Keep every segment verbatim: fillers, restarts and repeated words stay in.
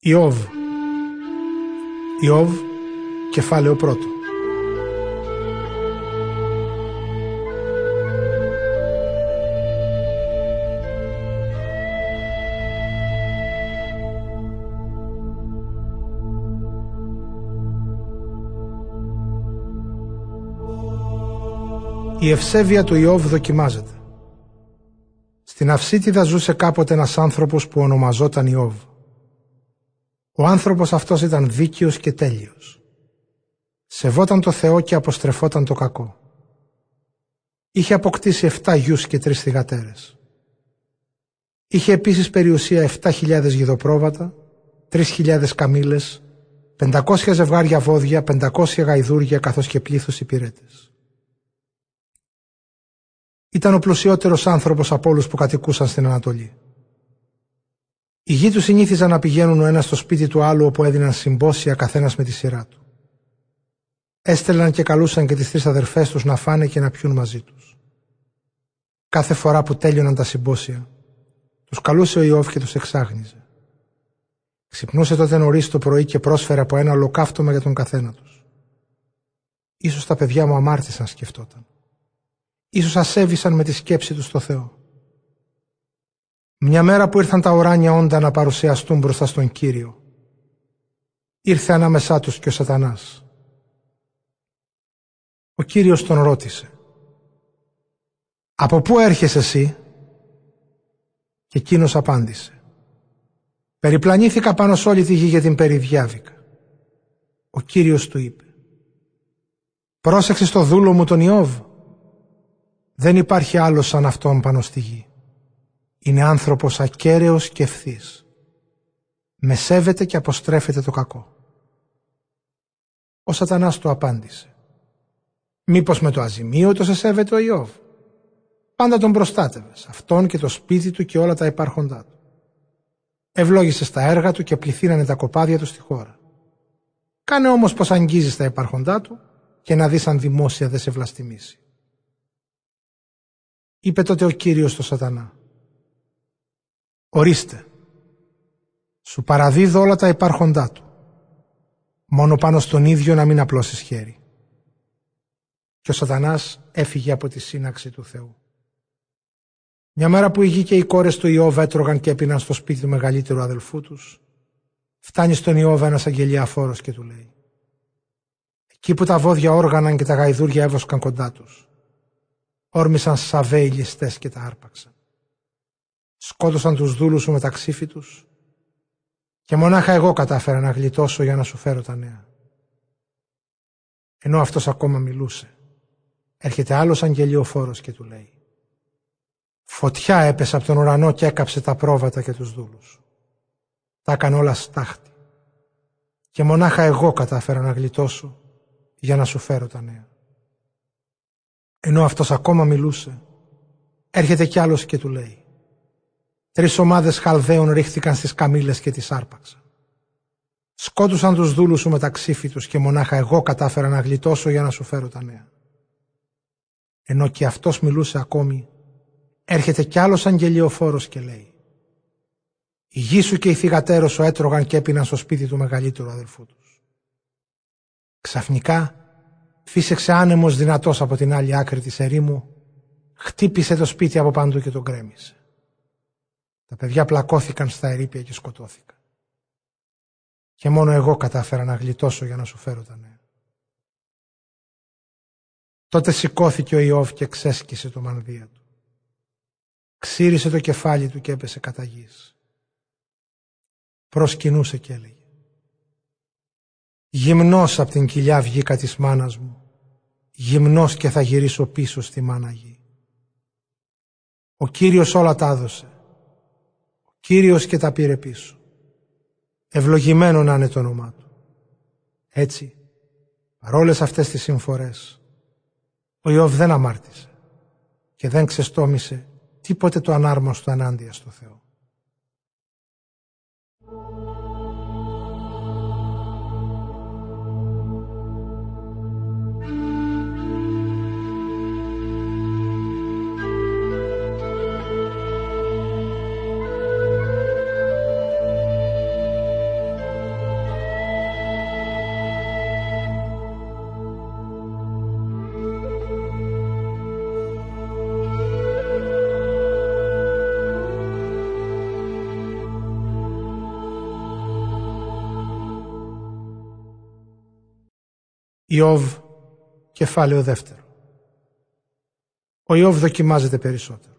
Ιώβ Ιώβ, κεφάλαιο πρώτο. Η ευσέβεια του Ιώβ δοκιμάζεται. Στην Αυσίτιδα ζούσε κάποτε ένας άνθρωπος που ονομαζόταν Ιώβ. Ο άνθρωπος αυτός ήταν δίκαιος και τέλειος. Σεβόταν το Θεό και αποστρεφόταν το κακό. Είχε αποκτήσει εφτά γιους και τρεις θυγατέρες. Είχε επίσης περιουσία εφτά χιλιάδες γιδοπρόβατα, τρεις χιλιάδες καμήλες, πεντακόσια ζευγάρια βόδια, πεντακόσια γαϊδούρια καθώς και πλήθος υπηρέτες. Ήταν ο πλουσιότερος άνθρωπος από όλους που κατοικούσαν στην Ανατολή. Οι γη του συνήθιζαν να πηγαίνουν ο ένας στο σπίτι του άλλου, όπου έδιναν συμπόσια καθένας με τη σειρά του. Έστελναν και καλούσαν και τις τρεις αδερφές τους να φάνε και να πιούν μαζί τους. Κάθε φορά που τέλειωναν τα συμπόσια, τους καλούσε ο Ιώβ και τους εξάγνιζε. Ξυπνούσε τότε νωρίς το πρωί και πρόσφερε από ένα ολοκαύτωμα για τον καθένα τους. Ίσως τα παιδιά μου αμάρτησαν, σκεφτόταν. Ίσως ασέβησαν με τη σκέψη τους στο Θεό. Μια μέρα που ήρθαν τα ουράνια όντα να παρουσιαστούν μπροστά στον Κύριο, ήρθε ανάμεσά τους και ο Σατανάς. Ο Κύριος τον ρώτησε: «Από πού έρχεσαι εσύ?» Και εκείνος απάντησε: «Περιπλανήθηκα πάνω σε όλη τη γη και την περιδιάβηκα». Ο Κύριος του είπε: «Πρόσεξες το δούλο μου τον Ιώβ. Δεν υπάρχει άλλος σαν αυτόν πάνω στη γη. Είναι άνθρωπος ακέραιος και ευθύς. Με σέβεται και αποστρέφεται το κακό». Ο Σατανάς του απάντησε: «Μήπως με το αζημίωτο σε σέβεται ο Ιώβ? Πάντα τον προστάτευες, αυτόν και το σπίτι του και όλα τα υπάρχοντά του. Ευλόγησες τα έργα του και πληθύνανε τα κοπάδια του στη χώρα. Κάνε όμως πως αγγίζεις τα υπάρχοντά του και να δεις αν δημόσια δεν σε βλαστιμήσει». Είπε τότε ο Κύριος στο Σατανά: «Ορίστε, σου παραδίδω όλα τα υπάρχοντά του, μόνο πάνω στον ίδιο να μην απλώσεις χέρι». Και ο Σατανάς έφυγε από τη σύναξη του Θεού. Μια μέρα που η γη και οι κόρες του Ιώβ έτρωγαν και έπιναν στο σπίτι του μεγαλύτερου αδελφού τους, φτάνει στον Ιώβ ένας αγγελιαφόρος και του λέει: «Εκεί που τα βόδια όργαναν και τα γαϊδούρια έβοσκαν κοντά τους, όρμησαν σαβέοι ληστές και τα άρπαξαν. Σκότωσαν τους δούλους σου με τα ξύφη τους και μονάχα εγώ κατάφερα να γλιτώσω για να σου φέρω τα νέα». Ενώ αυτός ακόμα μιλούσε, έρχεται άλλος αγγελιοφόρος και του λέει: «Φωτιά έπεσε από τον ουρανό και έκαψε τα πρόβατα και τους δούλους. Τα έκανε όλα στάχτη και μονάχα εγώ κατάφερα να γλιτώσω για να σου φέρω τα νέα». Ενώ αυτός ακόμα μιλούσε, έρχεται κι άλλος και του λέει: «Τρεις ομάδες χαλδαίων ρίχθηκαν στις καμήλες και τις άρπαξαν. Σκότουσαν τους δούλους σου με τα ξύφη τους και μονάχα εγώ κατάφερα να γλιτώσω για να σου φέρω τα νέα». Ενώ και αυτός μιλούσε ακόμη, έρχεται κι άλλος αγγελιοφόρος και λέει: «Η γη σου και οι θυγατέρος σου έτρωγαν και έπιναν στο σπίτι του μεγαλύτερου αδελφού τους». Ξαφνικά φύσεξε άνεμος δυνατός από την άλλη άκρη της ερήμου, χτύπησε το σπίτι από παντού και τον κρέμισε. Τα παιδιά πλακώθηκαν στα ερείπια και σκοτώθηκαν. Και μόνο εγώ κατάφερα να γλιτώσω για να σου φέρω τα νέα». Τότε σηκώθηκε ο Ιώβ και ξέσκησε το μανδύα του. Ξύρισε το κεφάλι του και έπεσε κατά γης. Προσκυνούσε και έλεγε: «Γυμνός απ' την κοιλιά βγήκα της μάνας μου, γυμνός και θα γυρίσω πίσω στη μάνα γη. Ο Κύριος όλα τα έδωσε, ο Κύριος και τα πήρε πίσω. Ευλογημένο να είναι το όνομά του». Έτσι, παρόλες αυτές τις συμφορές, ο Ιώβ δεν αμάρτησε και δεν ξεστόμησε τίποτε το ανάρμοστο ενάντια στο Θεό. Ιώβ, κεφάλαιο δεύτερο. Ο Ιώβ δοκιμάζεται περισσότερο.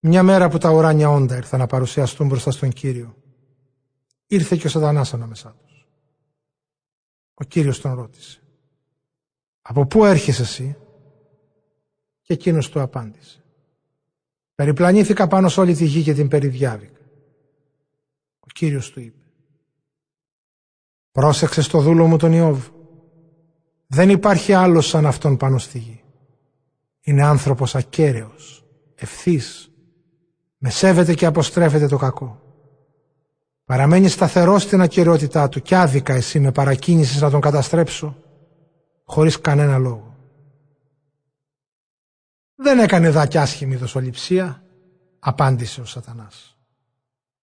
Μια μέρα που τα ουράνια όντα ήρθαν να παρουσιαστούν μπροστά στον Κύριο, ήρθε και ο Σατανάς ανάμεσά τους. Ο Κύριος τον ρώτησε: «Από πού έρχεσαι εσύ?» Και εκείνος του απάντησε: «Περιπλανήθηκα πάνω σε όλη τη γη και την περιδιάβηκα». Ο Κύριος του είπε: «Πρόσεξε το δούλο μου τον Ιώβ. Δεν υπάρχει άλλος σαν αυτόν πάνω στη γη. Είναι άνθρωπος ακέραιος, ευθύς, μεσεύεται και αποστρέφεται το κακό. Παραμένει σταθερός στην ακεραιότητά του, κι άδικα εσύ με παρακίνησες να τον καταστρέψω, χωρίς κανένα λόγο. Δεν έκανε δα κι άσχημη δοσοληψία», απάντησε ο Σατανάς.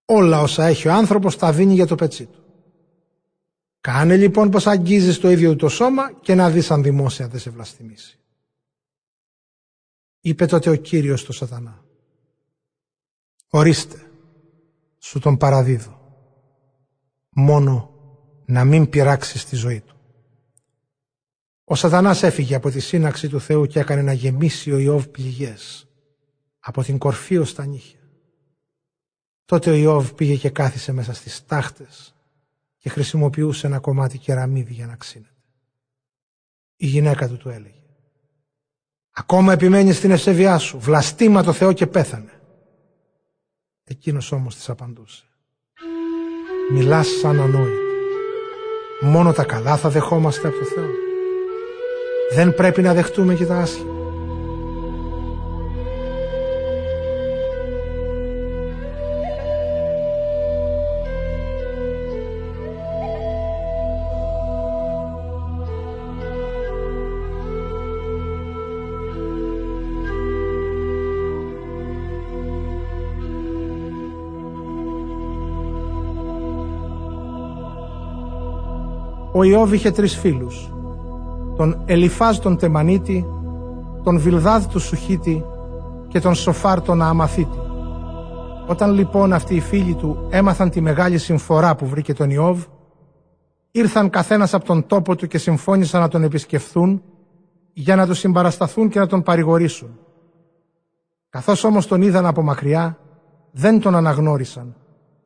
«Όλα όσα έχει ο άνθρωπος τα δίνει για το πετσί του. Κάνε λοιπόν πως αγγίζεις το ίδιο του το σώμα και να δεις αν δημόσια δεν σε βλαστιμήσει». Είπε τότε ο Κύριος στο Σατανά: «Ορίστε, σου τον παραδίδω. Μόνο να μην πειράξεις τη ζωή του». Ο Σατανάς έφυγε από τη σύναξη του Θεού και έκανε να γεμίσει ο Ιώβ πληγές, από την κορφή ως τα νύχια. Τότε ο Ιώβ πήγε και κάθισε μέσα στις τάχτες και χρησιμοποιούσε ένα κομμάτι κεραμίδι για να ξύνεται. Η γυναίκα του του έλεγε: «Ακόμα επιμένεις στην ευσεβιά σου, βλαστήμα το Θεό και πέθανε». Εκείνος όμως της απαντούσε: «Μιλάς σαν ανόητο. Μόνο τα καλά θα δεχόμαστε από το Θεό. Δεν πρέπει να δεχτούμε και τα άσχημα». Ο Ιώβ είχε τρεις φίλους: τον Ελιφάζ τον Τεμανίτη, τον Βιλδάδ τον Σουχίτη και τον Σωφάρ τον Ααμαθίτη. Όταν λοιπόν αυτοί οι φίλοι του έμαθαν τη μεγάλη συμφορά που βρήκε τον Ιώβ, ήρθαν καθένας από τον τόπο του και συμφώνησαν να τον επισκεφθούν για να τον συμπαρασταθούν και να τον παρηγορήσουν. Καθώς όμως τον είδαν από μακριά, δεν τον αναγνώρισαν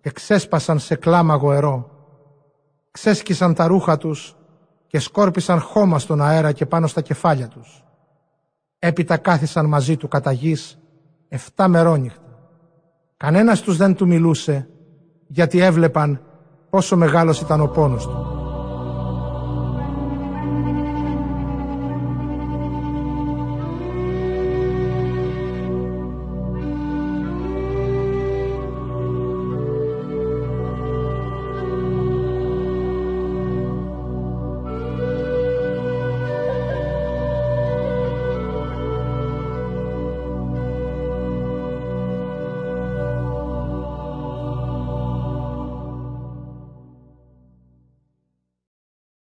και ξέσπασαν σε κλάμαγο αερό. Ξέσκισαν τα ρούχα τους και σκόρπισαν χώμα στον αέρα και πάνω στα κεφάλια τους. Έπειτα κάθισαν μαζί του κατά γης εφτά μερόνυχτα. Κανένας τους δεν του μιλούσε, γιατί έβλεπαν πόσο μεγάλος ήταν ο πόνος του.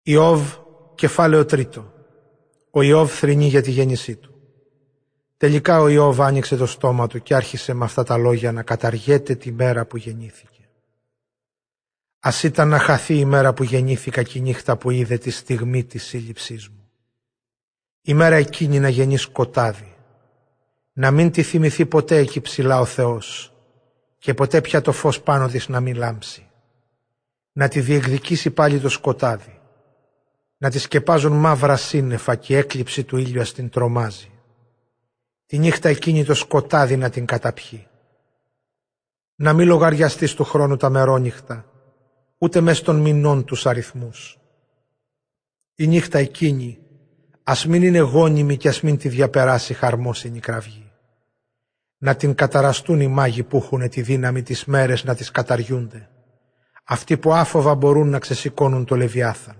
Ιώβ, κεφάλαιο τρίτο. Ο Ιώβ θρηνεί για τη γέννησή του. Τελικά ο Ιώβ άνοιξε το στόμα του και άρχισε με αυτά τα λόγια να καταργέται τη μέρα που γεννήθηκε. Ας ήταν να χαθεί η μέρα που γεννήθηκα και η νύχτα που είδε τη στιγμή της σύλληψής μου. Η μέρα εκείνη να γεννεί σκοτάδι. Να μην τη θυμηθεί ποτέ εκεί ψηλά ο Θεός και ποτέ πια το φως πάνω της να μην λάμψει. Να τη διεκδικήσει πάλι το σκοτάδι. Να τη σκεπάζουν μαύρα σύννεφα και η έκλειψη του ήλιου ας την τρομάζει. Τη νύχτα εκείνη το σκοτάδι να την καταπιεί. Να μην λογαριαστείς του χρόνου τα μερόνυχτα, ούτε μες των μηνών τους αριθμούς. Η νύχτα εκείνη ας μην είναι γόνιμη και ας μην τη διαπεράσει χαρμόσυνη κραυγή. Να την καταραστούν οι μάγοι που έχουν τη δύναμη τις μέρες να τις καταριούνται, αυτοί που άφοβα μπορούν να ξεσηκώνουν το Λεβιάθαν.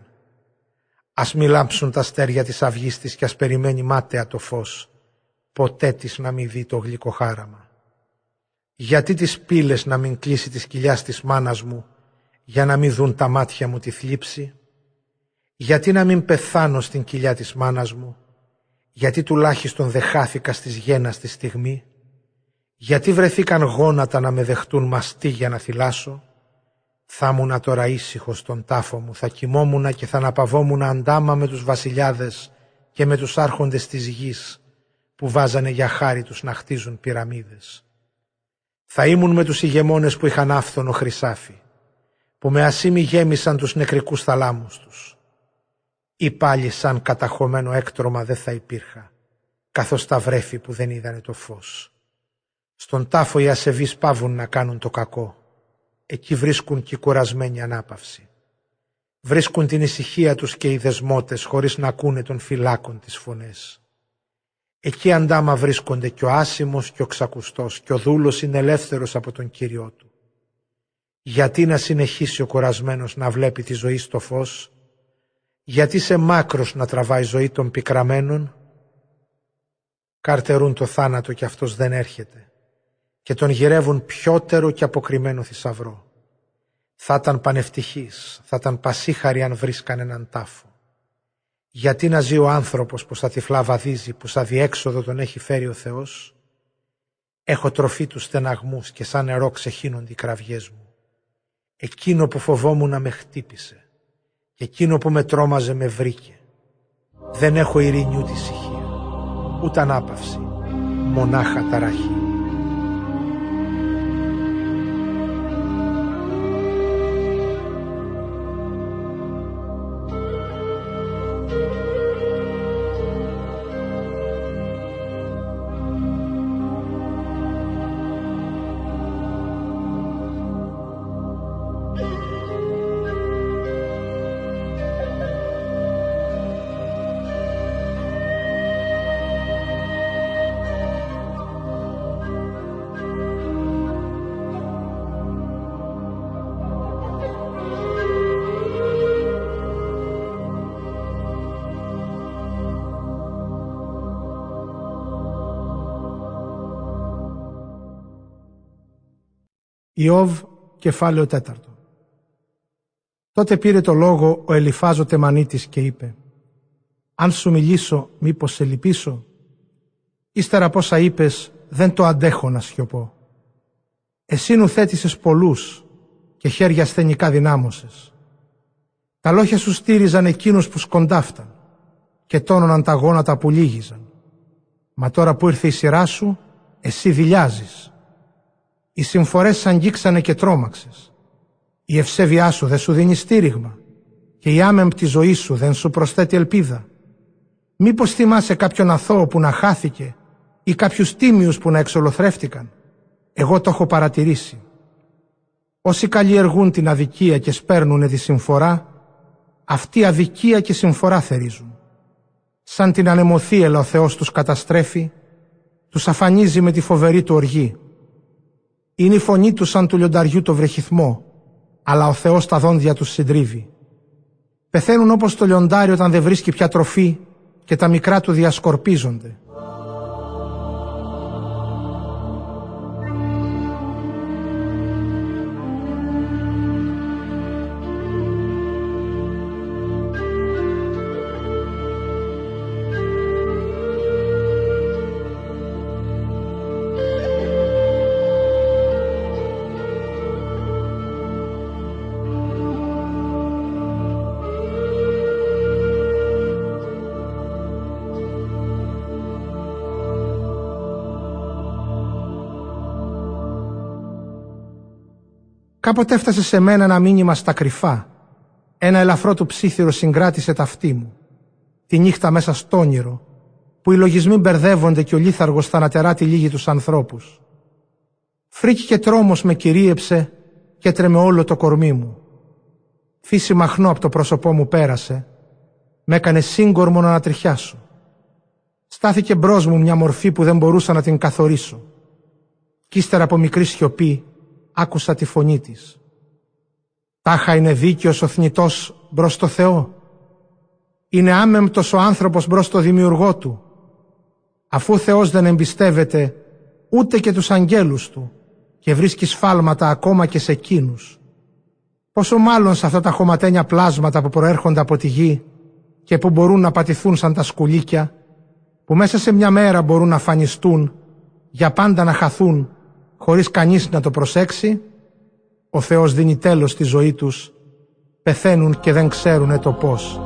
Ας μη λάμψουν τα αστέρια της αυγής της κι ας περιμένει μάταια το φως, ποτέ της να μην δει το γλυκό χάραμα. Γιατί τις πύλες να μην κλείσει τη κοιλιάς της μάνας μου, για να μην δουν τα μάτια μου τη θλίψη. Γιατί να μην πεθάνω στην κοιλιά της μάνας μου, γιατί τουλάχιστον δε χάθηκα στις γένας τη στιγμή. Γιατί βρεθήκαν γόνατα να με δεχτούν μαστί για να θυλάσω, Θα ήμουνα τώρα ήσυχο στον τάφο μου, θα κοιμόμουνα και θα αναπαυόμουν αντάμα με τους βασιλιάδες και με τους άρχοντες της γης, που βάζανε για χάρη τους να χτίζουν πυραμίδες. Θα ήμουν με τους ηγεμόνες που είχαν άφθονο χρυσάφι, που με ασήμι γέμισαν τους νεκρικούς θαλάμους τους. Ή πάλι σαν καταχωμένο έκτρωμα δεν θα υπήρχα, καθώς τα βρέφη που δεν είδανε το φως. Στον τάφο οι ασεβείς πάβουν να κάνουν το κακό. Εκεί βρίσκουν και κουρασμένη ανάπαυση. Βρίσκουν την ησυχία τους και οι δεσμότες χωρίς να ακούνε των φυλάκων τις φωνές. Εκεί αντάμα βρίσκονται και ο άσημος και ο ξακουστός και ο δούλος είναι ελεύθερος από τον Κύριό του. Γιατί να συνεχίσει ο κουρασμένος να βλέπει τη ζωή στο φως, γιατί σε μάκρος να τραβάει ζωή των πικραμένων. Καρτερούν το θάνατο και αυτός δεν έρχεται και τον γυρεύουν πιότερο και αποκριμένο θησαυρό. Θα ήταν πανευτυχής, θα ήταν πασίχαροι αν βρίσκαν έναν τάφο. Γιατί να ζει ο άνθρωπος που στα τυφλά βαδίζει, που στα διέξοδο τον έχει φέρει ο Θεός. Έχω τροφή τους στεναγμούς και σαν νερό ξεχύνονται οι κραυγές μου. Εκείνο που φοβόμουν να με χτύπησε και εκείνο που με τρόμαζε με βρήκε. Δεν έχω ειρήνη ούτε ησυχία, ούτε ανάπαυση, μονάχα ταραχή. Ιώβ, κεφάλαιο τέταρτο. Τότε πήρε το λόγο ο Ελιφάζ ο Τεμανίτης και είπε: «Αν σου μιλήσω, μήπως σε λυπήσω? Ύστερα από όσα είπες, δεν το αντέχω να σιωπώ. Εσύ νουθέτησες πολλούς και χέρια ασθενικά δυνάμωσες. Τα λόγια σου στήριζαν εκείνους που σκοντάφταν και τόνωναν τα γόνατα που λύγιζαν. Μα τώρα που ήρθε η σειρά σου, εσύ δειλιάζεις. Οι συμφορές σ' αγγίξανε και τρόμαξες. Η ευσέβειά σου δεν σου δίνει στήριγμα και η άμεμπτη ζωή σου δεν σου προσθέτει ελπίδα. Μήπως θυμάσαι κάποιον αθώο που να χάθηκε ή κάποιους τίμιους που να εξολοθρεύτηκαν? Εγώ το έχω παρατηρήσει. Όσοι καλλιεργούν την αδικία και σπέρνουνε τη συμφορά, αυτή αδικία και συμφορά θερίζουν. Σαν την ανεμοθύελα ο Θεός τους καταστρέφει, τους αφανίζει με τη φοβερή του οργή. Είναι η φωνή του σαν του λιονταριού το βρεχυθμό, αλλά ο Θεός τα δόντια τους συντρίβει. Πεθαίνουν όπως το λιοντάρι όταν δεν βρίσκει πια τροφή και τα μικρά του διασκορπίζονται. Κάποτε έφτασε σε μένα ένα μήνυμα στα κρυφά. Ένα ελαφρό του ψίθυρο συγκράτησε τα αυτή μου. Τη νύχτα μέσα στο όνειρο, που οι λογισμοί μπερδεύονται και ο λίθαργος θανατερά τη λίγη τους ανθρώπους. Φρίκη και τρόμος με κυρίεψε και έτρεμε όλο το κορμί μου. Φύση μαχνό από το πρόσωπό μου πέρασε, με έκανε σύγκορμο να ανατριχιάσω. Στάθηκε μπρος μου μια μορφή που δεν μπορούσα να την καθορίσω. Κι ύστερα από μικρή σιωπή, άκουσα τη φωνή της. «Τάχα είναι δίκαιος ο θνητός μπρος στο Θεό. Είναι άμεμπτος ο άνθρωπος μπρος στο δημιουργό του. Αφού ο Θεός δεν εμπιστεύεται ούτε και τους αγγέλους του και βρίσκει σφάλματα ακόμα και σε εκείνους, πόσο μάλλον σε αυτά τα χωματένια πλάσματα που προέρχονται από τη γη και που μπορούν να πατηθούν σαν τα σκουλίκια, που μέσα σε μια μέρα μπορούν να φανιστούν, για πάντα να χαθούν χωρίς κανείς να το προσέξει, ο Θεός δίνει τέλος στη ζωή τους, πεθαίνουν και δεν ξέρουνε το πώς.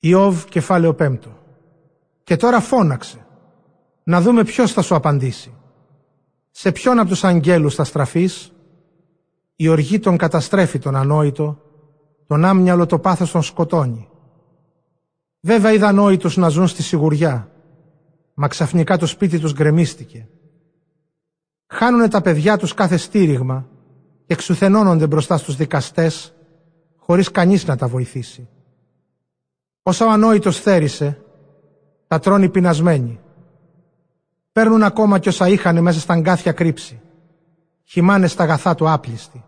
Ιώβ, κεφάλαιο πέμπτο. Και τώρα φώναξε, να δούμε ποιος θα σου απαντήσει. Σε ποιον από τους αγγέλους θα στραφείς? Η οργή τον καταστρέφει τον ανόητο, τον άμυαλο το πάθος τον σκοτώνει. Βέβαια είδα ανόητους να ζουν στη σιγουριά, μα ξαφνικά το σπίτι τους γκρεμίστηκε. Χάνουνε τα παιδιά τους κάθε στήριγμα και εξουθενώνονται μπροστά στους δικαστές, χωρίς κανείς να τα βοηθήσει. Όσα ο ανόητος θέρισε, τα τρώνει πεινασμένοι. Παίρνουν ακόμα κι όσα είχανε μέσα στα αγκάθια κρύψη. Χυμάνε στα αγαθά του άπλιστοι.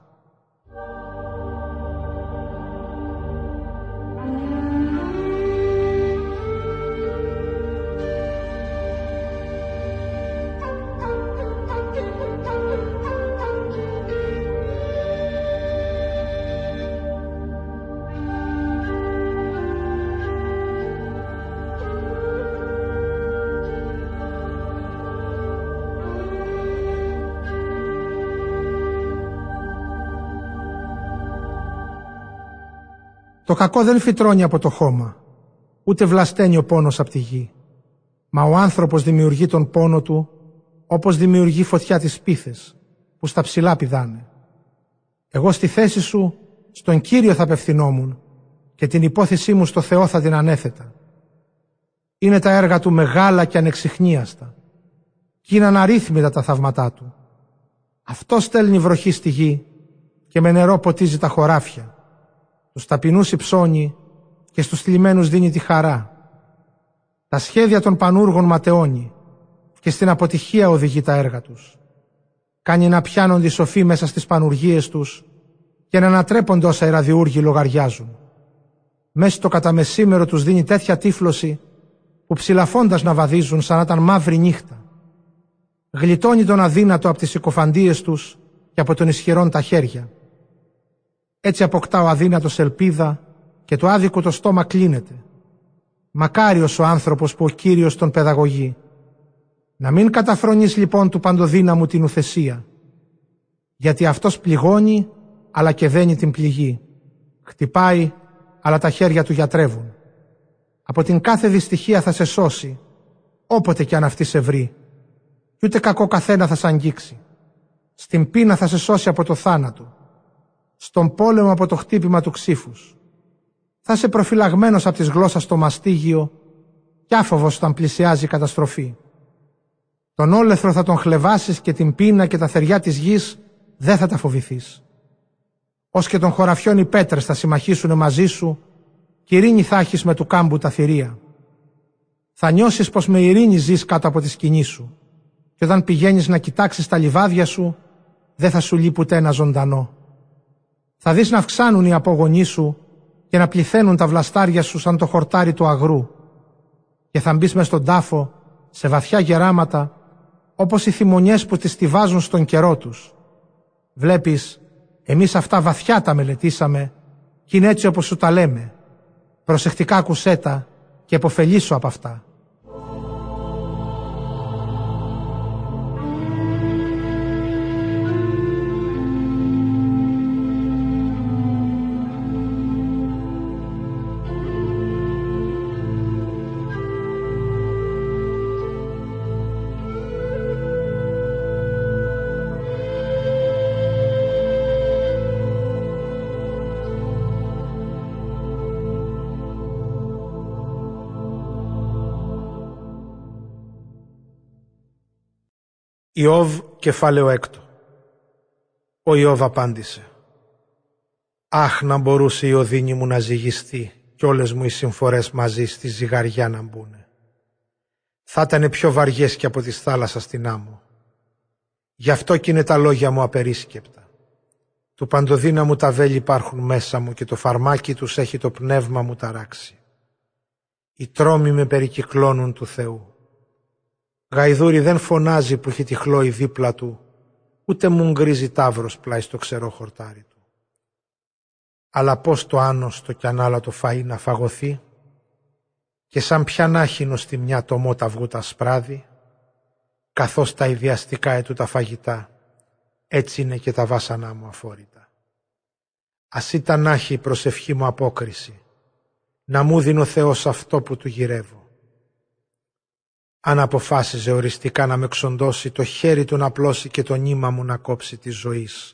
Το κακό δεν φυτρώνει από το χώμα, ούτε βλασταίνει ο πόνος από τη γη. Μα ο άνθρωπος δημιουργεί τον πόνο του, όπως δημιουργεί φωτιά τις πίθες, που στα ψηλά πηδάνε. Εγώ στη θέση σου, στον Κύριο θα απευθυνόμουν και την υπόθεσή μου στο Θεό θα την ανέθετα. Είναι τα έργα του μεγάλα και ανεξιχνίαστα, κι είναι αναρρύθμιτα τα θαύματά του. Αυτό στέλνει βροχή στη γη και με νερό ποτίζει τα χωράφια. Στους ταπεινούς υψώνει και στους θλιμμένους δίνει τη χαρά. Τα σχέδια των πανούργων ματαιώνει και στην αποτυχία οδηγεί τα έργα τους. Κάνει να πιάνονται οι σοφοί μέσα στις πανουργίες τους και να ανατρέπονται όσα οι ραδιούργοι λογαριάζουν. Μέσα στο καταμεσήμερο τους δίνει τέτοια τύφλωση που ψηλαφώντας να βαδίζουν σαν να ήταν μαύρη νύχτα. Γλιτώνει τον αδύνατο από τις συκοφαντίες τους και από τον ισχυρόν τα χέρια. Έτσι αποκτά ο αδύνατος ελπίδα και το άδικο το στόμα κλείνεται. Μακάριος ο άνθρωπος που ο Κύριος τον παιδαγωγεί. Να μην καταφρονείς λοιπόν του παντοδύναμου την ουθεσία. Γιατί αυτός πληγώνει αλλά και δένει την πληγή. Χτυπάει αλλά τα χέρια του γιατρεύουν. Από την κάθε δυστυχία θα σε σώσει, όποτε κι αν αυτή σε βρει. Κι ούτε κακό καθένα θα σε αγγίξει. Στην πείνα θα σε σώσει από το θάνατο. Στον πόλεμο από το χτύπημα του ξύφους. Θα είσαι προφυλαγμένος από της γλώσσας το μαστίγιο κι άφοβος όταν πλησιάζει η καταστροφή. Τον όλεθρο θα τον χλεβάσεις και την πείνα και τα θεριά της γης δεν θα τα φοβηθείς. Ως και των χωραφιών οι πέτρες θα συμμαχίσουνε μαζί σου κι ειρήνη θα έχεις με του κάμπου τα θηρία. Θα νιώσεις πως με ειρήνη ζεις κάτω από τη σκηνή σου και όταν πηγαίνεις να κοιτάξεις τα λιβάδια σου δεν θα σου λείπει ούτε ένα ζωντανό. Θα δεις να αυξάνουν οι απογονοί σου και να πληθαίνουν τα βλαστάρια σου σαν το χορτάρι του αγρού και θα μπεις μες στον τάφο σε βαθιά γεράματα όπως οι θυμονιές που τις στιβάζουν στον καιρό τους. Βλέπεις, εμείς αυτά βαθιά τα μελετήσαμε κι είναι έτσι όπως σου τα λέμε. Προσεκτικά ακούσέ τα και επωφελήσου από αυτά. Ιώβ, κεφάλαιο έκτο. Ο Ιώβ απάντησε. Αχ, να μπορούσε η οδύνη μου να ζυγιστεί κι όλες μου οι συμφορές μαζί στη ζυγαριά να μπουνε. θα ήταν πιο βαριές και από της θάλασσας στην άμμο. Γι' αυτό κι είναι τα λόγια μου απερίσκεπτα. Του παντοδύναμου τα βέλη υπάρχουν μέσα μου και το φαρμάκι τους έχει το πνεύμα μου ταράξει. Οι τρόμοι με περικυκλώνουν του Θεού. Γαϊδούρι δεν φωνάζει που έχει τυχλώει δίπλα του, ούτε μου γκρίζει ταύρος πλάι στο ξερό χορτάρι του. Αλλά πώς το άνοστο κι ανάλατο φαΐ να φαγωθεί, και σαν πιανάχινο στη μια τομό τα αυγού τα σπράδι, καθώς τα ιδιαστικά ετού τα φαγητά, έτσι είναι και τα βάσανά μου αφόρητα. Ας ήταν άχη η προσευχή μου απόκριση, να μου δίνει ο Θεός αυτό που του γυρεύω. Αν αποφάσιζε οριστικά να με ξοντώσει, το χέρι του να πλώσει και το νήμα μου να κόψει τη ζωής,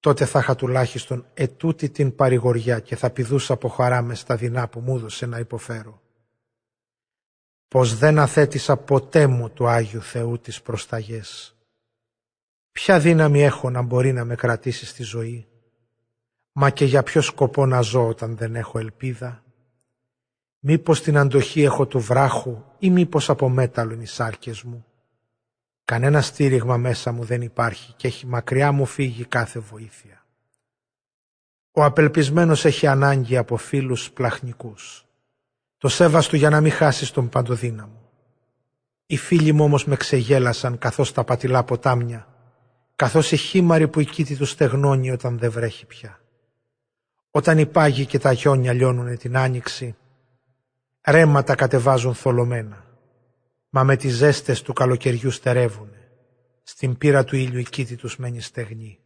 τότε θα είχα τουλάχιστον ετούτη την παρηγοριά και θα πηδούσα από χαρά μες στα δεινά που μου έδωσε να υποφέρω. Πως δεν αθέτησα ποτέ μου του Άγιου Θεού τις προσταγές. Ποια δύναμη έχω να μπορεί να με κρατήσει στη ζωή, μα και για ποιο σκοπό να ζω όταν δεν έχω ελπίδα. Μήπως την αντοχή έχω του βράχου ή μήπως από μέταλλο είναι οι σάρκες μου. Κανένα στήριγμα μέσα μου δεν υπάρχει και έχει μακριά μου φύγει κάθε βοήθεια. Ο απελπισμένος έχει ανάγκη από φίλους πλαχνικούς. Το σέβας του για να μην χάσεις τον παντοδύναμο. Οι φίλοι μου όμως με ξεγέλασαν καθώς τα πατηλά ποτάμια, καθώς η χήμαρη που η κήτη του στεγνώνει όταν δεν βρέχει πια. Όταν οι πάγοι και τα χιόνια λιώνουν την άνοιξη, ρέματα κατεβάζουν θολωμένα, μα με τις ζέστες του καλοκαιριού στερεύουνε. Στην πύρα του ήλιου η κήτη τους μένει στεγνή.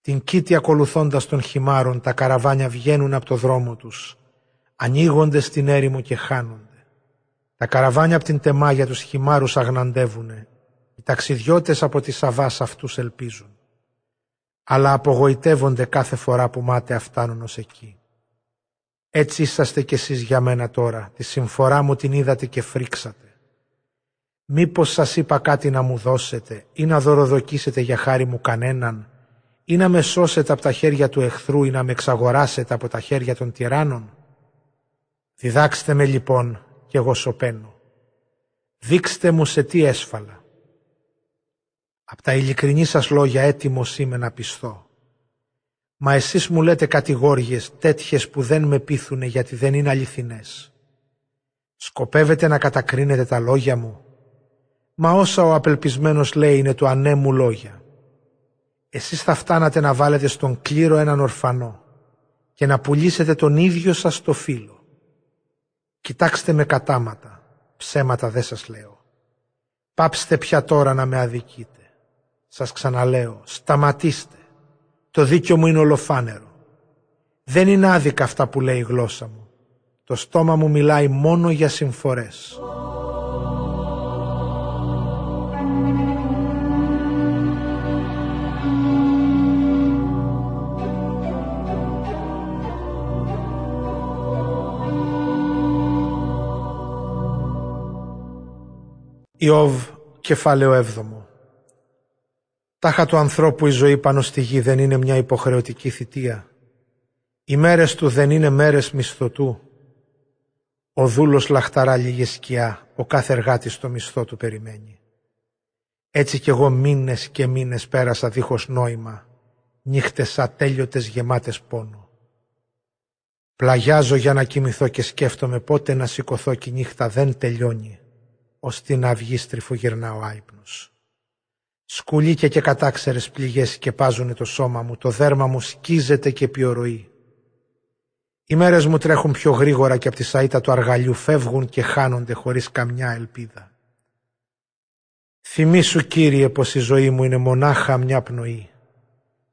Την κήτη ακολουθώντας των χυμάρων, τα καραβάνια βγαίνουν από το δρόμο τους, ανοίγονται στην έρημο και χάνονται. Τα καραβάνια από την Τεμάγια τους χυμάρους αγναντεύουνε, οι ταξιδιώτες από τη Σαβάς αυτούς ελπίζουν, αλλά απογοητεύονται κάθε φορά που μάταια φτάνουν ως εκεί. Έτσι είσαστε κι εσείς για μένα τώρα, τη συμφορά μου την είδατε και φρίξατε. Μήπως σας είπα κάτι να μου δώσετε ή να δωροδοκίσετε για χάρη μου κανέναν ή να με σώσετε από τα χέρια του εχθρού ή να με εξαγοράσετε από τα χέρια των τυράννων. Διδάξτε με λοιπόν κι εγώ σωπαίνω. Δείξτε μου σε τι έσφαλα. Απ' τα ειλικρινή σας λόγια έτοιμος είμαι να πιστώ. Μα εσείς μου λέτε κατηγόριες τέτοιες που δεν με πείθουνε γιατί δεν είναι αληθινές. Σκοπεύετε να κατακρίνετε τα λόγια μου, μα όσα ο απελπισμένος λέει είναι του ανέμου λόγια. Εσείς θα φτάνατε να βάλετε στον κλήρο έναν ορφανό και να πουλήσετε τον ίδιο σας το φίλο. Κοιτάξτε με κατάματα, ψέματα δεν σας λέω. Πάψτε πια τώρα να με αδικείτε. Σας ξαναλέω, σταματήστε. Το δίκιο μου είναι ολοφάνερο. Δεν είναι άδικα αυτά που λέει η γλώσσα μου. Το στόμα μου μιλάει μόνο για συμφορές. Ιώβ, κεφάλαιο έβδομο. Τάχα του ανθρώπου η ζωή πάνω στη γη δεν είναι μια υποχρεωτική θητεία. Οι μέρες του δεν είναι μέρες μισθωτού. Ο δούλος λαχταρά λίγη σκιά, ο κάθε εργάτης το μισθό του περιμένει. Έτσι κι εγώ μήνες και μήνες πέρασα δίχως νόημα, νύχτες ατέλειωτες γεμάτες πόνο. Πλαγιάζω για να κοιμηθώ και σκέφτομαι πότε να σηκωθώ κι η νύχτα δεν τελειώνει, ώστε να αυγή στριφογυρνά ο άυπνος. Σκουλίκια και κατάξερες πληγές σκεπάζουνε το σώμα μου, το δέρμα μου σκίζεται και πιορροεί. Οι μέρες μου τρέχουν πιο γρήγορα και από τη σαΐτα του αργαλιού φεύγουν και χάνονται χωρίς καμιά ελπίδα. Θυμήσου, Κύριε, πως η ζωή μου είναι μονάχα μια πνοή.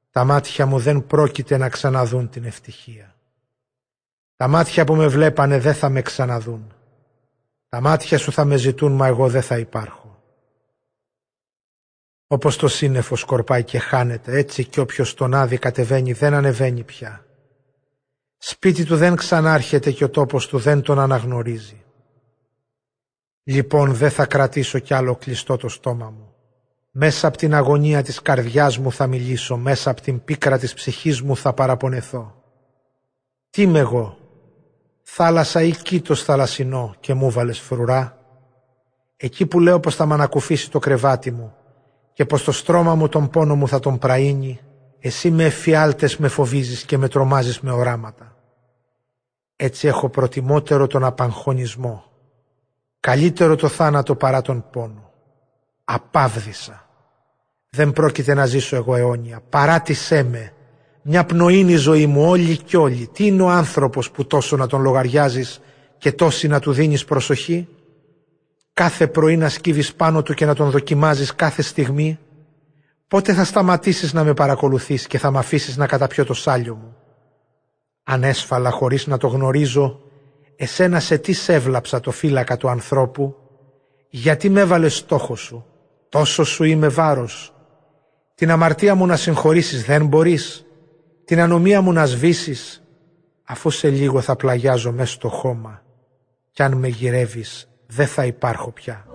Τα μάτια μου δεν πρόκειται να ξαναδούν την ευτυχία. Τα μάτια που με βλέπανε δεν θα με ξαναδούν. Τα μάτια σου θα με ζητούν, μα εγώ δεν θα υπάρχω. Όπως το σύννεφο σκορπάει και χάνεται, έτσι κι όποιος τον άδει κατεβαίνει δεν ανεβαίνει πια. Σπίτι του δεν ξανάρχεται και ο τόπος του δεν τον αναγνωρίζει. Λοιπόν δεν θα κρατήσω κι άλλο κλειστό το στόμα μου. Μέσα από την αγωνία της καρδιάς μου θα μιλήσω, μέσα από την πίκρα της ψυχής μου θα παραπονεθώ. Τι είμαι εγώ, θάλασσα ή κήτος θαλασσινό και μου βάλες φρουρά, εκεί που λέω πως θα μ' ανακουφίσει το κρεβάτι μου και πως το στρώμα μου τον πόνο μου θα τον πραίνει, εσύ με εφιάλτες με φοβίζεις και με τρομάζεις με οράματα. Έτσι έχω προτιμότερο τον απαγχωνισμό, καλύτερο το θάνατο παρά τον πόνο. Απάβδησα. Δεν πρόκειται να ζήσω εγώ αιώνια, παράτησέ με. Μια πνοή είναι η ζωή μου όλη κι όλη. Τι είναι ο άνθρωπος που τόσο να τον λογαριάζεις και τόση να του δίνεις προσοχή? Κάθε πρωί να σκύβεις πάνω του και να τον δοκιμάζεις κάθε στιγμή. Πότε θα σταματήσεις να με παρακολουθείς και θα μ' αφήσεις να καταπιώ το σάλιο μου? Ανέσφαλα, χωρίς να το γνωρίζω, εσένα σε τι σέβλαψα το φύλακα του ανθρώπου? Γιατί με έβαλες στόχο σου? Τόσο σου είμαι βάρος. Την αμαρτία μου να συγχωρήσεις δεν μπορείς? Την ανομία μου να σβήσεις? Αφού σε λίγο θα πλαγιάζω μες στο χώμα, κι αν με γυρεύεις δεν θα υπάρχω πια.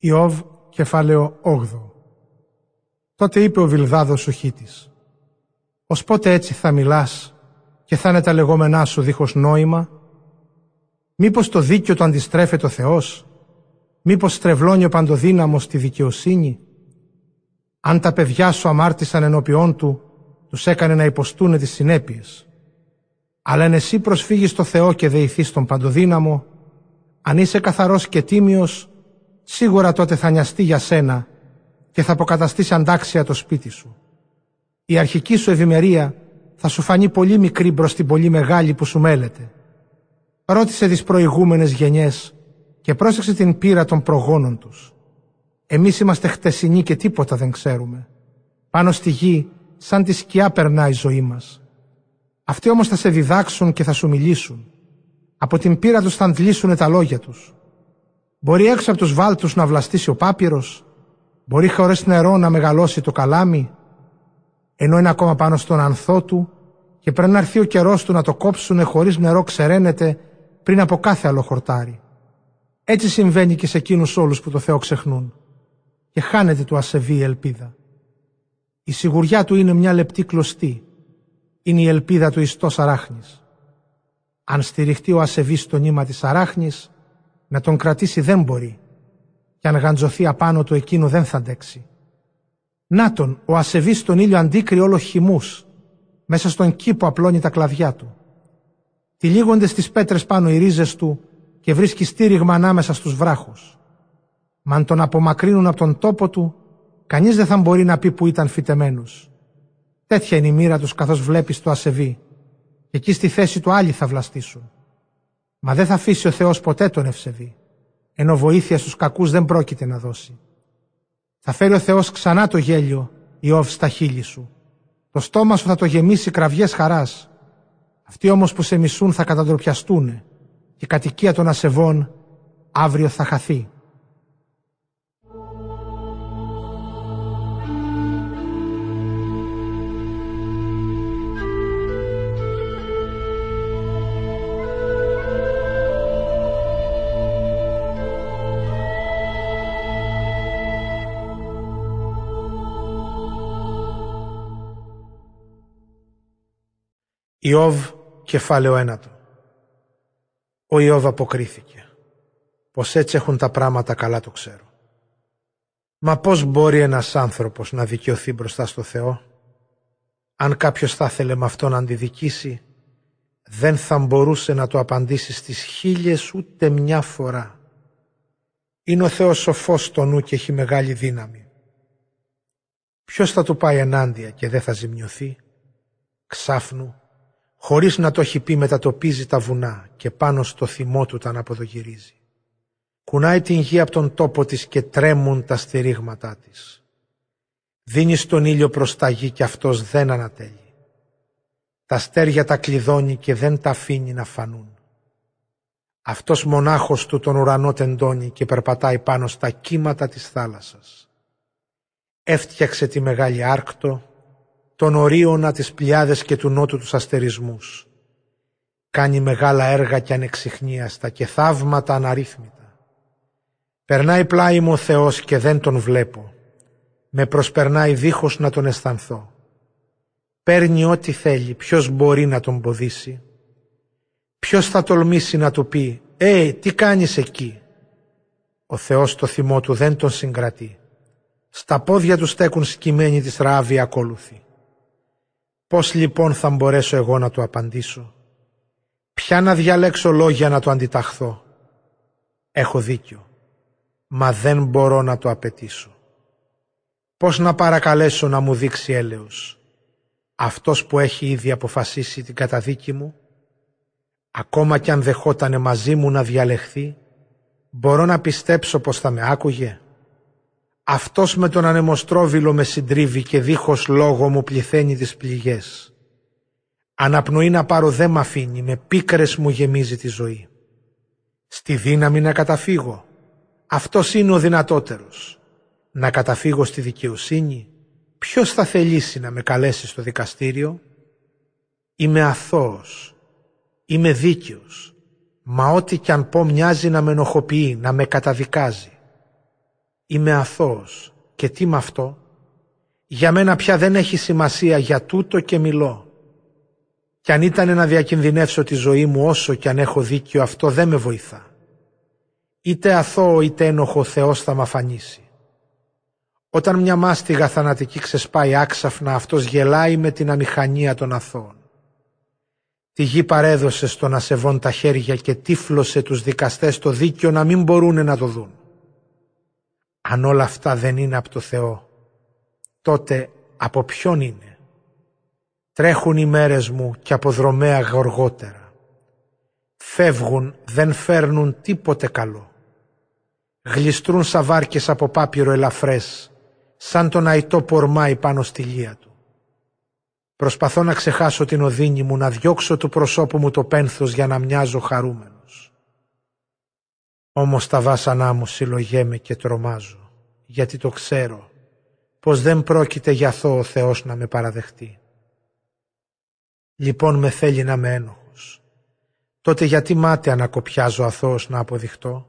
Ιώβ, κεφάλαιο όγδοο. Τότε είπε ο Βιλδάδος ο Χίτης: «Ως πότε έτσι θα μιλάς και θα είναι τα λεγόμενά σου δίχως νόημα? Μήπως το δίκαιο το αντιστρέφεται ο Θεός? Μήπως στρεβλώνει ο παντοδύναμος τη δικαιοσύνη? Αν τα παιδιά σου αμάρτησαν ενώπιόν του, τους έκανε να υποστούν τις συνέπειες. Αλλά εν εσύ προσφύγεις στο Θεό και δεηθείς τον παντοδύναμο, αν είσαι καθαρός και τίμιος, σίγουρα τότε θα νοιαστεί για σένα και θα αποκαταστήσει αντάξια το σπίτι σου. Η αρχική σου ευημερία θα σου φανεί πολύ μικρή μπρος την πολύ μεγάλη που σου μέλεται. Ρώτησε τις προηγούμενες γενιές και πρόσεξε την πείρα των προγόνων τους. Εμείς είμαστε χτεσινοί και τίποτα δεν ξέρουμε. Πάνω στη γη σαν τη σκιά περνά η ζωή μας. Αυτοί όμως θα σε διδάξουν και θα σου μιλήσουν. Από την πείρα τους θα αντλήσουν τα λόγια τους. Μπορεί έξω από τους βάλτους να βλαστήσει ο πάπυρος, μπορεί χωρίς νερό να μεγαλώσει το καλάμι, ενώ είναι ακόμα πάνω στον ανθό του και πρέπει να έρθει ο καιρός του να το κόψουνε χωρίς νερό ξεραίνεται πριν από κάθε άλλο χορτάρι. Έτσι συμβαίνει και σε εκείνους όλους που το Θεό ξεχνούν και χάνεται του ασεβή η ελπίδα. Η σιγουριά του είναι μια λεπτή κλωστή, είναι η ελπίδα του ιστός αράχνης. Αν στηριχτεί ο ασεβής στο νήμα της αράχνης, να τον κρατήσει δεν μπορεί, και αν γαντζωθεί απάνω του εκείνο δεν θα αντέξει. Να τον, ο ασεβής στον ήλιο αντίκρι όλο χυμούς, μέσα στον κήπο απλώνει τα κλαδιά του. Τυλίγονται στις πέτρες πάνω οι ρίζες του και βρίσκει στήριγμα ανάμεσα στους βράχους. Μα αν τον απομακρύνουν από τον τόπο του, κανείς δεν θα μπορεί να πει που ήταν φυτεμένος. Τέτοια είναι η μοίρα τους καθώς βλέπεις το ασεβή, και εκεί στη θέση του άλλοι θα βλαστήσουν. Μα δεν θα αφήσει ο Θεός ποτέ τον ευσεβή, ενώ βοήθεια στους κακούς δεν πρόκειται να δώσει. Θα φέρει ο Θεός ξανά το γέλιο, Ιώβ, στα χείλη σου. Το στόμα σου θα το γεμίσει κραυγές χαράς. Αυτοί όμως που σε μισούν θα καταντροπιαστούνε, και η κατοικία των ασεβών αύριο θα χαθεί». Ιώβ, κεφάλαιο ένατο. Ο Ιώβ αποκρίθηκε: «Πως έτσι έχουν τα πράγματα καλά το ξέρω. Μα πώς μπορεί ένας άνθρωπος να δικαιωθεί μπροστά στο Θεό? Αν κάποιος θα ήθελε με αυτό να αντιδικήσει, δεν θα μπορούσε να το απαντήσει στις χίλιες ούτε μια φορά. Είναι ο Θεός σοφός στο νου και έχει μεγάλη δύναμη. Ποιος θα του πάει ενάντια και δεν θα ζημιωθεί? Ξάφνου, χωρίς να το έχει πει, μετατοπίζει τα βουνά και πάνω στο θυμό του τα αναποδογυρίζει. Κουνάει την γη από τον τόπο της και τρέμουν τα στηρίγματά της. Δίνει στον ήλιο προς τα γη και αυτός δεν ανατέλει. Τα αστέρια τα κλειδώνει και δεν τα αφήνει να φανούν. Αυτός μονάχος του τον ουρανό τεντώνει και περπατάει πάνω στα κύματα της θάλασσας. Έφτιαξε τη μεγάλη Άρκτο, τον ορίωνα της Πλιάδες και του νότου τους αστερισμούς. Κάνει μεγάλα έργα και ανεξιχνίαστα και θαύματα αναρρύθμιτα. Περνάει πλάι μου ο Θεός και δεν τον βλέπω. Με προσπερνάει δίχως να τον αισθανθώ. Παίρνει ό,τι θέλει, ποιος μπορεί να τον ποδήσει. Ποιος θα τολμήσει να του πει «Ε, τι κάνεις εκεί?» Ο Θεός το θυμό του δεν τον συγκρατεί. Στα πόδια του στέκουν σκυμμένοι της ράβη ακόλουθοι. Πώς λοιπόν θα μπορέσω εγώ να του απαντήσω? Ποια να διαλέξω λόγια να του αντιταχθώ? Έχω δίκιο, μα δεν μπορώ να το απαιτήσω. Πώς να παρακαλέσω να μου δείξει έλεος? Αυτός που έχει ήδη αποφασίσει την καταδίκη μου, ακόμα κι αν δεχότανε μαζί μου να διαλεχθεί, μπορώ να πιστέψω πως θα με άκουγε? Αυτός με τον ανεμοστρόβιλο με συντρίβει και δίχως λόγο μου πληθαίνει τις πληγές. Αναπνοή να πάρω δεν μ' αφήνει, με πίκρες μου γεμίζει τη ζωή. Στη δύναμη να καταφύγω, αυτός είναι ο δυνατότερος. Να καταφύγω στη δικαιοσύνη, ποιος θα θελήσει να με καλέσει στο δικαστήριο? Είμαι αθώος, είμαι δίκαιος, μα ό,τι κι αν πω μοιάζει να με ενοχοποιεί, να με καταδικάζει. Είμαι αθώος και τι μ' αυτό? Για μένα πια δεν έχει σημασία, για τούτο και μιλώ. Κι αν ήταν να διακινδυνεύσω τη ζωή μου, όσο κι αν έχω δίκιο, αυτό δεν με βοηθά. Είτε αθώο είτε ένοχο, ο Θεός θα μ' αφανίσει. Όταν μια μάστιγα θανατική ξεσπάει άξαφνα, αυτός γελάει με την αμηχανία των αθώων. Τη γη παρέδωσε στο να σεβών τα χέρια και τύφλωσε τους δικαστές το δίκιο να μην μπορούν να το δουν. Αν όλα αυτά δεν είναι από το Θεό, τότε από ποιον είναι? Τρέχουν οι μέρες μου και αποδρομέα γοργότερα. Φεύγουν, δεν φέρνουν τίποτε καλό. Γλιστρούν σαν βάρκες από πάπυρο ελαφρές, σαν τον αητό πορμάει πάνω στη λία του. Προσπαθώ να ξεχάσω την οδύνη μου, να διώξω του προσώπου μου το πένθος για να μοιάζω χαρούμενος. Όμως τα βάσανά μου συλλογέμαι και τρομάζω, γιατί το ξέρω πως δεν πρόκειται για αθώο ο Θεός να με παραδεχτεί. Λοιπόν με θέλει να είμαι ένοχος. Τότε γιατί μάταια να κοπιάζω αθώος να αποδειχτώ?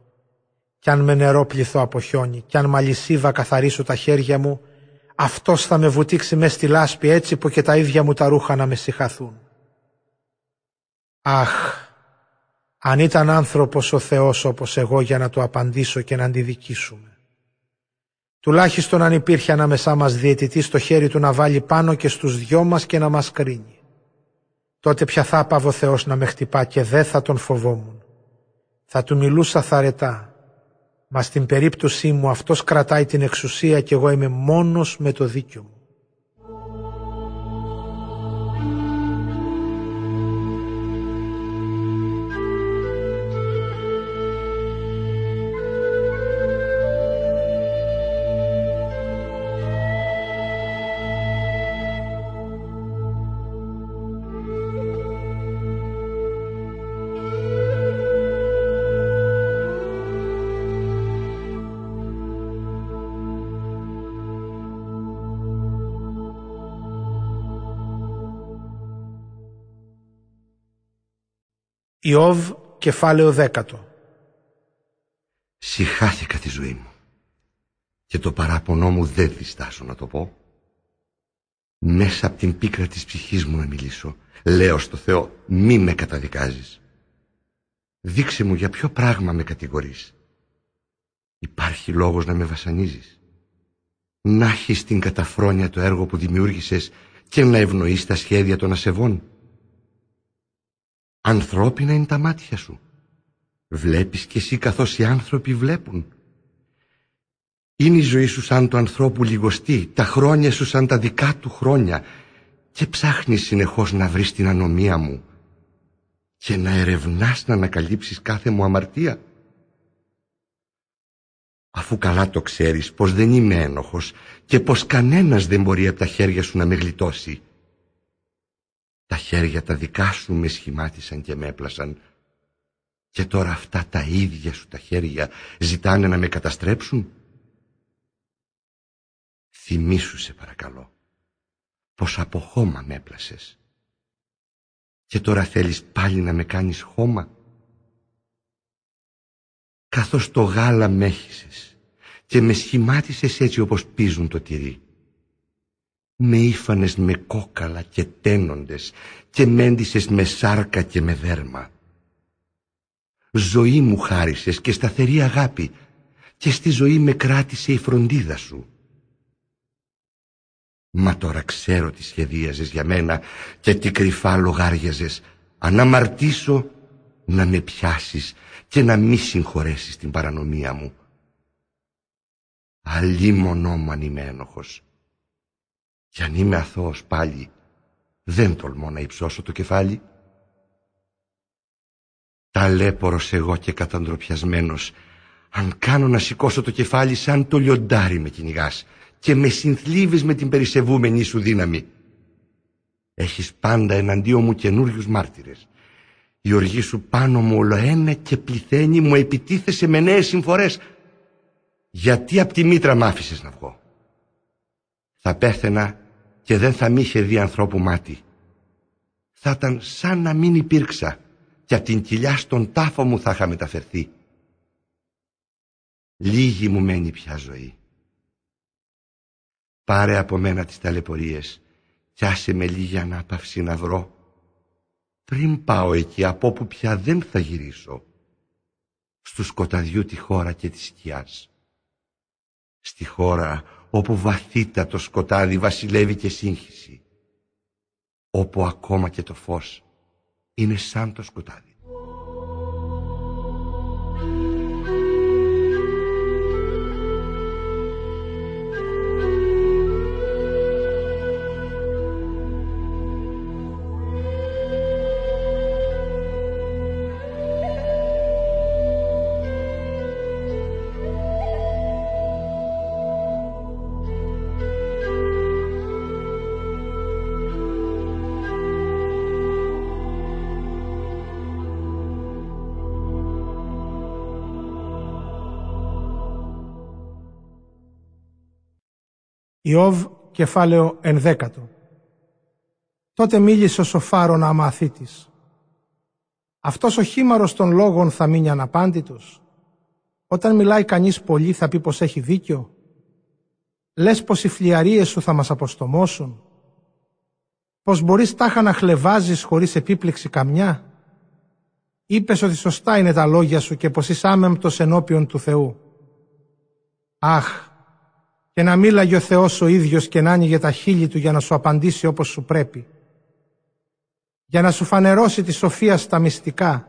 Κι αν με νερό πληθώ από χιόνι, κι αν μ' αλυσίβα καθαρίσω τα χέρια μου, αυτός θα με βουτήξει μες στη λάσπη, έτσι που και τα ίδια μου τα ρούχα να με συχαθούν. Αχ, αν ήταν άνθρωπος ο Θεός όπως εγώ για να του απαντήσω και να αντιδικήσουμε. Τουλάχιστον αν υπήρχε ανάμεσά μας διαιτητή στο χέρι του να βάλει πάνω και στους δυο μας και να μας κρίνει. Τότε πια θα απαύω ο Θεός να με χτυπά και δεν θα τον φοβόμουν. Θα του μιλούσα θαρετά. Μα στην περίπτωσή μου αυτός κρατάει την εξουσία και εγώ είμαι μόνος με το δίκιο μου. Ιώβ, κεφάλαιο δέκατο. Συχάθηκα τη ζωή μου και το παράπονό μου δεν διστάζω να το πω. Μέσα από την πίκρα της ψυχής μου να μιλήσω. Λέω στο Θεό, μη με καταδικάζεις. Δείξε μου για ποιο πράγμα με κατηγορείς. Υπάρχει λόγος να με βασανίζεις? Να έχεις την καταφρόνια το έργο που δημιούργησες και να ευνοείς τα σχέδια των ασεβών. Ανθρώπινα είναι τα μάτια σου. Βλέπεις κι εσύ καθώς οι άνθρωποι βλέπουν. Είναι η ζωή σου σαν του ανθρώπου λιγοστή, τα χρόνια σου σαν τα δικά του χρόνια, και ψάχνεις συνεχώς να βρεις την ανομία μου και να ερευνάς να ανακαλύψεις κάθε μου αμαρτία. Αφού καλά το ξέρεις πως δεν είμαι ένοχος και πως κανένας δεν μπορεί από τα χέρια σου να με γλιτώσει. Τα χέρια τα δικά σου με σχημάτισαν και με έπλασαν. Και τώρα αυτά τα ίδια σου τα χέρια ζητάνε να με καταστρέψουν. Θυμήσου σε παρακαλώ πως από χώμα με έπλασες. Και τώρα θέλεις πάλι να με κάνεις χώμα. Καθώς το γάλα μέχισες και με σχημάτισες έτσι όπως πίζουν το τυρί. Με ήφανες με κόκαλα και τένοντες και μέντισες με σάρκα και με δέρμα. Ζωή μου χάρισες και σταθερή αγάπη και στη ζωή με κράτησε η φροντίδα σου. Μα τώρα ξέρω τι σχεδίαζες για μένα και τι κρυφά λογάριαζες. Αν αμαρτήσω να με πιάσεις και να μη συγχωρέσεις την παρανομία μου. Αλίμονό μου αν είμαι ένοχος. Κι αν είμαι αθώος πάλι, δεν τολμώ να υψώσω το κεφάλι. Ταλέπορος εγώ και καταντροπιασμένος, αν κάνω να σηκώσω το κεφάλι σαν το λιοντάρι με κυνηγάς και με συνθλίβεις με την περισεβούμενη σου δύναμη. Έχεις πάντα εναντίον μου καινούριους μάρτυρες. Η οργή σου πάνω μου ολοένα και πληθαίνει, μου επιτίθεσαι με νέες συμφορές. Γιατί απ' τη μήτρα μ' άφησες να βγω. Θα πέθαινα και δεν θα μ' είχε δει ανθρώπου μάτι. Θα ήταν σαν να μην υπήρξα και απ' την κοιλιά στον τάφο μου θα είχα μεταφερθεί. Λίγη μου μένει πια ζωή. Πάρε από μένα τις ταλαιπωρίες και άσε με λίγη ανάπαυση να βρω πριν πάω εκεί από όπου πια δεν θα γυρίσω. Στου σκοταδιού τη χώρα και τη σκιάς. Στη χώρα όπου βαθύτατο σκοτάδι βασιλεύει και σύγχυση. Όπου ακόμα και το φως είναι σαν το σκοτάδι. Ιώβ, κεφάλαιο ενδέκατο. Τότε μίλησε ο Σωφάρων αμαθήτης. Αυτός ο χήμαρος των λόγων θα μείνει αναπάντητος. Όταν μιλάει κανείς πολύ θα πει πως έχει δίκιο. Λες πως οι φλιαρίες σου θα μας αποστομώσουν. Πως μπορείς τάχα να χλευάζεις χωρίς επίπληξη καμιά. Είπες ότι σωστά είναι τα λόγια σου και πως είσαι άμεμπτος ενώπιον του Θεού. Αχ! Και να μίλαγε ο Θεός ο ίδιος και να άνοιγε τα χείλη του για να σου απαντήσει όπως σου πρέπει. Για να σου φανερώσει τη σοφία στα μυστικά,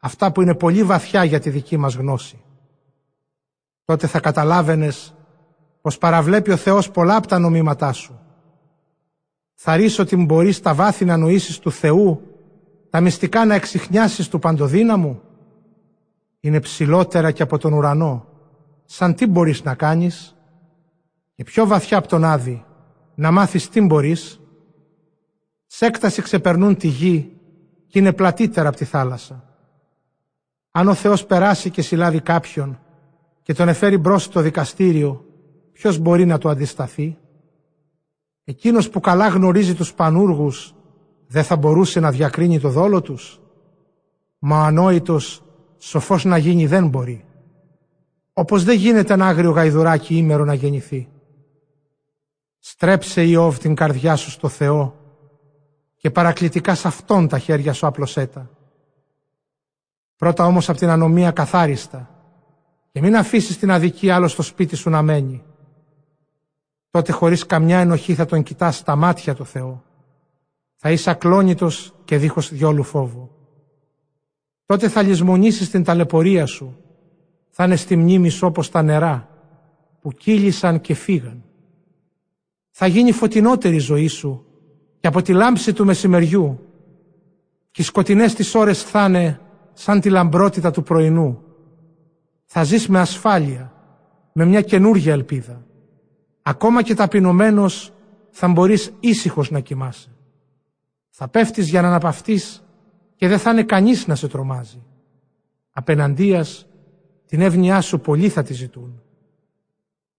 αυτά που είναι πολύ βαθιά για τη δική μας γνώση. Τότε θα καταλάβαινες πως παραβλέπει ο Θεός πολλά από τα νομήματά σου. Θα ρίσω ότι μπορείς τα βάθη να νοήσεις του Θεού, τα μυστικά να εξιχνιάσεις του παντοδύναμου. Είναι ψηλότερα και από τον ουρανό, σαν τι μπορείς να κάνεις. Και πιο βαθιά από τον Άδη, να μάθεις τι μπορείς. Σε έκταση ξεπερνούν τη γη και είναι πλατύτερα από τη θάλασσα. Αν ο Θεός περάσει και συλλάβει κάποιον και τον εφέρει μπρος στο δικαστήριο, ποιος μπορεί να του αντισταθεί. Εκείνος που καλά γνωρίζει τους πανούργους δεν θα μπορούσε να διακρίνει το δόλο τους. Μα ο ανόητος σοφός να γίνει δεν μπορεί. Όπως δεν γίνεται ένα άγριο γαϊδουράκι ήμερο να γεννηθεί. Στρέψε, Ιώβ, την καρδιά σου στο Θεό και παρακλητικά σ' Αυτόν τα χέρια σου άπλωσέ τα. Πρώτα όμως από την ανομία καθάριστα και μην αφήσεις την αδικία άλλο στο σπίτι σου να μένει. Τότε χωρίς καμιά ενοχή θα τον κοιτάς στα μάτια το Θεό. Θα είσαι ακλόνητος και δίχως διόλου φόβο. Τότε θα λησμονήσεις την ταλαιπωρία σου. Θα είναι στη μνήμη σου όπως τα νερά που κύλησαν και φύγαν. Θα γίνει φωτεινότερη η ζωή σου και από τη λάμψη του μεσημεριού και οι σκοτεινές τις ώρες θα είναι σαν τη λαμπρότητα του πρωινού. Θα ζεις με ασφάλεια, με μια καινούργια ελπίδα. Ακόμα και ταπεινωμένος θα μπορείς ήσυχος να κοιμάσαι. Θα πέφτεις για να αναπαυτείς και δεν θα είναι κανείς να σε τρομάζει. Απέναντίας την εύνοιά σου πολλοί θα τη ζητούν.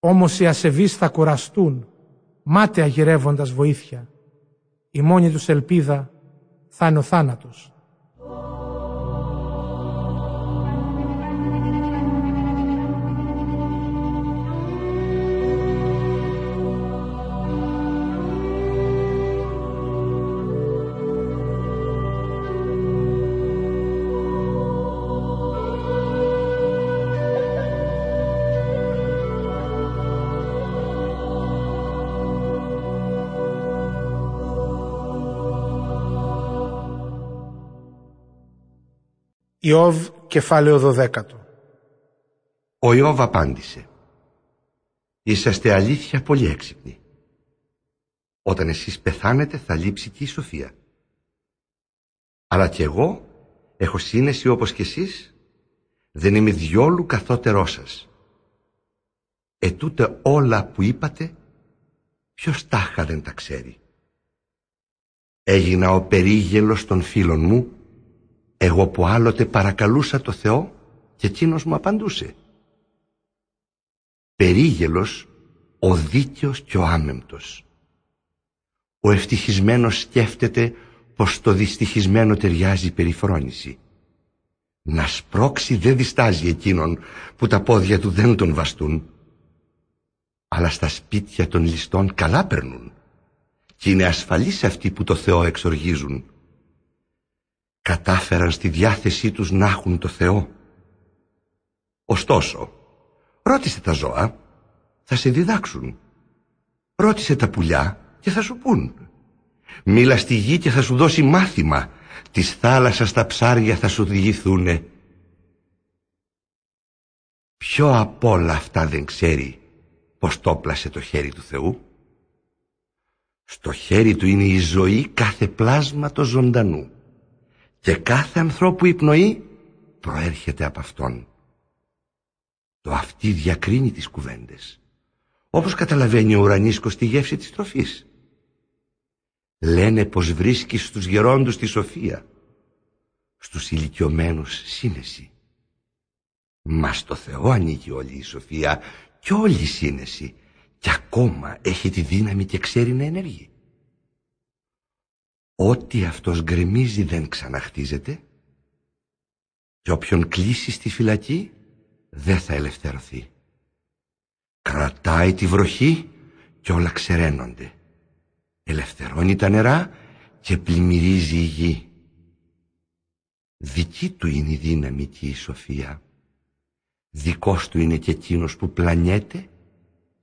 Όμως οι ασεβείς θα κουραστούν, μάταια γυρεύοντας βοήθεια. Η μόνη τους ελπίδα θα είναι ο θάνατος. Ιώβ, κεφάλαιο δωδέκατο. Ο Ιώβ απάντησε: «Είσαστε αλήθεια πολύ έξυπνοι. Όταν εσείς πεθάνετε θα λείψει και η σοφία. Αλλά κι εγώ έχω σύνεση όπως κι εσείς, δεν είμαι διόλου καθότερός σας. Ετούτε όλα που είπατε, ποιος τάχα δεν τα ξέρει. Έγινα ο περίγελος των φίλων μου, εγώ που άλλοτε παρακαλούσα το Θεό και εκείνος μου απαντούσε. Περίγελος ο δίκαιος και ο άμεμπτος. Ο ευτυχισμένος σκέφτεται πως το δυστυχισμένο ταιριάζει η περιφρόνηση. Να σπρώξει δεν διστάζει εκείνον που τα πόδια του δεν τον βαστούν. Αλλά στα σπίτια των ληστών καλά περνούν και είναι ασφαλείς αυτοί που το Θεό εξοργίζουν. Κατάφεραν στη διάθεσή τους να έχουν το Θεό. Ωστόσο, ρώτησε τα ζώα, θα σε διδάξουν. Ρώτησε τα πουλιά και θα σου πούν. Μίλα στη γη και θα σου δώσει μάθημα. Της θάλασσας τα ψάρια θα σου διηγηθούνε. Ποιο απ' όλα αυτά δεν ξέρει πως τόπλασε το χέρι του Θεού. Στο χέρι του είναι η ζωή κάθε πλάσματος ζωντανού. Και κάθε ανθρώπου η πνοή προέρχεται από αυτόν. Το αυτί διακρίνει τις κουβέντες, όπως καταλαβαίνει ο ουρανίσκος τη γεύση της τροφής. Λένε πως βρίσκει στους γερόντους τη σοφία, στους ηλικιωμένους σύνεση. Μα στο Θεό ανήκει όλη η σοφία και όλη η σύνεση, και ακόμα έχει τη δύναμη και ξέρει να ενεργεί. Ό,τι αυτός γκρεμίζει δεν ξαναχτίζεται και όποιον κλείσει στη φυλακή δεν θα ελευθερωθεί. Κρατάει τη βροχή και όλα ξεραίνονται. Ελευθερώνει τα νερά και πλημμυρίζει η γη. Δική του είναι η δύναμη και η σοφία. Δικός του είναι και εκείνος που πλανιέται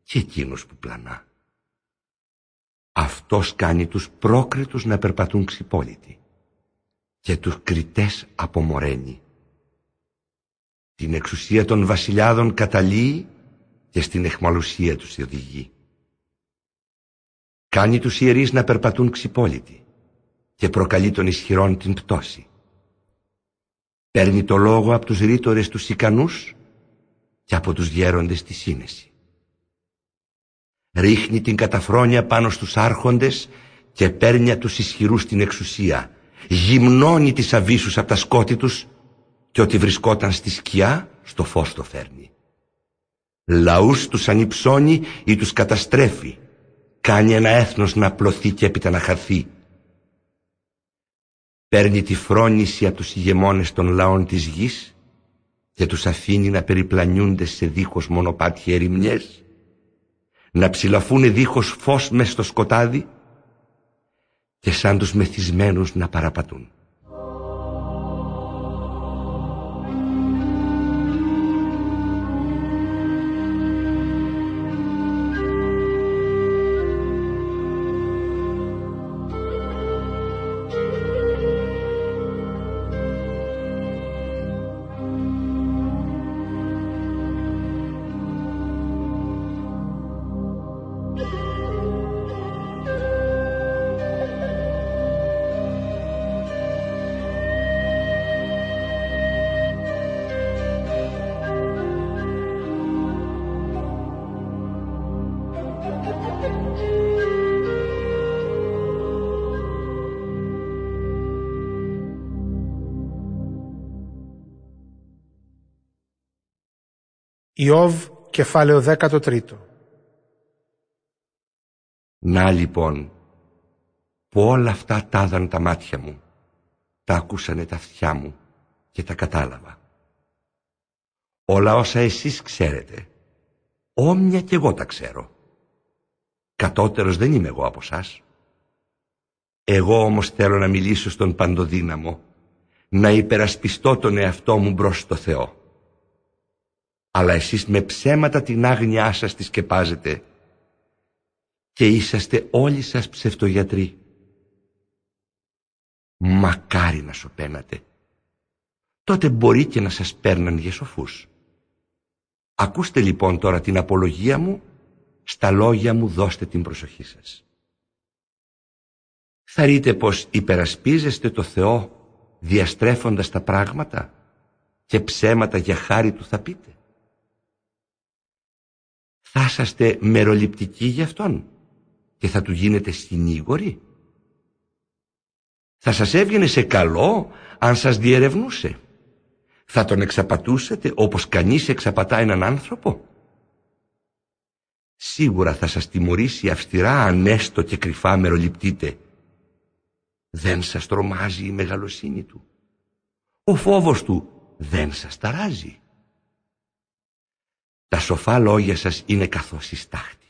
και εκείνος που πλανά. Αυτός κάνει τους πρόκριτους να περπατούν ξυπόλυτοι και τους κριτές απομοραίνει. Την εξουσία των βασιλιάδων καταλύει και στην αιχμαλουσία τους οδηγεί. Κάνει τους ιερείς να περπατούν ξυπόλυτοι και προκαλεί των ισχυρών την πτώση. Παίρνει το λόγο από τους ρήτορες τους ικανούς και από τους γέροντες τη σύνεση. Ρίχνει την καταφρόνια πάνω στους άρχοντες και παίρνει τους ισχυρούς την εξουσία. Γυμνώνει τις αβίσους από τα σκότη τους και ό,τι βρισκόταν στη σκιά στο φως το φέρνει. Λαούς τους ανυψώνει ή τους καταστρέφει. Κάνει ένα έθνος να απλωθεί και έπειτα να χαθεί. Παίρνει τη φρόνηση από τους ηγεμόνες των λαών της γης και τους αφήνει να περιπλανιούνται σε δίχως μονοπάτια ερημιές, να ψηλαφούνε δίχως φως μες στο σκοτάδι και σαν τους μεθυσμένους να παραπατούν». Ιώβ, κεφάλαιο δέκατο τρίτο. Να λοιπόν, που όλα αυτά τα είδαν τα μάτια μου, τα ακούσανε τα αυτιά μου και τα κατάλαβα. Όλα όσα εσείς ξέρετε, όμοια κι εγώ τα ξέρω. Κατώτερος δεν είμαι εγώ από σας. Εγώ όμως θέλω να μιλήσω στον Παντοδύναμο, να υπερασπιστώ τον εαυτό μου μπρος στο Θεό. Αλλά εσείς με ψέματα την άγνοιά σας τη σκεπάζετε και είσαστε όλοι σας ψευτογιατροί. Μακάρι να σωπαίνατε. Τότε μπορεί και να σας παίρναν για σοφούς. Ακούστε λοιπόν τώρα την απολογία μου, στα λόγια μου δώστε την προσοχή σας. Θα ρείτε πως υπερασπίζεστε το Θεό διαστρέφοντας τα πράγματα και ψέματα για χάρη του θα πείτε. Θα είσαστε μεροληπτικοί γι' αυτόν και θα του γίνετε συνήγοροι. Θα σας έβγαινε σε καλό αν σας διερευνούσε. Θα τον εξαπατούσατε όπως κανείς εξαπατά έναν άνθρωπο. Σίγουρα θα σας τιμωρήσει αυστηρά αν έστω και κρυφά μεροληπτείτε. Δεν σας τρομάζει η μεγαλοσύνη του. Ο φόβος του δεν σας ταράζει. Τα σοφά λόγια σας είναι καθώς η στάχτη.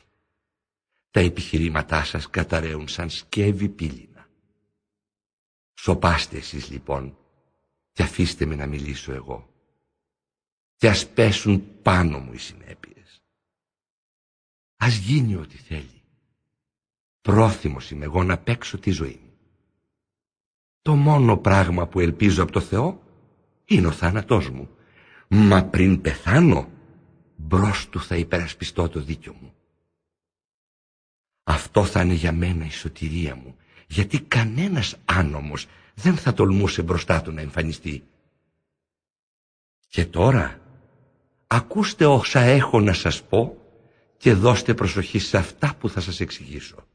Τα επιχειρήματά σας καταραίουν σαν σκεύη πύληνα. Σοπάστε εσείς λοιπόν και αφήστε με να μιλήσω εγώ. Και ας πέσουν πάνω μου οι συνέπειες. Ας γίνει ό,τι θέλει. Πρόθυμος είμαι εγώ να παίξω τη ζωή μου. Το μόνο πράγμα που ελπίζω από το Θεό είναι ο θάνατός μου. Μα πριν πεθάνω, μπρος του θα υπερασπιστώ το δίκιο μου. Αυτό θα είναι για μένα η σωτηρία μου, γιατί κανένας άνομος δεν θα τολμούσε μπροστά του να εμφανιστεί. Και τώρα, ακούστε όσα έχω να σας πω και δώστε προσοχή σε αυτά που θα σας εξηγήσω.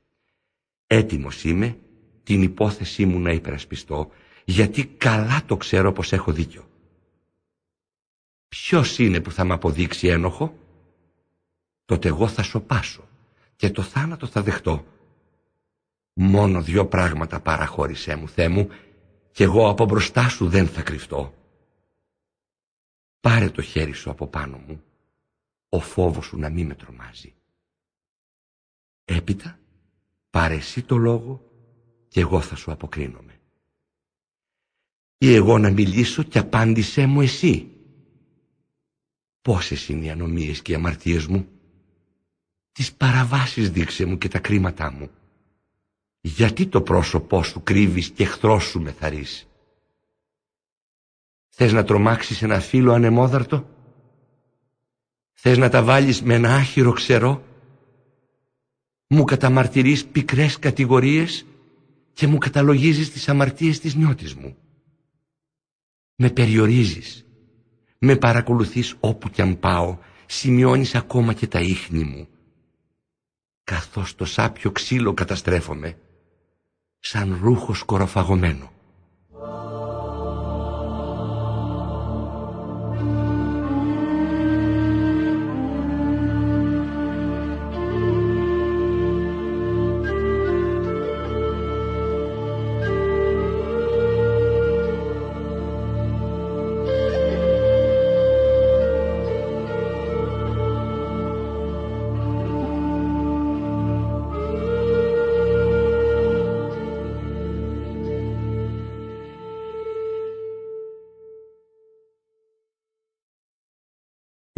Έτοιμος είμαι την υπόθεσή μου να υπερασπιστώ, γιατί καλά το ξέρω πως έχω δίκιο. Ποιος είναι που θα με αποδείξει ένοχο? Τότε εγώ θα σωπάσω και το θάνατο θα δεχτώ. Μόνο δυο πράγματα παραχώρησέ μου, Θεέ μου, κι εγώ από μπροστά σου δεν θα κρυφτώ. Πάρε το χέρι σου από πάνω μου, ο φόβος σου να μην με τρομάζει. Έπειτα, πάρε εσύ το λόγο κι εγώ θα σου αποκρίνομαι. Ή εγώ να μιλήσω κι απάντησέ μου εσύ. Πόσες είναι οι ανομίες και οι αμαρτίες μου. Τις παραβάσεις δείξε μου και τα κρίματά μου. Γιατί το πρόσωπό σου κρύβεις και εχθρός σου μεθαρείς? Θες να τρομάξεις ένα φύλλο ανεμόδαρτο? Θες να τα βάλεις με ένα άχυρο ξερό? Μου καταμαρτυρείς πικρές κατηγορίες και μου καταλογίζεις τις αμαρτίες της νιώτης μου. Με περιορίζεις. Με παρακολουθείς όπου κι αν πάω, σημειώνεις ακόμα και τα ίχνη μου. Καθώς το σάπιο ξύλο καταστρέφομαι, σαν ρούχο σκοροφαγωμένο.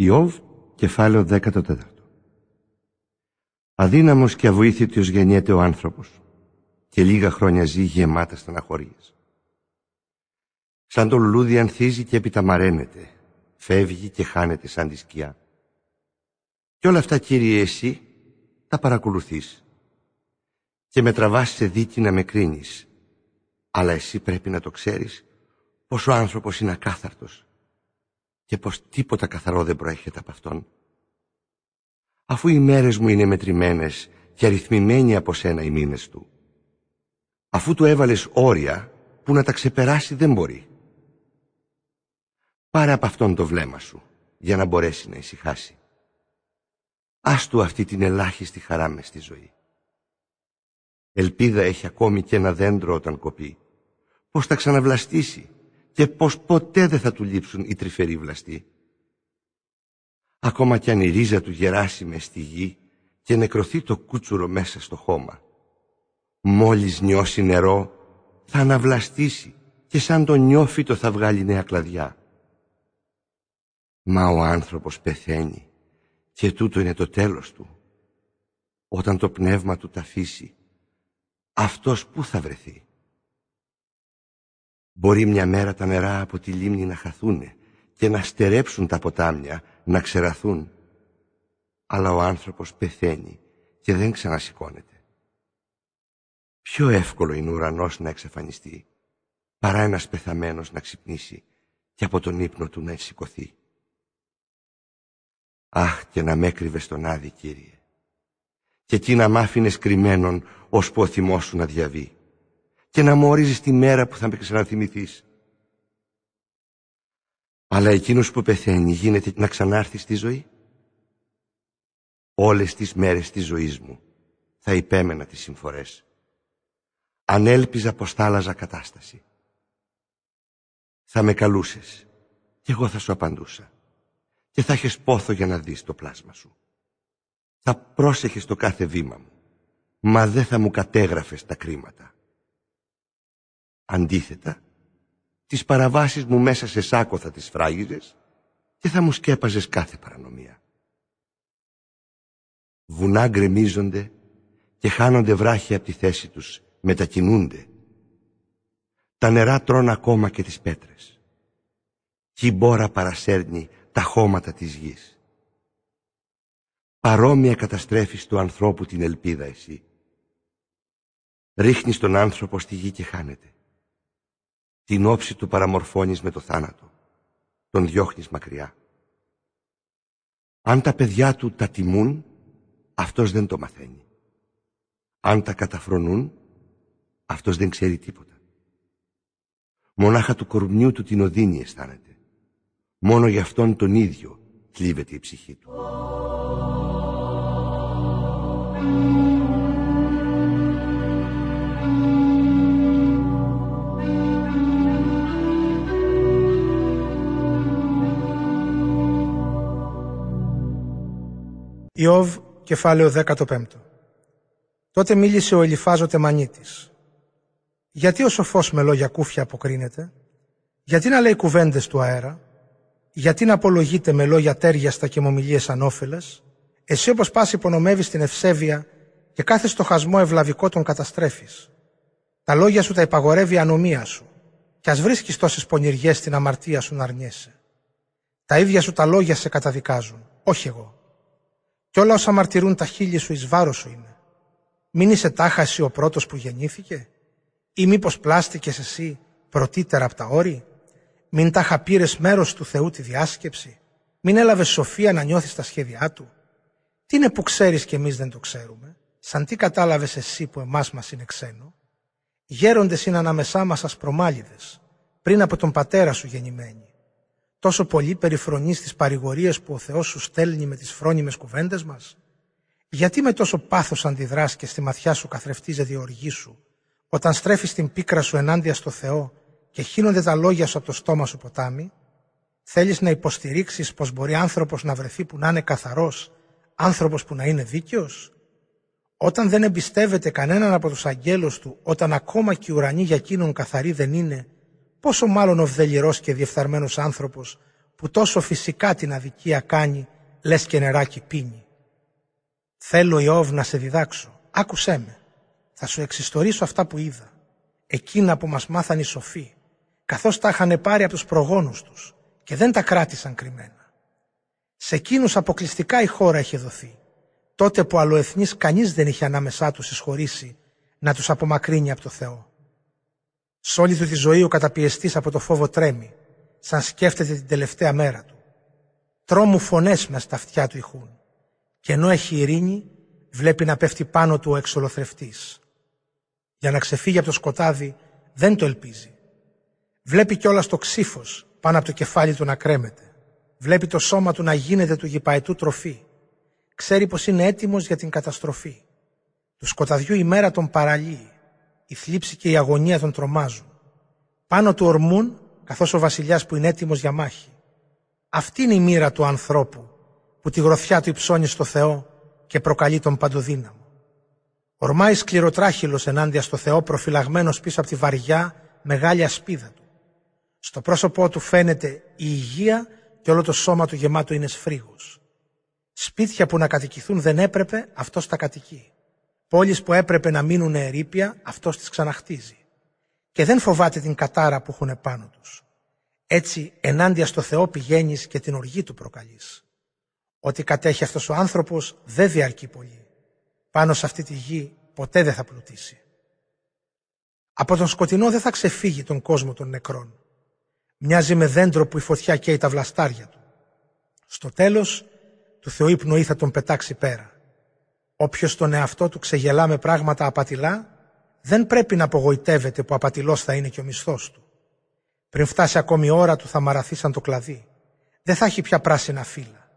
Ιώβ, κεφάλαιο δεκατέσσερα. Αδύναμος και αβοήθητος γεννιέται ο άνθρωπος και λίγα χρόνια ζει γεμάτα στεναχωρίες. Σαν το λουλούδι ανθίζει και επιταμαραίνεται, φεύγει και χάνεται σαν τη σκιά. Κι όλα αυτά, Κύριε, εσύ τα παρακολουθείς και με τραβάς σε δίκη να με κρίνεις. Αλλά εσύ πρέπει να το ξέρεις πως ο άνθρωπος είναι ακάθαρτος και πως τίποτα καθαρό δεν προέρχεται από αυτόν. Αφού οι μέρες μου είναι μετρημένες και αριθμημένοι από σένα οι μήνες του, αφού του έβαλες όρια που να τα ξεπεράσει δεν μπορεί. Πάρε από αυτόν το βλέμμα σου για να μπορέσει να ησυχάσει. Ας του αυτή την ελάχιστη χαρά μες στη ζωή. Ελπίδα έχει ακόμη και ένα δέντρο όταν κοπεί. Πώς θα ξαναβλαστήσει και πώς ποτέ δεν θα του λείψουν οι τρυφεροί βλαστοί. Ακόμα κι αν η ρίζα του γεράσει μες στη γη και νεκρωθεί το κούτσουρο μέσα στο χώμα, μόλις νιώσει νερό θα αναβλαστήσει και σαν το νιόφυτο θα βγάλει νέα κλαδιά. Μα ο άνθρωπος πεθαίνει και τούτο είναι το τέλος του. Όταν το πνεύμα του τα αφήσει, αυτός πού θα βρεθεί? Μπορεί μια μέρα τα νερά από τη λίμνη να χαθούνε και να στερέψουν τα ποτάμια, να ξεραθούν. Αλλά ο άνθρωπος πεθαίνει και δεν ξανασηκώνεται. Πιο εύκολο είναι ο ουρανός να εξαφανιστεί, παρά ένας πεθαμένος να ξυπνήσει και από τον ύπνο του να σηκωθεί. Αχ, και να μ' έκρυβες τον άδη, Κύριε, και εκεί να μ' άφηνες κρυμμένον ώσπου ο θυμός σου να διαβεί, και να μ' ορίζεις τη μέρα που θα με ξαναθυμηθείς. Αλλά εκείνος που πεθαίνει γίνεται να ξανάρθει στη ζωή. Όλες τις μέρες της ζωής μου θα υπέμενα τις συμφορές. Ανέλπιζα πως θα άλλαζα κατάσταση. Θα με καλούσες και εγώ θα σου απαντούσα, και θα έχεις πόθο για να δεις το πλάσμα σου. Θα πρόσεχες το κάθε βήμα μου, μα δεν θα μου κατέγραφες τα κρίματα. Αντίθετα, τις παραβάσεις μου μέσα σε σάκο θα τις φράγιζες και θα μου σκέπαζες κάθε παρανομία. Βουνά γκρεμίζονται και χάνονται βράχοι από τη θέση τους, μετακινούνται. Τα νερά τρώνε ακόμα και τις πέτρες. Κι η μπόρα παρασέρνει τα χώματα της γης. Παρόμοια καταστρέφεις του ανθρώπου την ελπίδα εσύ. Ρίχνεις τον άνθρωπο στη γη και χάνεται. Την όψη του παραμορφώνεις με το θάνατο. Τον διώχνεις μακριά. Αν τα παιδιά του τα τιμούν, αυτός δεν το μαθαίνει. Αν τα καταφρονούν, αυτός δεν ξέρει τίποτα. Μονάχα του κορμιού του την οδύνη αισθάνεται. Μόνο γι' αυτόν τον ίδιο θλίβεται η ψυχή του. Ιώβ, κεφάλαιο δεκαπέντε. Τότε μίλησε ο Ελιφάζ ο Τεμανίτης. Γιατί ο σοφός με λόγια κούφια αποκρίνεται? Γιατί να λέει κουβέντες του αέρα? Γιατί να απολογείται με λόγια τέριαστα και μομιλίες ανώφελες? Εσύ όπως πας υπονομεύεις την ευσέβεια και κάθε στοχασμό ευλαβικό τον καταστρέφεις. Τα λόγια σου τα υπαγορεύει η ανομία σου, κι ας βρίσκεις τόσες πονηριές στην αμαρτία σου να αρνιέσαι. Τα ίδια σου τα λόγια σε καταδικάζουν, όχι εγώ. Κι όλα όσα μαρτυρούν τα χείλη σου εις βάρος σου είναι. Μην είσαι τάχα εσύ ο πρώτος που γεννήθηκε? Ή μήπως πλάστηκες εσύ πρωτύτερα από τα όρη? Μην τάχα πήρες μέρος του Θεού τη διάσκεψη? Μην έλαβες σοφία να νιώθεις τα σχέδιά του? Τι είναι που ξέρεις και εμείς δεν το ξέρουμε? Σαν τι κατάλαβες εσύ που εμάς μας είναι ξένο? Γέροντες είναι ανάμεσά μας ασπρομάλιδες, πριν από τον πατέρα σου γεννημένοι. Τόσο πολύ περιφρονείς τις παρηγορίες που ο Θεός σου στέλνει με τις φρόνιμες κουβέντες μας? Γιατί με τόσο πάθος αντιδράς και στη ματιά σου καθρεφτίζεται η οργή σου, όταν στρέφεις την πίκρα σου ενάντια στο Θεό και χύνονται τα λόγια σου από το στόμα σου ποτάμι? Θέλεις να υποστηρίξεις πως μπορεί άνθρωπος να βρεθεί που να είναι καθαρός, άνθρωπος που να είναι δίκαιος? Όταν δεν εμπιστεύεται κανέναν από τους αγγέλους του, όταν ακόμα και οι ουρανοί για εκείνον καθαροί δεν είναι, πόσο μάλλον ο βδελιρός και διεφθαρμένος άνθρωπος που τόσο φυσικά την αδικία κάνει, λες και νεράκι πίνει. Θέλω, Ιώβ, να σε διδάξω, άκουσέ με. Θα σου εξιστορήσω αυτά που είδα, εκείνα που μας μάθαν οι σοφοί, καθώς τα είχαν πάρει από τους προγόνους τους και δεν τα κράτησαν κρυμμένα. Σε εκείνους αποκλειστικά η χώρα είχε δοθεί, τότε που αλλοεθνής κανείς δεν είχε ανάμεσά τους συσχωρήσει να τους απομακρύνει από το Θεό. Σ' όλη του τη ζωή ο καταπιεστής από το φόβο τρέμει, σαν σκέφτεται την τελευταία μέρα του. Τρόμου φωνές μες τα αυτιά του ηχούν, και ενώ έχει ειρήνη, βλέπει να πέφτει πάνω του ο εξολοθρευτής. Για να ξεφύγει από το σκοτάδι, δεν το ελπίζει. Βλέπει κιόλας το ξύφος πάνω από το κεφάλι του να κρέμεται. Βλέπει το σώμα του να γίνεται του γηπαετού τροφή. Ξέρει πως είναι έτοιμος για την καταστροφή. Του σκοταδιού η μέρα τον παραλύει. Η θλίψη και η αγωνία τον τρομάζουν. Πάνω του ορμούν, καθώς ο βασιλιάς που είναι έτοιμος για μάχη. Αυτή είναι η μοίρα του ανθρώπου, που τη γροθιά του υψώνει στο Θεό και προκαλεί τον παντοδύναμο. Ορμάει σκληροτράχυλος ενάντια στο Θεό, προφυλαγμένος πίσω από τη βαριά, μεγάλη ασπίδα του. Στο πρόσωπό του φαίνεται η υγεία και όλο το σώμα του γεμάτο είναι σφρίγος. Σπίτια που να κατοικηθούν δεν έπρεπε, αυτός τα κατοικεί. Πόλεις που έπρεπε να μείνουν ερείπια, αυτός τις ξαναχτίζει. Και δεν φοβάται την κατάρα που έχουν πάνω τους. Έτσι, ενάντια στο Θεό πηγαίνεις και την οργή του προκαλείς. Ό,τι κατέχει αυτός ο άνθρωπος δεν διαρκεί πολύ. Πάνω σε αυτή τη γη ποτέ δεν θα πλουτίσει. Από τον σκοτεινό δεν θα ξεφύγει τον κόσμο των νεκρών. Μοιάζει με δέντρο που η φωτιά καίει τα βλαστάρια του. Στο τέλος, του Θεού η πνοή θα τον πετάξει πέρα. Όποιος τον εαυτό του ξεγελά με πράγματα απατηλά, δεν πρέπει να απογοητεύεται που απατηλός θα είναι και ο μισθός του. Πριν φτάσει ακόμη η ώρα του θα μαραθεί σαν το κλαδί. Δεν θα έχει πια πράσινα φύλλα.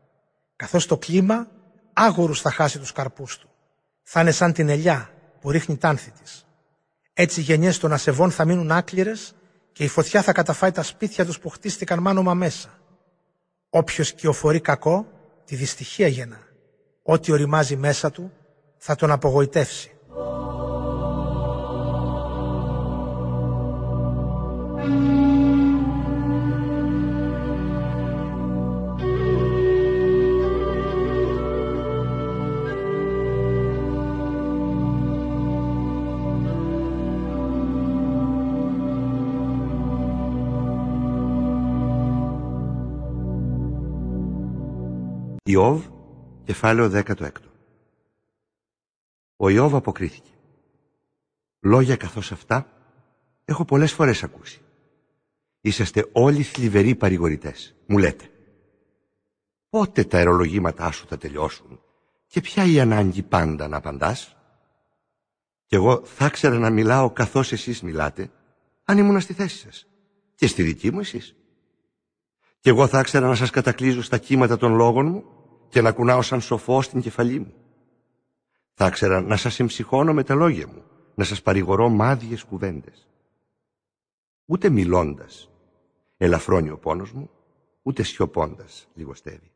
Καθώς το κλίμα, άγορους θα χάσει τους καρπούς του. Θα είναι σαν την ελιά που ρίχνει τάνθη της. Έτσι οι γενιές των ασεβών θα μείνουν άκληρες και η φωτιά θα καταφάει τα σπίτια τους που χτίστηκαν μάνομα μέσα. Όποιος κυοφορεί κακό, τη δυστυχία γεννά. Ό,τι οριμάζει μέσα του θα τον απογοητεύσει. Ιώβ, κεφάλαιο δέκατο έκτο. Ο Ιώβ αποκρίθηκε. Λόγια καθώς αυτά έχω πολλές φορές ακούσει. Είσαστε όλοι θλιβεροί παρηγορητές. Μου λέτε, πότε τα αερολογήματά σου θα τελειώσουν και ποια η ανάγκη πάντα να απαντάς? Κι εγώ θα ξέρα να μιλάω καθώς εσείς μιλάτε, αν ήμουν στη θέση σας και στη δική μου εσείς. Κι εγώ θα ξέρα να σας κατακλείζω στα κύματα των λόγων μου και να κουνάω σαν σοφό στην κεφαλή μου. Θα ξέρα να σας εμψυχώνω με τα λόγια μου, να σας παρηγορώ μάδιες κουβέντες. Ούτε μιλώντας ελαφρώνει ο πόνος μου, ούτε σιωπώντας λιγοστεύει.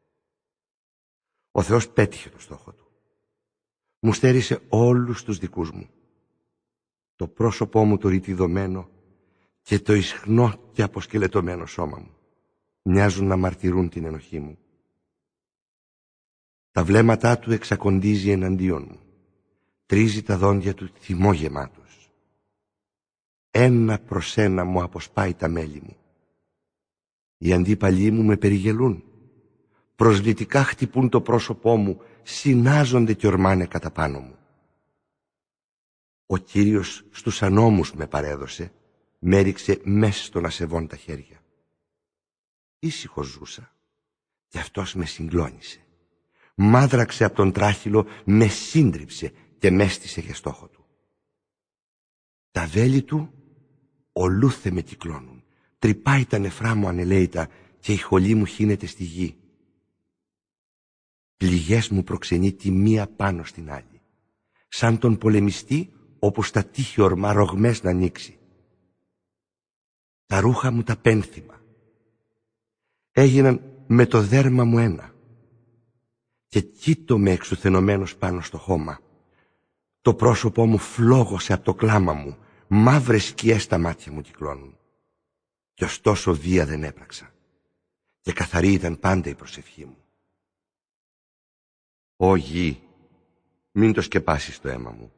Ο Θεός πέτυχε το στόχο του. Μου στέρισε όλους τους δικούς μου. Το πρόσωπό μου το ρητιδωμένο και το ισχνό και αποσκελετωμένο σώμα μου μοιάζουν να μαρτυρούν την ενοχή μου. Τα βλέμματά του εξακοντίζει εναντίον μου. Τρίζει τα δόντια του θυμό γεμάτος. Ένα προς ένα μου αποσπάει τα μέλη μου. Οι αντίπαλοι μου με περιγελούν. Προσβλητικά χτυπούν το πρόσωπό μου, συνάζονται και ορμάνε κατά πάνω μου. Ο Κύριος στους ανώμους με παρέδωσε, με έριξε μέσα στον ασεβόν τα χέρια. Ήσυχος ζούσα, κι αυτός με συγκλώνησε. Μάδραξε από τον τράχυλο, με σύντριψε και με έστησε για στόχο του. Τα βέλη του ολούθε με κυκλώνουν. Τρυπάει τα νεφρά μου ανελαίητα και η χολή μου χύνεται στη γη. Πληγές μου προξενεί τη μία πάνω στην άλλη. Σαν τον πολεμιστή, όπως τα τείχη ορμά ρογμές να ανοίξει. Τα ρούχα μου τα πένθυμα έγιναν με το δέρμα μου ένα. Και κοίτω με εξουθενωμένος πάνω στο χώμα. Το πρόσωπό μου φλόγωσε από το κλάμα μου. Μαύρες σκιές τα μάτια μου κυκλώνουν. Κι ωστόσο βία δεν έπραξα. Και καθαρή ήταν πάντα η προσευχή μου. Ω γη, μην το σκεπάσεις το αίμα μου.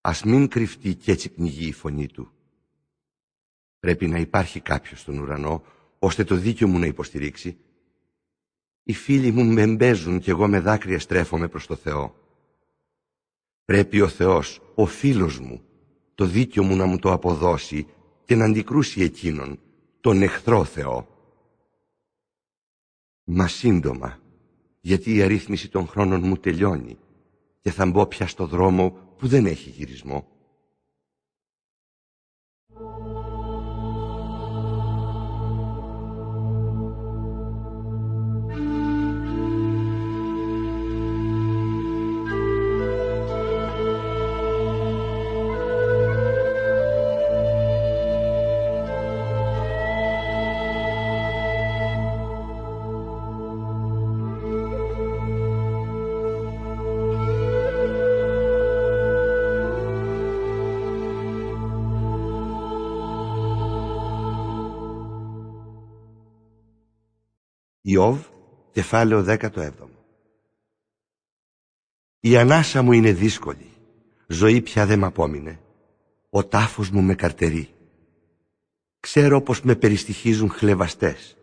Ας μην κρυφτεί κι έτσι πνιγεί η φωνή του. Πρέπει να υπάρχει κάποιος στον ουρανό, ώστε το δίκιο μου να υποστηρίξει. Οι φίλοι μου με μπέζουν κι εγώ με δάκρυα στρέφομαι προς το Θεό. Πρέπει ο Θεός, ο φίλος μου, το δίκιο μου να μου το αποδώσει και να αντικρούσει εκείνον, τον εχθρό Θεό. Μα σύντομα, γιατί η αρρύθμιση των χρόνων μου τελειώνει και θα μπω πια στο δρόμο που δεν έχει γυρισμό. Ιώβ, κεφάλαιο δεκαεπτά. Η ανάσα μου είναι δύσκολη, ζωή πια δεν μ' απόμεινε, ο τάφος μου με καρτερεί. Ξέρω πως με περιστοιχίζουν χλεβαστές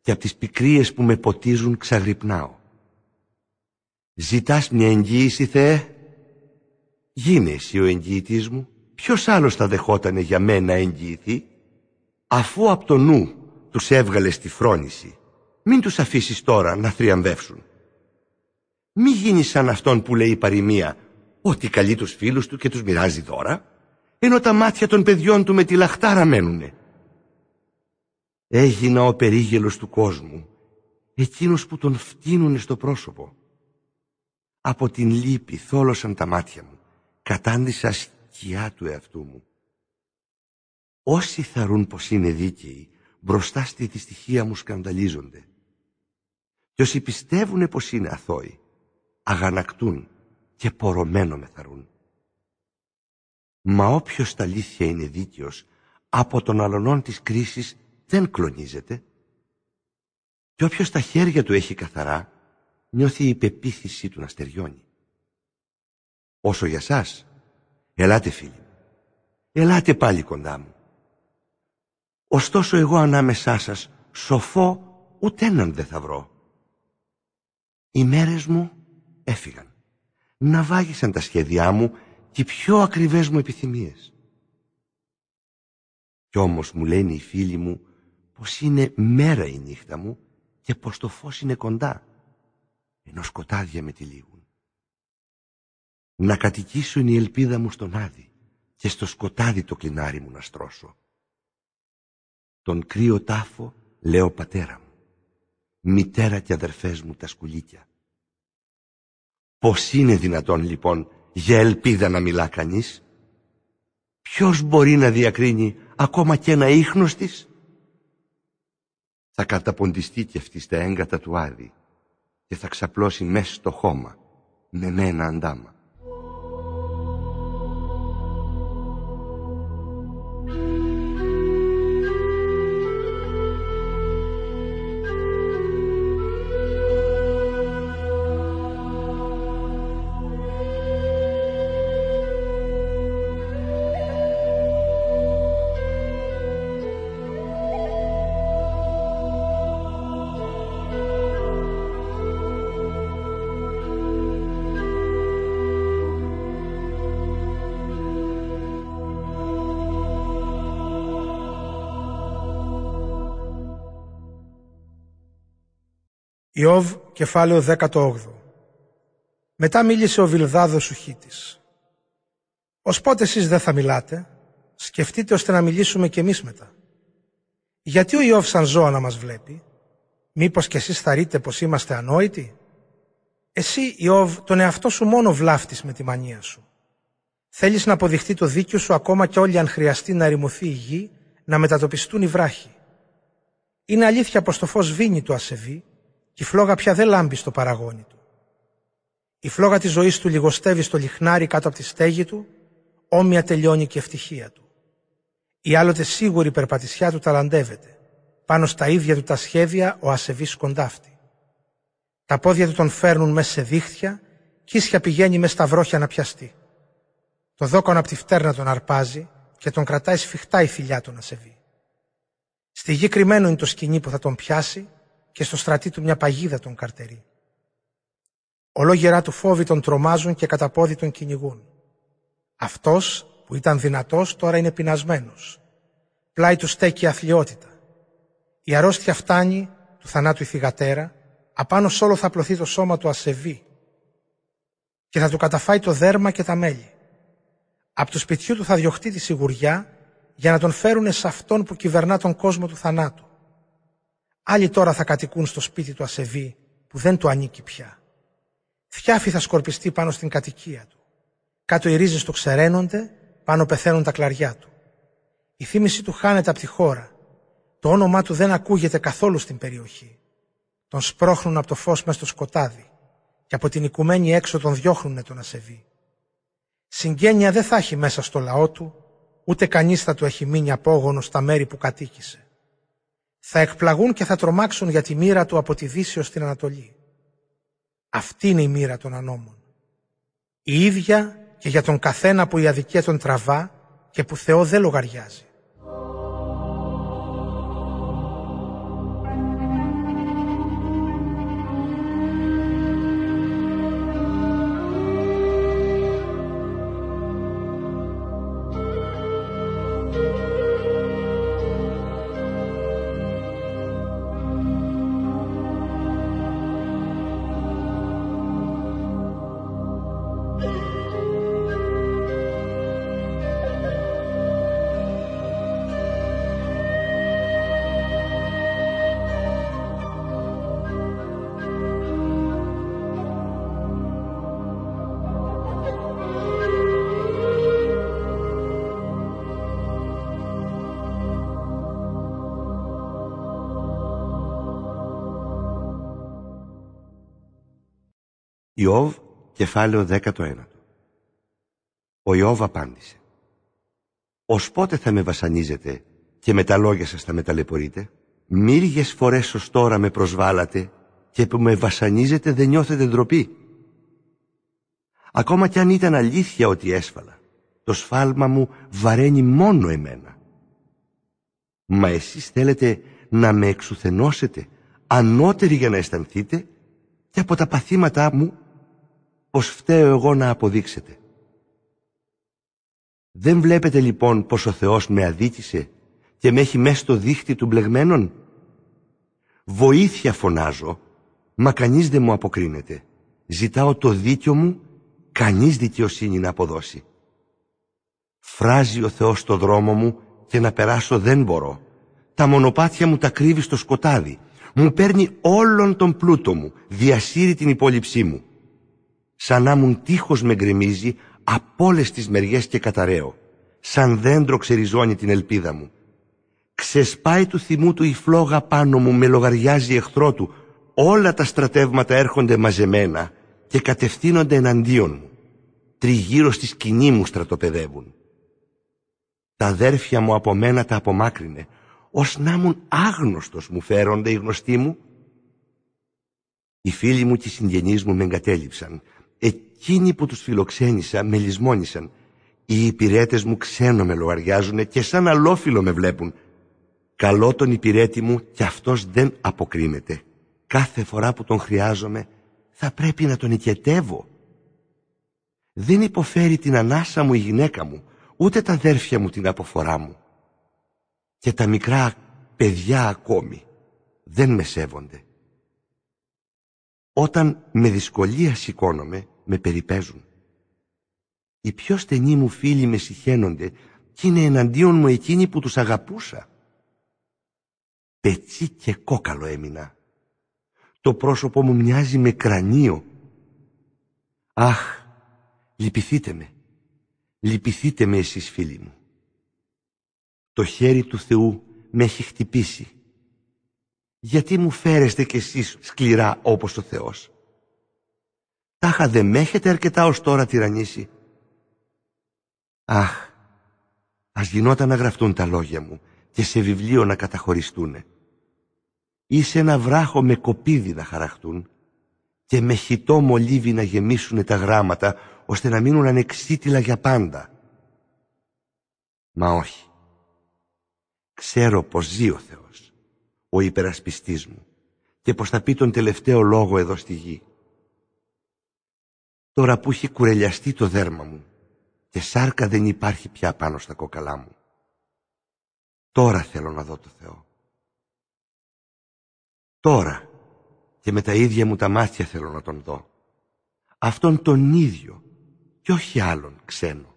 και απ' τις πικρίες που με ποτίζουν ξαγρυπνάω. Ζητάς μια εγγύηση, Θεέ? Γίνε εσύ ο εγγυητής μου, ποιος άλλος θα δεχότανε για μένα εγγυηθεί? Αφού από το νου τους έβγαλες τη φρόνηση, μην τους αφήσεις τώρα να θριαμβεύσουν. Μη γίνεις σαν αυτόν που λέει η παροιμία ότι καλεί τους φίλους του και τους μοιράζει δώρα, ενώ τα μάτια των παιδιών του με τη λαχτάρα μένουνε. Έγινα ο περίγελος του κόσμου, εκείνος που τον φτύνουνε στο πρόσωπο. Από την λύπη θόλωσαν τα μάτια μου, κατάντησα σκιά του εαυτού μου. Όσοι θαρούν πως είναι δίκαιοι, μπροστά στη δυστυχία μου σκανδαλίζονται. Και όσοι πιστεύουνε πως είναι αθώοι, αγανακτούν και πορωμένο με θαρούν. Μα όποιος στα αλήθεια είναι δίκαιος, από τον αλωνών της κρίσης δεν κλονίζεται. Και όποιος τα χέρια του έχει καθαρά, νιώθει η πεποίθησή του να στεριώνει. Όσο για σας, ελάτε φίλοι μου, ελάτε πάλι κοντά μου. Ωστόσο εγώ ανάμεσά σας σοφό ούτε έναν δεν θα βρω. Οι μέρες μου έφυγαν, ναυάγησαν τα σχέδιά μου και οι πιο ακριβές μου επιθυμίες. Κι όμως μου λένε οι φίλοι μου πως είναι μέρα η νύχτα μου και πως το φως είναι κοντά, ενώ σκοτάδια με τυλίγουν. Να κατοικήσω είναι η ελπίδα μου στον άδη και στο σκοτάδι το κλινάρι μου να στρώσω. Τον κρύο τάφο λέω πατέρα μου, μητέρα και αδερφές μου τα σκουλίκια. Πώς είναι δυνατόν λοιπόν για ελπίδα να μιλά κανείς? Ποιος μπορεί να διακρίνει ακόμα και ένα ίχνος της? Θα καταποντιστεί κι αυτή στα έγκατα του άδη και θα ξαπλώσει μέσα στο χώμα με μένα αντάμα. Ιώβ, κεφάλαιο δεκαοκτώ. Μετά μίλησε ο Βιλδάδ ο Σουχίτης. Ως πότε εσείς δεν θα μιλάτε, σκεφτείτε ώστε να μιλήσουμε κι εμείς μετά. Γιατί ο Ιώβ σαν ζώα να μας βλέπει, μήπως κι εσείς θαρείτε πως είμαστε ανόητοι? Εσύ, Ιώβ, τον εαυτό σου μόνο βλάφτεις με τη μανία σου. Θέλεις να αποδειχτεί το δίκιο σου ακόμα κι όλοι αν χρειαστεί να ρημωθεί η γη, να μετατοπιστούν οι βράχοι. Είναι αλήθεια πως το φως βίνει το ασεβή, κι η φλόγα πια δεν λάμπει στο παραγόνι του. Η φλόγα της ζωής του λιγοστεύει στο λιχνάρι κάτω από τη στέγη του, όμοια τελειώνει και η ευτυχία του. Η άλλοτε σίγουρη περπατησιά του ταλαντεύεται, πάνω στα ίδια του τα σχέδια ο ασεβής κοντάφτη. Τα πόδια του τον φέρνουν μέσα σε δίχτυα, κι ίσια πηγαίνει μέσα στα βρόχια να πιαστεί. Το δόκον από τη φτέρνα τον αρπάζει και τον κρατάει σφιχτά η θηλιά του να ασεβεί. Στη γη κρυμμένο είναι το σκοινί που θα τον πιάσει, και στο στρατή του μια παγίδα τον καρτερεί. Ολόγερά του φόβοι τον τρομάζουν και κατά πόδι τον κυνηγούν. Αυτός που ήταν δυνατός τώρα είναι πεινασμένος. Πλάι του στέκει η αθλιότητα. Η αρρώστια φτάνει του θανάτου η θυγατέρα, απάνω σ' όλο θα απλωθεί το σώμα του ασεβή και θα του καταφάει το δέρμα και τα μέλη. Απ' του σπιτιού του θα διωχτεί τη σιγουριά για να τον φέρουνε σε αυτόν που κυβερνά τον κόσμο του θανάτου. Άλλοι τώρα θα κατοικούν στο σπίτι του ασεβή που δεν του ανήκει πια. Θιάφη θα σκορπιστεί πάνω στην κατοικία του. Κάτω οι ρίζες του ξεραίνονται, πάνω πεθαίνουν τα κλαριά του. Η θύμηση του χάνεται από τη χώρα. Το όνομά του δεν ακούγεται καθόλου στην περιοχή. Τον σπρώχνουν από το φως μες στο σκοτάδι και από την οικουμένη έξω τον διώχνουνε τον ασεβή. Συγγένεια δεν θα έχει μέσα στο λαό του, ούτε κανείς θα του έχει μείνει απόγονο στα μέρη που κατοίκησε. θα εκπλαγούν και θα τρομάξουν για τη μοίρα του από τη δύση ως την Ανατολή. Αυτή είναι η μοίρα των ανώμων. Η ίδια και για τον καθένα που η αδικία τον τραβά και που Θεό δεν λογαριάζει. Ιώβ, κεφάλαιο δέκατο ένατο. Ο Ιώβ απάντησε: «Ως πότε θα με βασανίζετε και με τα λόγια σας θα με ταλαιπωρείτε? Μύριες φορές ως τώρα με προσβάλατε και που με βασανίζετε δεν νιώθετε ντροπή. Ακόμα κι αν ήταν αλήθεια ότι έσφαλα, το σφάλμα μου βαραίνει μόνο εμένα. Μα εσείς θέλετε να με εξουθενώσετε ανώτεροι για να αισθανθείτε και από τα παθήματά μου πως φταίω εγώ να αποδείξετε. Δεν βλέπετε λοιπόν πως ο Θεός με αδίκησε και με έχει μέσα στο δίχτυ του μπλεγμένων? Βοήθεια φωνάζω, μα κανείς δεν μου αποκρίνεται. Ζητάω το δίκιο μου, κανείς δικαιοσύνη να αποδώσει. Φράζει ο Θεός το δρόμο μου και να περάσω δεν μπορώ. Τα μονοπάτια μου τα κρύβει στο σκοτάδι. Μου παίρνει όλον τον πλούτο μου, διασύρει την υπόλοιψή μου. Σαν να μουν τείχος με γκρεμίζει από όλες τις μεριές και καταραίω. Σαν δέντρο ξεριζώνει την ελπίδα μου. Ξεσπάει του θυμού του η φλόγα πάνω μου, με λογαριάζει εχθρό του. Όλα τα στρατεύματα έρχονται μαζεμένα και κατευθύνονται εναντίον μου. Τριγύρω στη σκηνή μου στρατοπεδεύουν. Τα αδέρφια μου από μένα τα απομάκρυνε. Ως να μουν άγνωστος μου φέρονται οι γνωστοί μου. Οι φίλοι μου και οι συγγενείς μου με εγκατέλειψαν. Εκείνοι που τους φιλοξένησα με λησμόνησαν. Οι υπηρέτες μου ξένο με λογαριάζουνε και σαν αλόφιλο με βλέπουν. Καλώ τον υπηρέτη μου κι αυτός δεν αποκρίνεται. Κάθε φορά που τον χρειάζομαι θα πρέπει να τον οικετεύω. Δεν υποφέρει την ανάσα μου η γυναίκα μου, ούτε τα αδέρφια μου την αποφορά μου. Και τα μικρά παιδιά ακόμη δεν με σέβονται. Όταν με δυσκολία σηκώνομαι, με περιπέζουν. Οι πιο στενοί μου φίλοι με συχαίνονται κι είναι εναντίον μου εκείνοι που τους αγαπούσα. Πετσί και κόκαλο έμεινα. Το πρόσωπο μου μοιάζει με κρανίο. Αχ, λυπηθείτε με. Λυπηθείτε με εσείς φίλοι μου. Το χέρι του Θεού με έχει χτυπήσει. Γιατί μου φέρεστε κι εσείς σκληρά όπως ο Θεός? Τάχα δεν με έχετε αρκετά ως τώρα τυραννήσει. Αχ, ας γινόταν να γραφτούν τα λόγια μου και σε βιβλίο να καταχωριστούνε. Ή σε ένα βράχο με κοπίδι να χαραχτούν και με χυτό μολύβι να γεμίσουνε τα γράμματα ώστε να μείνουν ανεξίτηλα για πάντα. Μα όχι. Ξέρω πως ζει ο Θεός, ο υπερασπιστής μου, και πως θα πει τον τελευταίο λόγο εδώ στη γη. Τώρα που έχει κουρελιαστεί το δέρμα μου και σάρκα δεν υπάρχει πια πάνω στα κόκαλά μου, τώρα θέλω να δω το Θεό. Τώρα και με τα ίδια μου τα μάτια θέλω να τον δω. Αυτόν τον ίδιο και όχι άλλον ξένο.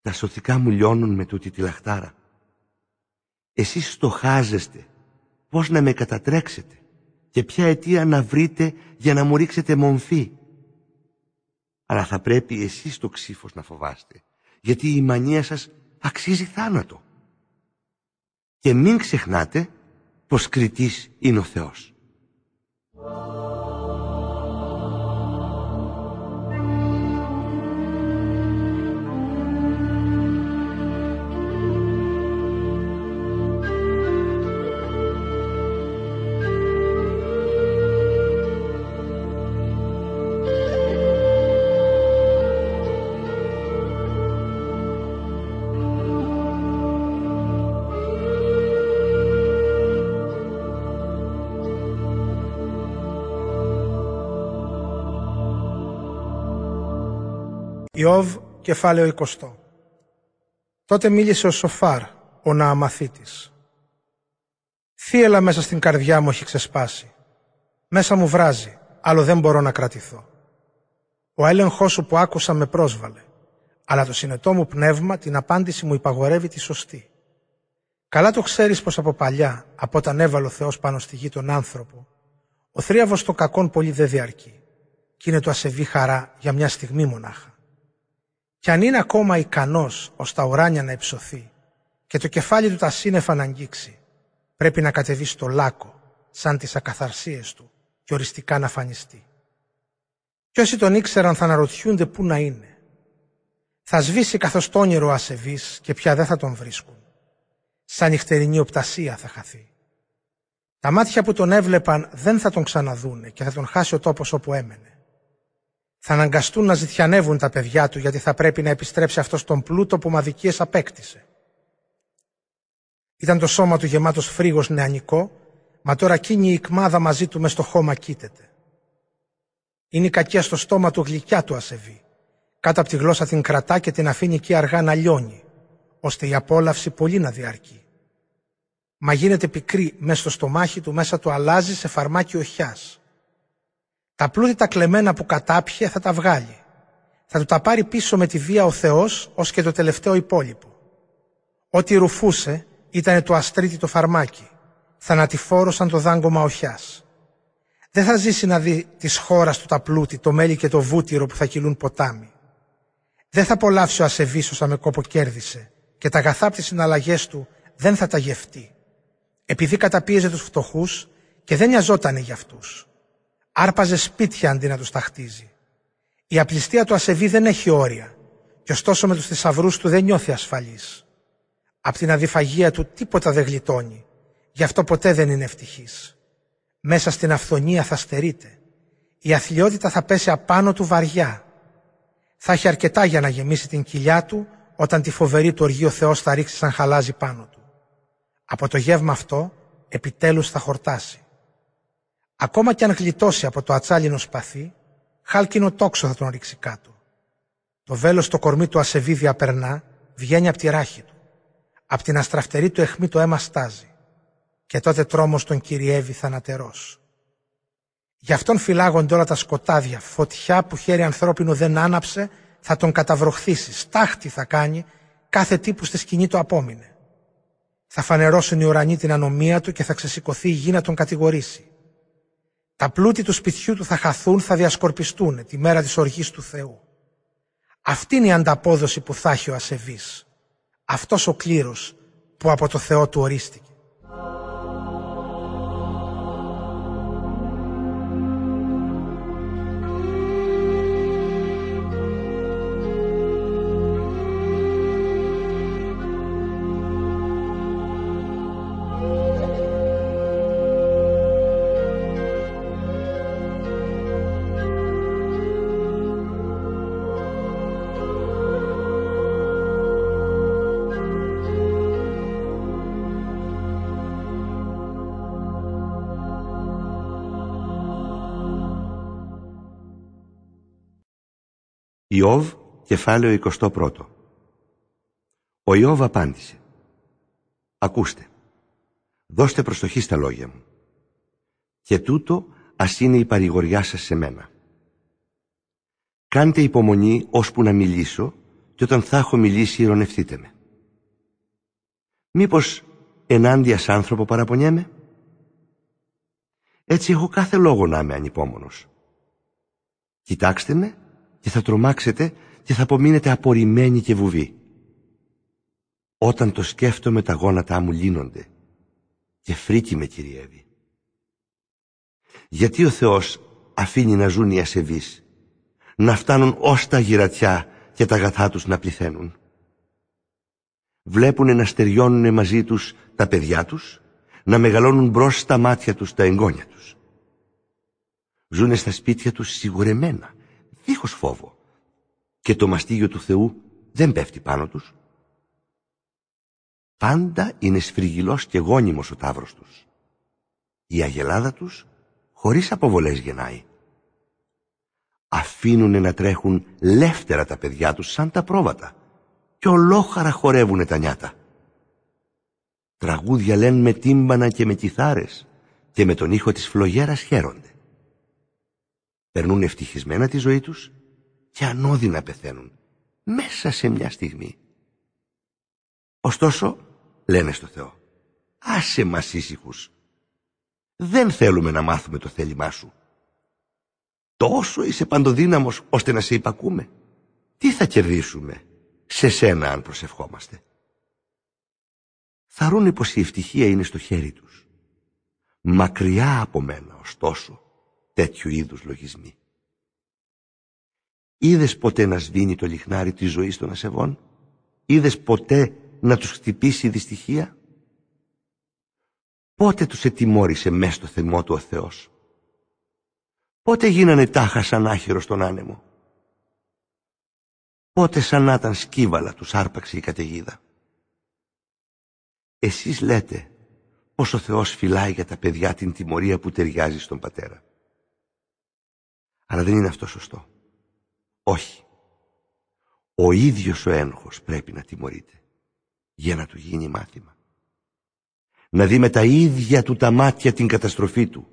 Τα σωθικά μου λιώνουν με τούτη τη λαχτάρα. Εσείς στοχάζεστε πώς να με κατατρέξετε και ποια αιτία να βρείτε για να μου ρίξετε μομφή. Αλλά θα πρέπει εσείς το ξύφος να φοβάστε, γιατί η μανία σας αξίζει θάνατο. Και μην ξεχνάτε πως κριτής είναι ο Θεός». Ιώβ, κεφάλαιο είκοσι. Τότε μίλησε ο Σωφάρ, ο Νααμαθήτης. Θύελλα μέσα στην καρδιά μου έχει ξεσπάσει. Μέσα μου βράζει, άλλο δεν μπορώ να κρατηθώ. Ο έλεγχός σου που άκουσα με πρόσβαλε, αλλά το συνετό μου πνεύμα την απάντηση μου υπαγορεύει τη σωστή. Καλά το ξέρεις πως από παλιά, από όταν έβαλε ο Θεός πάνω στη γη τον άνθρωπο, ο θρίαβος των κακών πολύ δεν διαρκεί, κι είναι το ασεβή χαρά για μια στιγμή μονάχα. Κι αν είναι ακόμα ικανός ως τα ουράνια να υψωθεί και το κεφάλι του τα σύννεφα να αγγίξει, πρέπει να κατεβεί στο λάκο, σαν τις ακαθαρσίες του, και οριστικά να φανιστεί. Κι όσοι τον ήξεραν θα αναρωτιούνται πού να είναι. Θα σβήσει καθώς το όνειρο ο ασεβής και πια δεν θα τον βρίσκουν. Σαν νυχτερινή οπτασία θα χαθεί. Τα μάτια που τον έβλεπαν δεν θα τον ξαναδούνε και θα τον χάσει ο τόπος όπου έμενε. Θα αναγκαστούν να ζητιανεύουν τα παιδιά του, γιατί θα πρέπει να επιστρέψει αυτός τον πλούτο που με αδικίες απέκτησε. Ήταν το σώμα του γεμάτος φρίγος νεανικό, μα τώρα κείνη η ικμάδα μαζί του μες στο χώμα κοίτεται. Είναι η κακία στο στόμα του γλυκιά του ασεβή. Κάτω από τη γλώσσα την κρατά και την αφήνει εκεί αργά να λιώνει, ώστε η απόλαυση πολύ να διαρκεί. Μα γίνεται πικρή μες στο στομάχι του, μέσα του αλλάζει σε φαρμάκι οχιάς. Τα πλούτη τα κλεμμένα που κατάπιε θα τα βγάλει. Θα του τα πάρει πίσω με τη βία ο Θεός, ως και το τελευταίο υπόλοιπο. Ό,τι ρουφούσε ήταν το αστρίτη το φαρμάκι, θανατηφόρο σαν το δάγκωμα οχιάς. Δεν θα ζήσει να δει της χώρας του τα πλούτη, το μέλι και το βούτυρο που θα κυλούν ποτάμι. Δεν θα απολαύσει ο ασεβής όσα με κόπο κέρδισε, και τα αγαθά απ' τις συναλλαγές του δεν θα τα γευτεί, επειδή καταπίεζε τους φτωχούς και δεν νοιαζότανε για αυτούς. Άρπαζε σπίτια αντί να τους τα χτίζει. Η απληστία του ασεβή δεν έχει όρια, και ωστόσο με τους θησαυρούς του δεν νιώθει ασφαλής. Απ' την αδιφαγία του τίποτα δεν γλιτώνει, γι' αυτό ποτέ δεν είναι ευτυχής. Μέσα στην αυθονία θα στερείται. Η αθλιότητα θα πέσει απάνω του βαριά. Θα έχει αρκετά για να γεμίσει την κοιλιά του, όταν τη φοβερή του οργή ο Θεός θα ρίξει σαν χαλάζι πάνω του. Από το γεύμα αυτό επιτέλους θα χορτάσει. Ακόμα κι αν γλιτώσει από το ατσάλινο σπαθί, χάλκινο τόξο θα τον ρίξει κάτω. Το βέλος στο κορμί του ασεβή διαπερνά, βγαίνει από τη ράχη του. Απ' την αστραφτερή του αιχμή το αίμα στάζει. Και τότε τρόμος τον κυριεύει θανατερός. Γι' αυτόν φυλάγονται όλα τα σκοτάδια, φωτιά που χέρι ανθρώπινο δεν άναψε, θα τον καταβροχθήσει, στάχτη θα κάνει, κάθε τι που στη σκηνή του απόμεινε. Θα φανερώσουν οι ουρανοί την ανομία του και θα ξεσηκωθεί η γη να τον κατηγορήσει. Τα πλούτη του σπιτιού του θα χαθούν, θα διασκορπιστούν τη μέρα της οργής του Θεού. Αυτή είναι η ανταπόδοση που θα έχει ο ασεβής. Αυτός ο κλήρος που από το Θεό του ορίστηκε. Ιώβ, κεφάλαιο είκοσι ένα. Ο Ιώβ απάντησε: «Ακούστε, δώστε προσοχή στα λόγια μου, και τούτο ας είναι η παρηγοριά σας σε μένα. Κάντε υπομονή ώσπου να μιλήσω, και όταν θα έχω μιλήσει ειρωνευτείτε με. Μήπως ενάντια σ' άνθρωπο παραπονιέμαι? Έτσι έχω κάθε λόγο να είμαι ανυπόμονος. Κοιτάξτε με και θα τρομάξετε και θα απομείνετε απορριμμένοι και βουβοί. Όταν το σκέφτομαι τα γόνατά μου λύνονται και φρίκη με κυριεύει. Γιατί ο Θεός αφήνει να ζουν οι ασεβείς, να φτάνουν ως τα γυρατιά και τα αγαθά τους να πληθαίνουν? Βλέπουνε να στεριώνουν μαζί τους τα παιδιά τους, να μεγαλώνουν μπρος στα μάτια τους τα εγγόνια τους. Ζούνε στα σπίτια τους σιγουρεμένα, δίχως φόβο, και το μαστίγιο του Θεού δεν πέφτει πάνω τους. Πάντα είναι σφριγγυλός και γόνιμος ο ταύρος τους. Η αγελάδα τους χωρίς αποβολές γεννάει. αφήνουνε να τρέχουν λεύτερα τα παιδιά τους σαν τα πρόβατα και ολόχαρα χορεύουνε τα νιάτα. Τραγούδια λένε με τύμπανα και με κιθάρες και με τον ήχο της φλογέρας χαίρονται. Περνούν ευτυχισμένα τη ζωή τους και ανώδυνα πεθαίνουν μέσα σε μια στιγμή. Ωστόσο, λένε στο Θεό, άσε μας ήσυχους. Δεν θέλουμε να μάθουμε το θέλημά σου. Τόσο είσαι παντοδύναμος ώστε να σε υπακούμε. Τι θα κερδίσουμε σε σένα αν προσευχόμαστε? Θα ρούν πως η ευτυχία είναι στο χέρι τους. Μακριά από μένα, ωστόσο, τέτοιου είδους λογισμοί. Είδες ποτέ να σβήνει το λιχνάρι της ζωής των ασεβών? Είδες ποτέ να τους χτυπήσει η δυστυχία? Πότε τους ετιμώρησε μες στο θυμό του ο Θεός? Πότε γίνανε τάχα σαν άχυρο στον άνεμο? Πότε σαν να ήταν σκύβαλα τους άρπαξε η καταιγίδα? Εσείς λέτε πως ο Θεός φυλάει για τα παιδιά την τιμωρία που ταιριάζει στον πατέρα. Αλλά δεν είναι αυτό σωστό. Όχι. Ο ίδιος ο ένοχος πρέπει να τιμωρείται για να του γίνει μάθημα. Να δει με τα ίδια του τα μάτια την καταστροφή του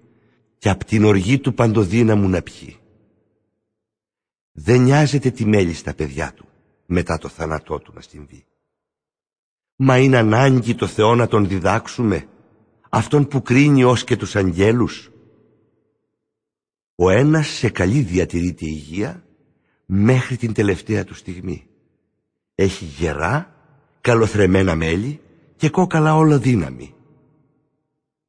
και απ' την οργή του παντοδύναμου να πιει. Δεν νοιάζεται τι μέλη στα παιδιά του μετά το θάνατό του να συμβεί. Μα είναι ανάγκη το Θεό να τον διδάξουμε, αυτόν που κρίνει ως και τους αγγέλους? Ο ένας σε καλή διατηρείται υγεία μέχρι την τελευταία του στιγμή. Έχει γερά, καλοθρεμμένα μέλη και κόκαλα όλο δύναμη.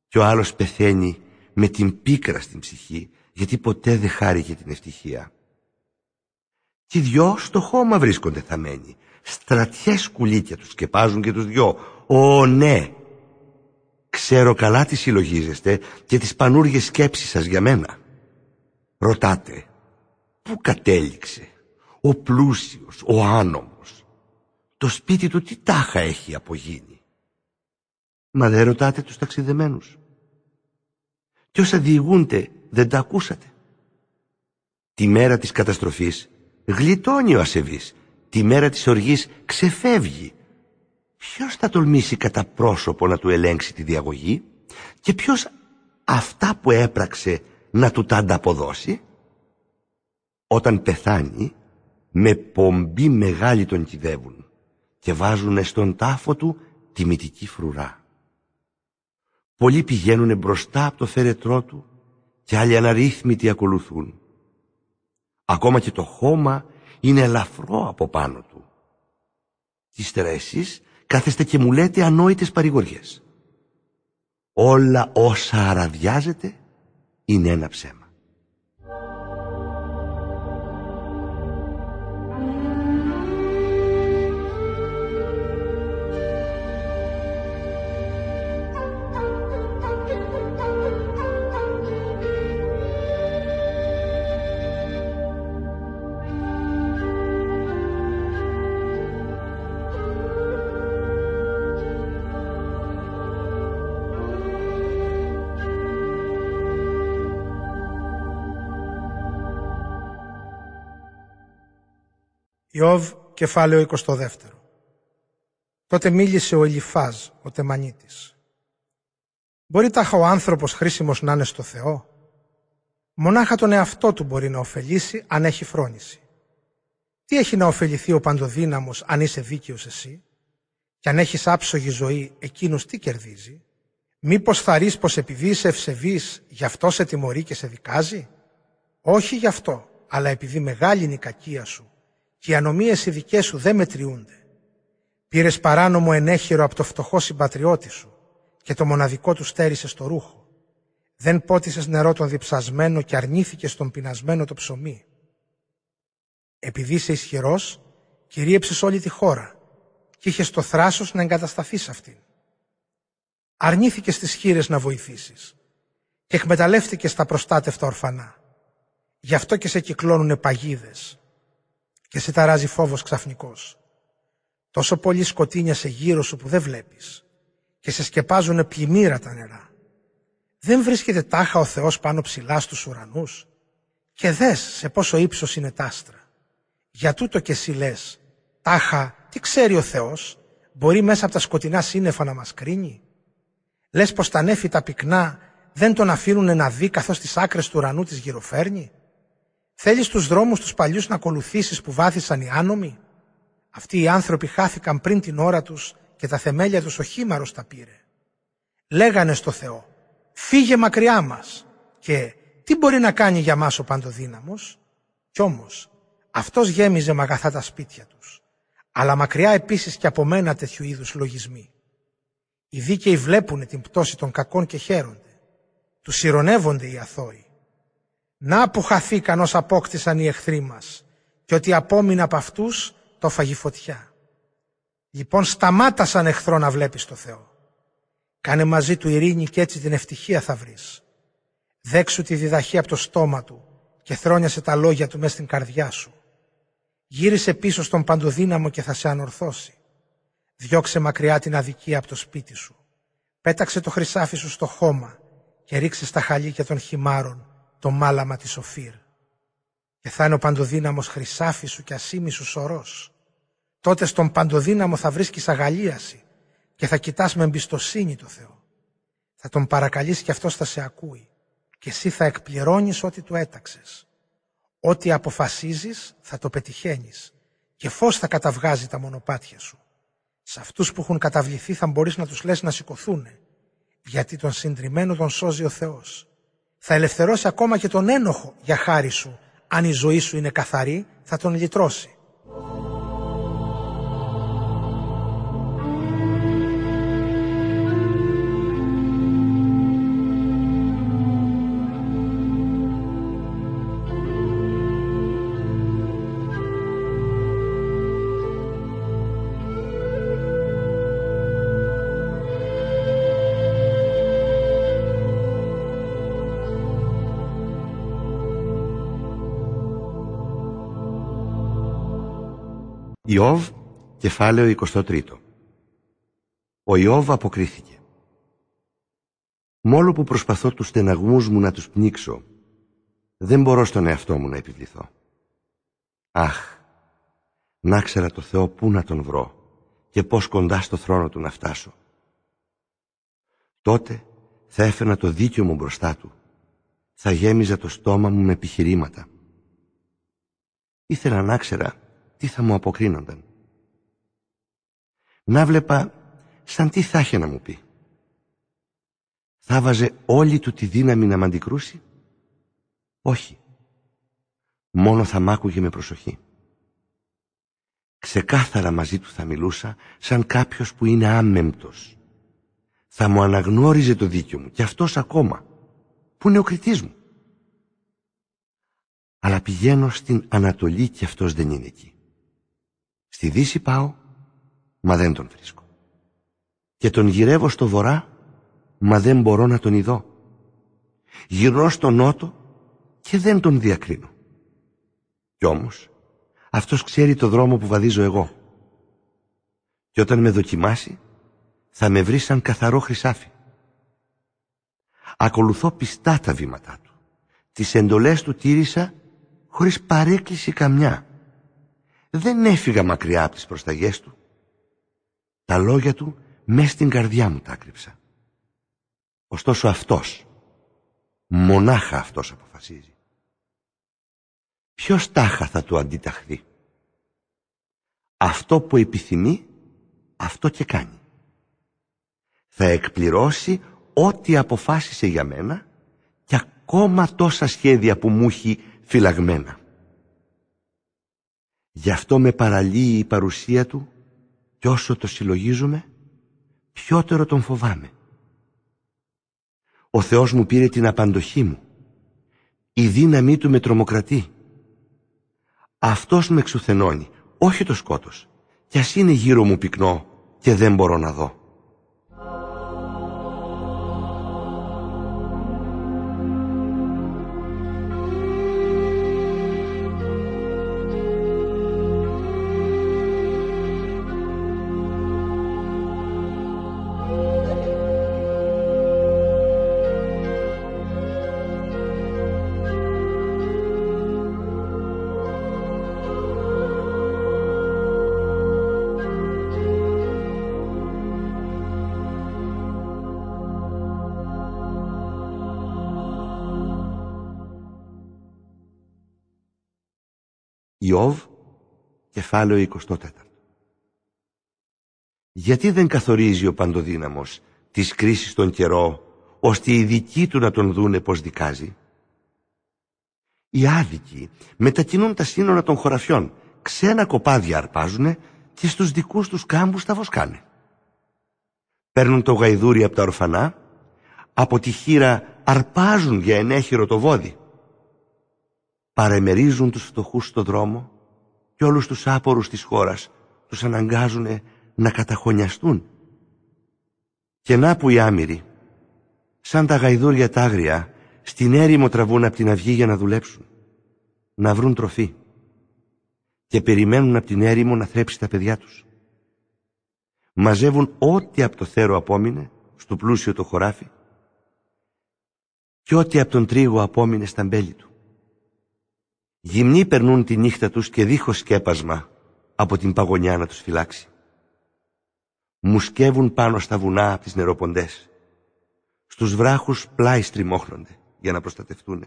Και ο άλλος πεθαίνει με την πίκρα στην ψυχή, γιατί ποτέ δεν χάρηκε την ευτυχία. Τι δυο στο χώμα βρίσκονται θαμμένοι. Στρατιές κουλίκια τους σκεπάζουν και τους δυο. Ω ναι! Ξέρω καλά τι συλλογίζεστε και τις πανούργιες σκέψεις σας για μένα. Ρωτάτε, πού κατέληξε ο πλούσιος, ο άνομος? Το σπίτι του τι τάχα έχει απογίνει? Μα δεν ρωτάτε τους ταξιδεμένους. Και όσα διηγούνται δεν τα ακούσατε. Τη μέρα της καταστροφής γλιτώνει ο ασεβής, τη μέρα της οργής ξεφεύγει. Ποιος θα τολμήσει κατά πρόσωπο να του ελέγξει τη διαγωγή και ποιος αυτά που έπραξε να του τα ανταποδώσει? Όταν πεθάνει, με πομπή μεγάλη τον κυδεύουν και βάζουνε στον τάφο του τιμητική φρουρά. Πολλοί πηγαίνουνε μπροστά από το φέρετρό του και άλλοι αναρρύθμιτοι ακολουθούν. Ακόμα και το χώμα είναι ελαφρό από πάνω του. Ύστερα εσείς κάθεστε και μου λέτε ανόητες παρηγοριές. Όλα όσα αραδιάζετε είναι ένα ψέμα. Ιώβ, κεφάλαιο είκοσι δύο. Τότε μίλησε ο Ελιφάζ, ο Τεμανίτης. Μπορεί τάχα ο άνθρωπος χρήσιμος να είναι στο Θεό? Μονάχα τον εαυτό του μπορεί να ωφελήσει αν έχει φρόνηση. Τι έχει να ωφεληθεί ο παντοδύναμος αν είσαι δίκαιος εσύ? Κι αν έχεις άψογη ζωή, εκείνος τι κερδίζει? Μήπως θαρείς πως επειδή είσαι ευσεβής, γι' αυτό σε τιμωρεί και σε δικάζει? Όχι γι' αυτό, αλλά επειδή μεγάλη είναι η κακία σου και οι ανομίες οι δικές σου δεν μετριούνται. Πήρες παράνομο ενέχειρο από το φτωχό συμπατριώτη σου και το μοναδικό του στέρισες το ρούχο. Δεν πότισες νερό τον διψασμένο και αρνήθηκες τον πεινασμένο το ψωμί. Επειδή είσαι ισχυρός, κυρίεψες όλη τη χώρα και είχες το θράσος να εγκατασταθείς αυτήν. Αρνήθηκες τις χήρες να βοηθήσεις και εκμεταλλεύτηκες τα προστάτευτα ορφανά. Γι' αυτό και σε κυκλώνουνε παγίδες και σε ταράζει φόβος ξαφνικός. Τόσο πολύ σκοτίνια σε γύρω σου που δεν βλέπεις και σε σκεπάζουνε πλημμύρα τα νερά. Δεν βρίσκεται τάχα ο Θεός πάνω ψηλά στους ουρανούς και δες σε πόσο ύψος είναι τάστρα. Για τούτο και εσύ λες, τάχα, τι ξέρει ο Θεός, μπορεί μέσα από τα σκοτεινά σύννεφα να μας κρίνει. Λες πως τα νέφη τα πυκνά δεν τον αφήνουνε να δει καθώς τις άκρες του ουρανού τις γυροφέρνει. Θέλεις τους δρόμους τους παλιούς να ακολουθήσεις που βάθησαν οι άνομοι. Αυτοί οι άνθρωποι χάθηκαν πριν την ώρα τους και τα θεμέλια τους ο χήμαρος τα πήρε. Λέγανε στο Θεό, φύγε μακριά μας και τι μπορεί να κάνει για μας ο παντοδύναμος. Κι όμως αυτός γέμιζε με αγαθά τα σπίτια τους, αλλά μακριά επίσης και από μένα τέτοιου είδους λογισμοί. Οι δίκαιοι βλέπουνε την πτώση των κακών και χαίρονται. Τους ηρωνεύονται οι αθώοι. Να που χαθήκαν όσα απόκτησαν οι εχθροί μας και ότι απόμεινε από αυτούς το φαγή φωτιά. Λοιπόν σταμάτασαν εχθρό να βλέπεις το Θεό. Κάνε μαζί του ειρήνη και έτσι την ευτυχία θα βρεις. Δέξου τη διδαχή από το στόμα του και θρόνιασε τα λόγια του μες στην καρδιά σου. Γύρισε πίσω στον παντοδύναμο και θα σε ανορθώσει. Διώξε μακριά την αδικία από το σπίτι σου. Πέταξε το χρυσάφι σου στο χώμα και ρίξε στα χαλίκια των χυμάρων το μάλαμα της Σωφήρ. Και θα είναι ο παντοδύναμος χρυσάφι σου και ασήμι σου σωρός. Τότε στον παντοδύναμο θα βρίσκεις αγαλίαση και θα κοιτάς με εμπιστοσύνη το Θεό. Θα τον παρακαλείς και αυτός θα σε ακούει και εσύ θα εκπληρώνεις ό,τι του έταξες. Ό,τι αποφασίζεις θα το πετυχαίνεις και φως θα καταβγάζει τα μονοπάτια σου. Σε αυτούς που έχουν καταβληθεί θα μπορείς να τους λες να σηκωθούν, γιατί τον συντριμμένο τον σώζει ο Θεός. Θα ελευθερώσει ακόμα και τον ένοχο για χάρη σου. Αν η ζωή σου είναι καθαρή, θα τον λυτρώσει. Ιώβ, κεφάλαιο εικοστό τρίτο. Ο Ιώβ αποκρίθηκε. Μόλο που προσπαθώ τους στεναγμούς μου να τους πνίξω, δεν μπορώ στον εαυτό μου να επιβληθώ. Αχ, να ξέρα το Θεό πού να τον βρω και πώς κοντά στο θρόνο του να φτάσω. Τότε θα έφερνα το δίκιο μου μπροστά του, θα γέμιζα το στόμα μου με επιχειρήματα. Ήθελα να ξέρα τι θα μου αποκρίνονταν. Να βλέπα σαν τι θα είχε να μου πει. Θα βάζε όλη του τη δύναμη να μ' αντικρούσει. Όχι. Μόνο θα μ' άκουγε με προσοχή. Ξεκάθαρα μαζί του θα μιλούσα σαν κάποιος που είναι άμεμπτος. Θα μου αναγνώριζε το δίκιο μου και αυτός ακόμα που είναι ο κριτής μου. Αλλά πηγαίνω στην Ανατολή και αυτός δεν είναι εκεί. Στη Δύση πάω, μα δεν τον βρίσκω. Και τον γυρεύω στο Βορρά, μα δεν μπορώ να τον ειδώ. Γυρνώ στο Νότο και δεν τον διακρίνω. Κι όμως, αυτός ξέρει το δρόμο που βαδίζω εγώ. Και όταν με δοκιμάσει, θα με βρει σαν καθαρό χρυσάφι. Ακολουθώ πιστά τα βήματά του. Τις εντολές του τήρησα χωρίς παρέκκληση καμιά. Δεν έφυγα μακριά από τις προσταγές του. Τα λόγια του μες στην καρδιά μου τα άκρυψα. Ωστόσο αυτός, μονάχα αυτός αποφασίζει. Ποιος τάχα θα του αντιταχθεί. Αυτό που επιθυμεί, αυτό και κάνει. Θα εκπληρώσει ό,τι αποφάσισε για μένα και ακόμα τόσα σχέδια που μου έχει φυλαγμένα. Γι' αυτό με παραλύει η παρουσία του και όσο το συλλογίζομαι, πιότερο τον φοβάμαι. Ο Θεός μου πήρε την απαντοχή μου. Η δύναμή του με τρομοκρατεί. Αυτός με εξουθενώνει, όχι το σκότος. Κι ας είναι γύρω μου πυκνό και δεν μπορώ να δω. Ιώβ, κεφάλαιο είκοσι τέσσερα. Γιατί δεν καθορίζει ο παντοδύναμος της κρίσης τον καιρό, ώστε οι δικοί του να τον δούνε πως δικάζει? Οι άδικοι μετακινούν τα σύνορα των χωραφιών, ξένα κοπάδια αρπάζουνε και στους δικούς τους κάμπους τα βοσκάνε. Παίρνουν το γαϊδούρι από τα ορφανά, από τη χείρα αρπάζουν για ενέχειρο το βόδι. Παρεμερίζουν τους φτωχούς στο δρόμο και όλους τους άπορους της χώρας τους αναγκάζουνε να καταχωνιαστούν. Και να που οι άμυροι, σαν τα γαϊδούρια τα άγρια, στην έρημο τραβούν από την αυγή για να δουλέψουν, να βρουν τροφή, και περιμένουν από την έρημο να θρέψει τα παιδιά τους. Μαζεύουν ό,τι από το θέρο απόμεινε στο πλούσιο το χωράφι και ό,τι από τον τρίγο απόμεινε στα μπέλη του. Γυμνοί περνούν τη νύχτα τους και δίχως σκέπασμα από την παγωνιά να τους φυλάξει. Μουσκεύουν πάνω στα βουνά από τις νεροποντές. Στους βράχους πλάι στριμώχνονται για να προστατευτούν.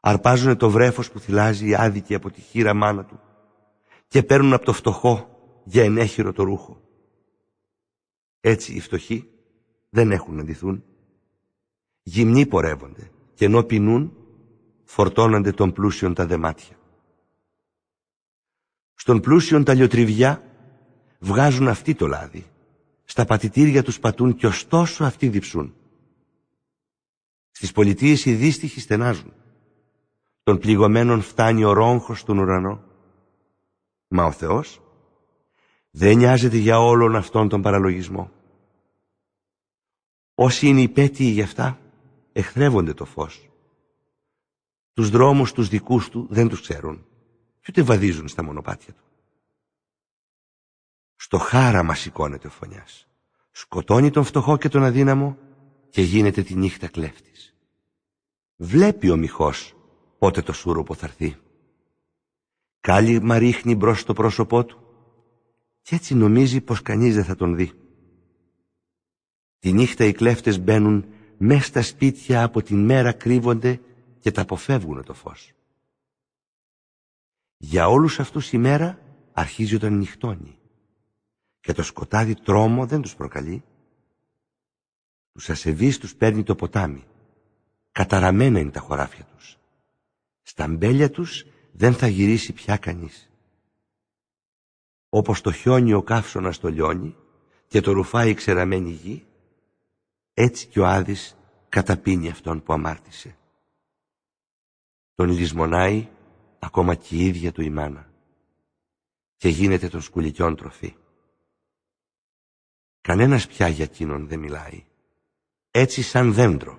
Αρπάζουνε το βρέφος που θυλάζει η άδικη από τη χείρα μάνα του και παίρνουν από το φτωχό για ενέχειρο το ρούχο. Έτσι οι φτωχοί δεν έχουν να ντυθούν. Γυμνοί πορεύονται και ενώ πεινούν φορτώνονται των πλούσιων τα δεμάτια. Στον πλούσιον τα λιοτριβιά βγάζουν αυτοί το λάδι, στα πατητήρια τους πατούν και ωστόσο αυτοί διψούν. Στις πολιτείες οι δύστιχοι στενάζουν. Των πληγωμένων φτάνει ο ρόγχος στον ουρανό. Μα ο Θεός δεν νοιάζεται για όλον αυτόν τον παραλογισμό. Όσοι είναι υπέτοιοι γι' αυτά εχθρεύονται το φως. Τους δρόμους τους δικούς του δεν τους ξέρουν και ούτε βαδίζουν στα μονοπάτια του. Στο χάραμα σηκώνεται ο φωνιάς. Σκοτώνει τον φτωχό και τον αδύναμο και γίνεται τη νύχτα κλέφτης. Βλέπει ο μοιχός πότε το σούρουπο θα έρθει. Κάλυμα ρίχνει μπρος στο πρόσωπό του και έτσι νομίζει πως κανείς δεν θα τον δει. Τη νύχτα οι κλέφτες μπαίνουν μέσα στα σπίτια, από την μέρα κρύβονται και τα αποφεύγουν το φως. Για όλους αυτούς η μέρα αρχίζει όταν νυχτώνει και το σκοτάδι τρόμο δεν τους προκαλεί. Τους ασεβείς τους παίρνει το ποτάμι. Καταραμένα είναι τα χωράφια τους. Στα μπέλια τους δεν θα γυρίσει πια κανείς. Όπως το χιόνι ο καύσωνας το λιώνει και το ρουφάει η ξεραμένη γη, έτσι κι ο Άδης καταπίνει αυτόν που αμάρτησε. Τον λησμονάει ακόμα και η ίδια του η μάνα και γίνεται των σκουλικιών τροφή. Κανένας πια για εκείνον δεν μιλάει. Έτσι σαν δέντρο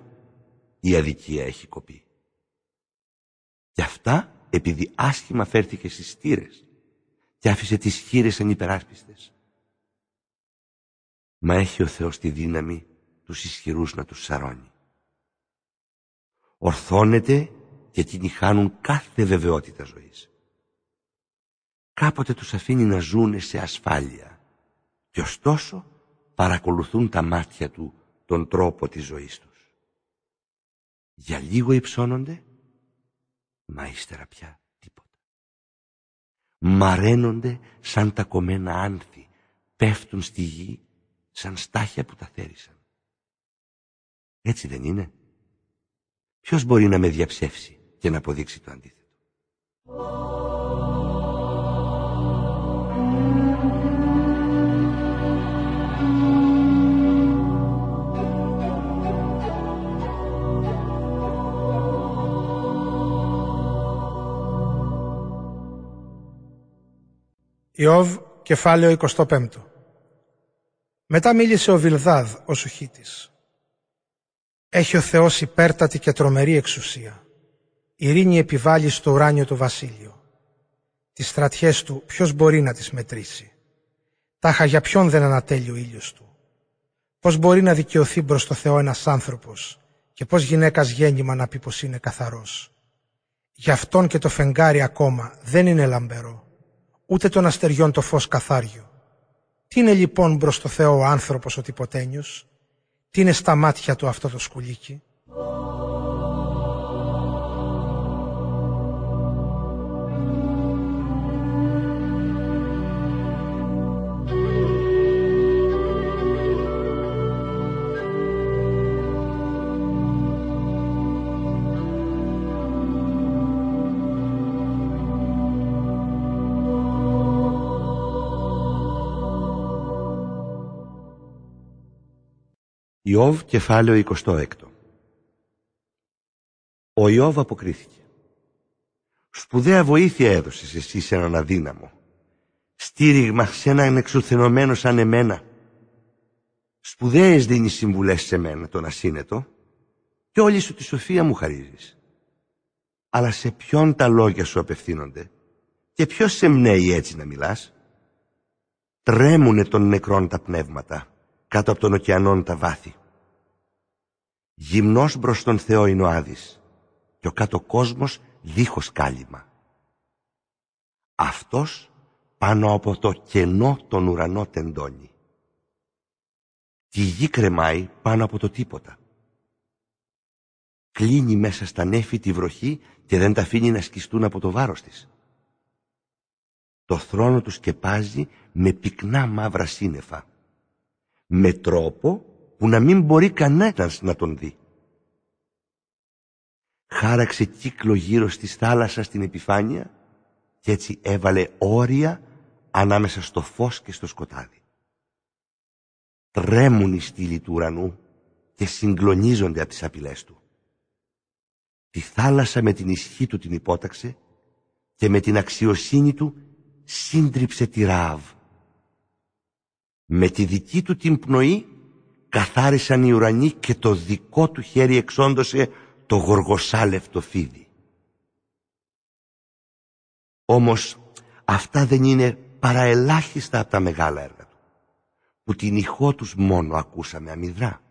η αδικία έχει κοπεί. Γι' αυτά επειδή άσχημα φέρθηκε στις στήρες και άφησε τις χείρες ανυπεράσπιστες. Μα έχει ο Θεός τη δύναμη τους ισχυρούς να τους σαρώνει. Ορθώνεται και εκείνοι χάνουν κάθε βεβαιότητα ζωής. Κάποτε τους αφήνει να ζούνε σε ασφάλεια και ωστόσο παρακολουθούν τα μάτια του τον τρόπο της ζωής τους. Για λίγο υψώνονται, μα ύστερα πια τίποτα. Μαραίνονται σαν τα κομμένα άνθη, πέφτουν στη γη σαν στάχια που τα θέρισαν. Έτσι δεν είναι? Ποιος μπορεί να με διαψεύσει και να αποδείξει το αντίθετο? Ιώβ, κεφάλαιο είκοσι πέντε. Μετά μίλησε ο Βιλδάδ, ο Σουχίτης. Έχει ο Θεός υπέρτατη και τρομερή εξουσία. Ειρήνη επιβάλλει στο ουράνιο το βασίλειο. Τις στρατιές του ποιος μπορεί να τις μετρήσει? Τάχα για ποιον δεν ανατέλει ο ήλιος του? Πώς μπορεί να δικαιωθεί μπρος το Θεό ένας άνθρωπος και πώς γυναίκας γέννημα να πει πως είναι καθαρός? Γι' αυτόν και το φεγγάρι ακόμα δεν είναι λαμπερό, ούτε των αστεριών το φως καθάριο. Τι είναι λοιπόν μπρος το Θεό ο άνθρωπος ο τυποτένιος? Τι είναι στα μάτια του αυτό το σκουλίκι? Ιώβ, κεφάλαιο είκοσι έξι. Ο Ιώβ αποκρίθηκε. Σπουδαία βοήθεια έδωσες εσύ σε έναν αδύναμο. Στήριγμα σε έναν εξουθενωμένο σαν εμένα. Σπουδαίες δίνεις συμβουλές σε μένα, τον ασύνετο, και όλη σου τη σοφία μου χαρίζεις. Αλλά σε ποιον τα λόγια σου απευθύνονται και ποιος σε μνέει έτσι να μιλάς? Τρέμουνε των νεκρών τα πνεύματα, κάτω από τον ωκεανόν τα βάθη. Γυμνός μπρος τον Θεό είναι ο Άδης, και ο κάτω κόσμος δίχως κάλυμα. Αυτός πάνω από το κενό τον ουρανό τεντώνει. Τη γη κρεμάει πάνω από το τίποτα. Κλείνει μέσα στα νέφη τη βροχή και δεν τα αφήνει να σκιστούν από το βάρος της. Το θρόνο του σκεπάζει με πυκνά μαύρα σύννεφα, με τρόπο που να μην μπορεί κανένας να τον δει. Χάραξε κύκλο γύρω της θάλασσας στην επιφάνεια και έτσι έβαλε όρια ανάμεσα στο φως και στο σκοτάδι. Τρέμουν οι στήλοι του ουρανού και συγκλονίζονται από τις απειλές του. Τη θάλασσα με την ισχύ του την υπόταξε και με την αξιοσύνη του σύντριψε τη Ραβ. Με τη δική του την πνοή καθάρισαν οι ουρανοί και το δικό του χέρι εξόντωσε το γοργοσάλευτο φίδι. Όμως αυτά δεν είναι παρά ελάχιστα από τα μεγάλα έργα του, που την ηχό τους μόνο ακούσαμε αμυδρά.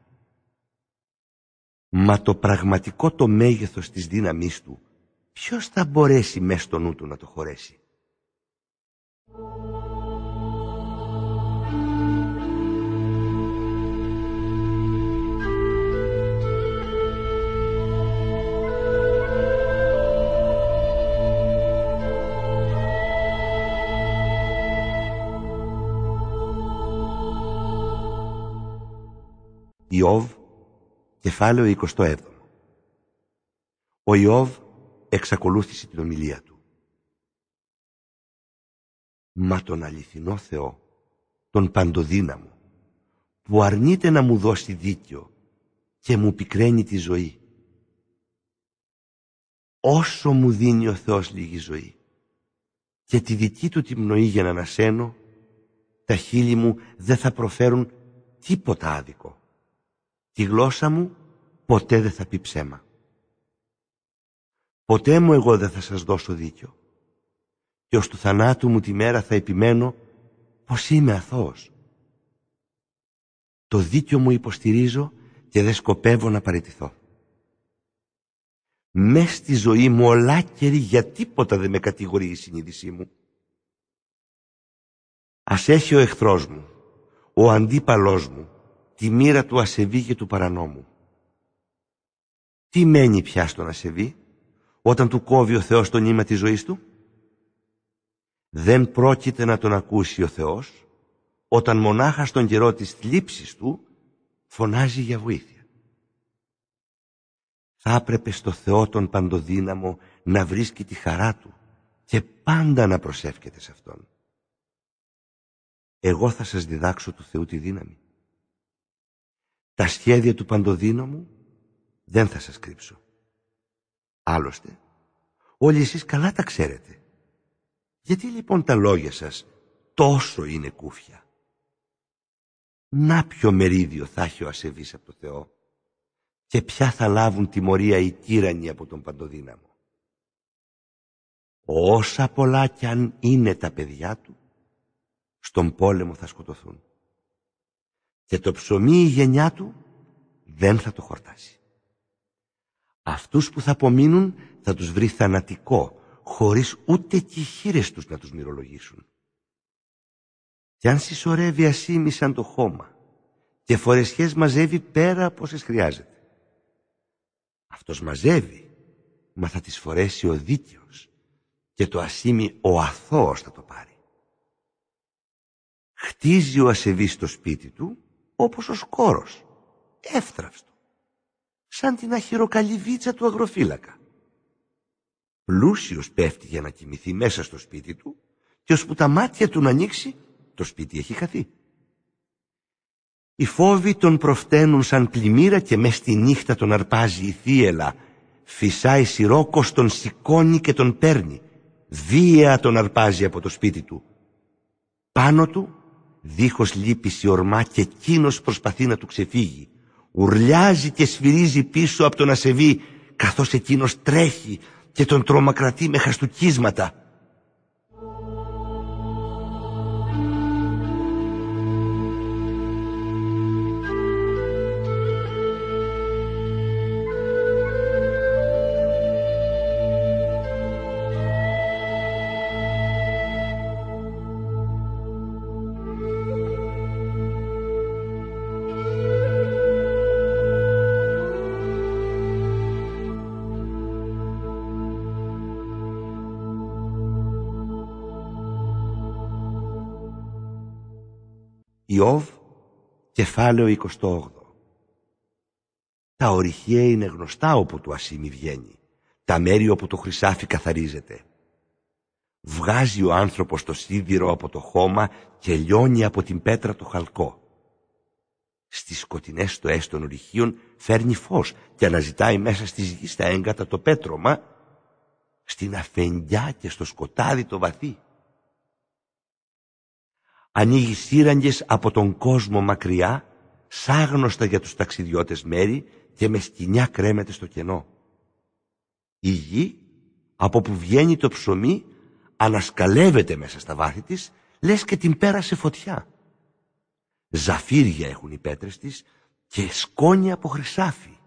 Μα το πραγματικό το μέγεθος της δύναμής του, ποιος θα μπορέσει μες στο νου του να το χωρέσει? Ιώβ, κεφάλαιο είκοσι επτά. Ο Ιώβ εξακολούθησε την ομιλία του. Μα τον αληθινό Θεό, τον παντοδύναμο, που αρνείται να μου δώσει δίκιο και μου πικραίνει τη ζωή. Όσο μου δίνει ο Θεός λίγη ζωή και τη δική του την πνοή για να ανασαίνω, τα χείλη μου δεν θα προφέρουν τίποτα άδικο. Τη γλώσσα μου ποτέ δεν θα πει ψέμα. Ποτέ μου εγώ δεν θα σας δώσω δίκιο και ως του θανάτου μου τη μέρα θα επιμένω πως είμαι αθώος. Το δίκιο μου υποστηρίζω και δεν σκοπεύω να παραιτηθώ. Μες στη ζωή μου ολάκερη για τίποτα δεν με κατηγορεί η συνείδησή μου. Ας έχει ο εχθρός μου, ο αντίπαλός μου, τη μοίρα του ασεβή και του παρανόμου. Τι μένει πια στον ασεβή όταν του κόβει ο Θεός το νήμα της ζωής του? Δεν πρόκειται να τον ακούσει ο Θεός όταν μονάχα στον καιρό της θλίψης του φωνάζει για βοήθεια. Θα έπρεπε στο Θεό τον παντοδύναμο να βρίσκει τη χαρά του και πάντα να προσεύχεται σε Αυτόν. Εγώ θα σας διδάξω του Θεού τη δύναμη. Τα σχέδια του παντοδύναμου δεν θα σας κρύψω. Άλλωστε, όλοι εσείς καλά τα ξέρετε. Γιατί λοιπόν τα λόγια σας τόσο είναι κούφια? Να ποιο μερίδιο θα έχει ο ασεβής από το Θεό και ποια θα λάβουν τιμωρία οι τύρανοι από τον παντοδύναμο. Όσα πολλά κι αν είναι τα παιδιά του, στον πόλεμο θα σκοτωθούν. Και το ψωμί η γενιά του δεν θα το χορτάσει. Αυτούς που θα απομείνουν θα τους βρει θανατικό, χωρίς ούτε και οι χείρες τους να τους μυρολογήσουν. Και αν συσσωρεύει ασήμι σαν το χώμα και φορεσιές μαζεύει πέρα από όσες χρειάζεται. Αυτός μαζεύει, μα θα τις φορέσει ο δίκαιος και το ασήμι ο αθώος θα το πάρει. Χτίζει ο ασεβής το σπίτι του όπως ο σκόρος, εύθραυστο, σαν την αχυροκαλυβίτσα του αγροφύλακα. Πλούσιος πέφτει για να κοιμηθεί μέσα στο σπίτι του και ώσπου τα μάτια του να ανοίξει, το σπίτι έχει χαθεί. Οι φόβοι τον προφταίνουν σαν πλημμύρα και μες τη νύχτα τον αρπάζει η θύελα. Φυσάει σιρόκος, τον σηκώνει και τον παίρνει. Βία τον αρπάζει από το σπίτι του. Πάνω του, δίχως λύπηση ορμά και εκείνος προσπαθεί να του ξεφύγει. Ουρλιάζει και σφυρίζει πίσω από τον ασεβή, καθώς εκείνος τρέχει και τον τρομακρατεί με χαστουκίσματα. Ιώβ, κεφάλαιο είκοσι οκτώ. Τα ορυχεία είναι γνωστά όπου το ασίμι βγαίνει, τα μέρη όπου το χρυσάφι καθαρίζεται. Βγάζει ο άνθρωπος το σίδηρο από το χώμα και λιώνει από την πέτρα το χαλκό. Στις σκοτεινές στοές των ορυχείων φέρνει φως και αναζητάει μέσα στις γης τα έγκατα το πέτρωμα, στην αφεντιά και στο σκοτάδι το βαθύ. Ανοίγει σύραγγες από τον κόσμο μακριά, σ' άγνωστα για τους ταξιδιώτες μέρη και με σκοινιά κρέμεται στο κενό. Η γη, από που βγαίνει το ψωμί, ανασκαλεύεται μέσα στα βάθη της, λες και την πέρασε φωτιά. Ζαφύρια έχουν οι πέτρες της και σκόνη από χρυσάφι.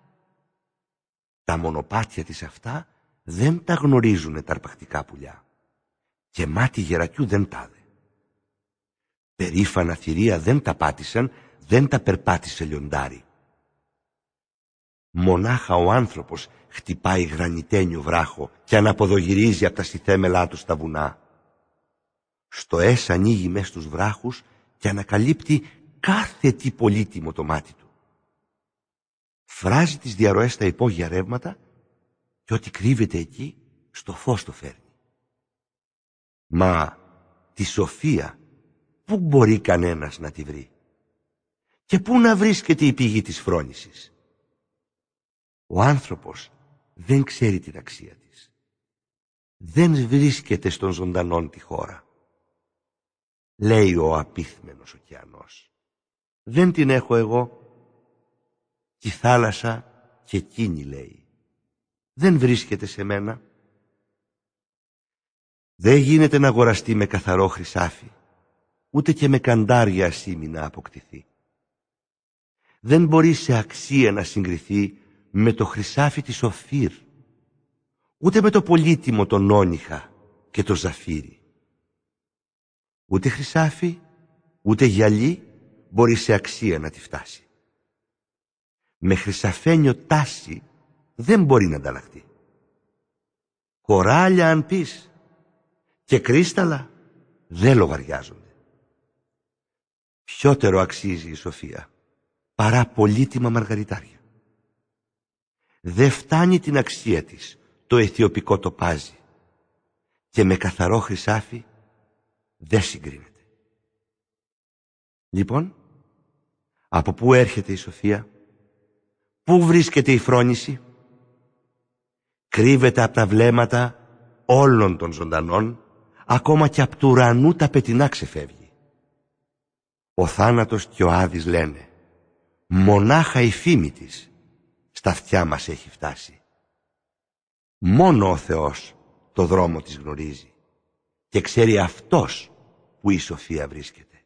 Τα μονοπάτια της αυτά δεν τα γνωρίζουνε τα αρπακτικά πουλιά και μάτι γερακιού δεν τάδε. Περήφανα θηρία δεν τα πάτησαν, δεν τα περπάτησε λιοντάρι. Μονάχα ο άνθρωπος χτυπάει γρανιτένιο βράχο και αναποδογυρίζει από τα συθέμελά του στα βουνά. Στοές ανοίγει μες στους βράχους και ανακαλύπτει κάθε τι πολύτιμο το μάτι του. Φράζει τις διαρροές στα υπόγεια ρεύματα και ό,τι κρύβεται εκεί στο φως το φέρνει. Μα τη σοφία πού μπορεί κανένας να τη βρει και πού να βρίσκεται η πηγή της φρόνησης? Ο άνθρωπος δεν ξέρει την αξία της. Δεν βρίσκεται στον ζωντανόν τη χώρα. Λέει ο απίθμενος ωκεανός, δεν την έχω εγώ. Κι η θάλασσα και εκείνη λέει, δεν βρίσκεται σε μένα. Δεν γίνεται να αγοραστεί με καθαρό χρυσάφι, ούτε και με καντάρια ασίμι να αποκτηθεί. Δεν μπορεί σε αξία να συγκριθεί με το χρυσάφι της Σωφήρ, ούτε με το πολύτιμο τον όνυχα και το ζαφύρι. Ούτε χρυσάφι, ούτε γυαλί μπορεί σε αξία να τη φτάσει. Με χρυσαφένιο τάση δεν μπορεί να ανταλλαχθεί. Κοράλια αν πεις και κρίσταλα δεν λογαριάζονται. Ποιότερο αξίζει η σοφία παρά πολύτιμα μαργαριτάρια. Δεν φτάνει την αξία της το αιθιοπικό τοπάζι και με καθαρό χρυσάφι δεν συγκρίνεται. Λοιπόν, από πού έρχεται η σοφία? Πού βρίσκεται η φρόνηση? Κρύβεται από τα βλέμματα όλων των ζωντανών, ακόμα και από του ουρανού τα πετεινά ξεφεύγει. Ο θάνατος και ο Άδης λένε, μονάχα η φήμη της στα αυτιά μας έχει φτάσει. Μόνο ο Θεός το δρόμο της γνωρίζει και ξέρει αυτός που η σοφία βρίσκεται.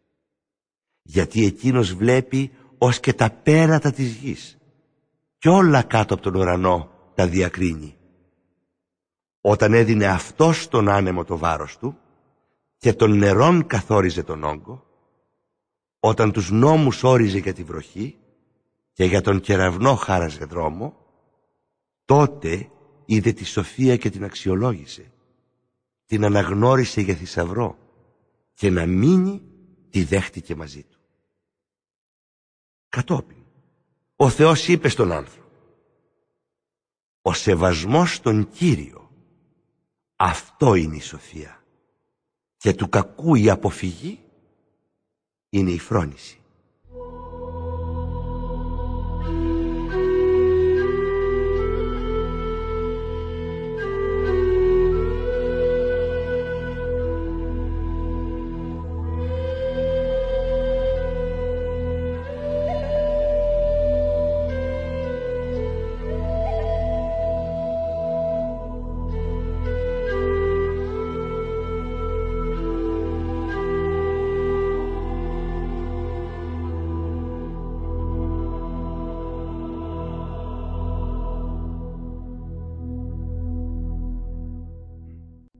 Γιατί εκείνος βλέπει ως και τα πέρατα της γης και όλα κάτω από τον ουρανό τα διακρίνει. Όταν έδινε αυτός στον άνεμο το βάρος του και των νερών καθόριζε τον όγκο, όταν τους νόμους όριζε για τη βροχή και για τον κεραυνό χάραζε δρόμο, τότε είδε τη σοφία και την αξιολόγησε. Την αναγνώρισε για θησαυρό και να μείνει τη δέχτηκε μαζί του. Κατόπιν, ο Θεός είπε στον άνθρωπο, ο σεβασμός στον Κύριο, αυτό είναι η σοφία και του κακού η αποφυγή είναι η φρόνηση.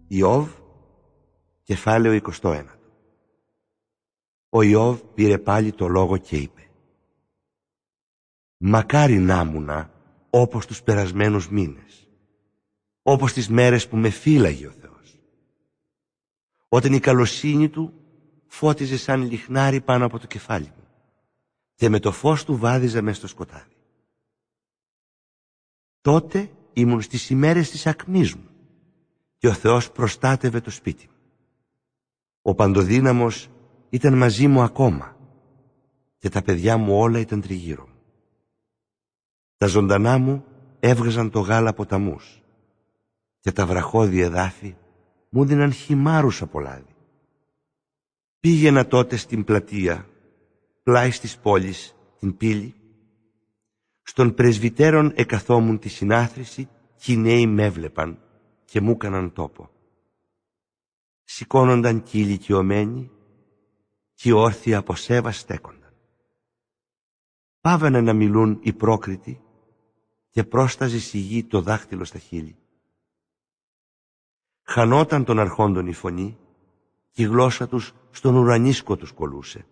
Ιώβ, κεφάλαιο είκοσι ένα. Ο Ιώβ πήρε πάλι το λόγο και είπε: «Μακάρι να μουνα όπως τους περασμένους μήνες, όπως τις μέρες που με φύλαγε ο Θεός, όταν η καλοσύνη Του φώτιζε σαν λιχνάρι πάνω από το κεφάλι μου και με το φως Του βάδιζα μες στο σκοτάδι. Τότε ήμουν στις ημέρες της ακμής μου και ο Θεός προστάτευε το σπίτι μου. Ο Παντοδύναμος ήταν μαζί μου ακόμα και τα παιδιά μου όλα ήταν τριγύρω μου. Τα ζωντανά μου έβγαζαν το γάλα από ποταμούς και τα βραχώδη εδάφη μου δίναν χυμάρους από λάδι. Πήγαινα τότε στην πλατεία, πλάι στις πόλεις, την πύλη. Στον πρεσβυτέρων εκαθόμουν τη συνάθρηση κι οι νέοι με έβλεπαν και μου έκαναν τόπο. Σηκώνονταν κι οι ηλικιωμένοι κι οι όρθιοι από σέβα στέκονταν. Πάβανε να μιλούν οι πρόκριτοι και πρόσταζε στη γη το δάχτυλο στα χείλη. Χανόταν των αρχόντων η φωνή και η γλώσσα τους στον ουρανίσκο τους κολούσε.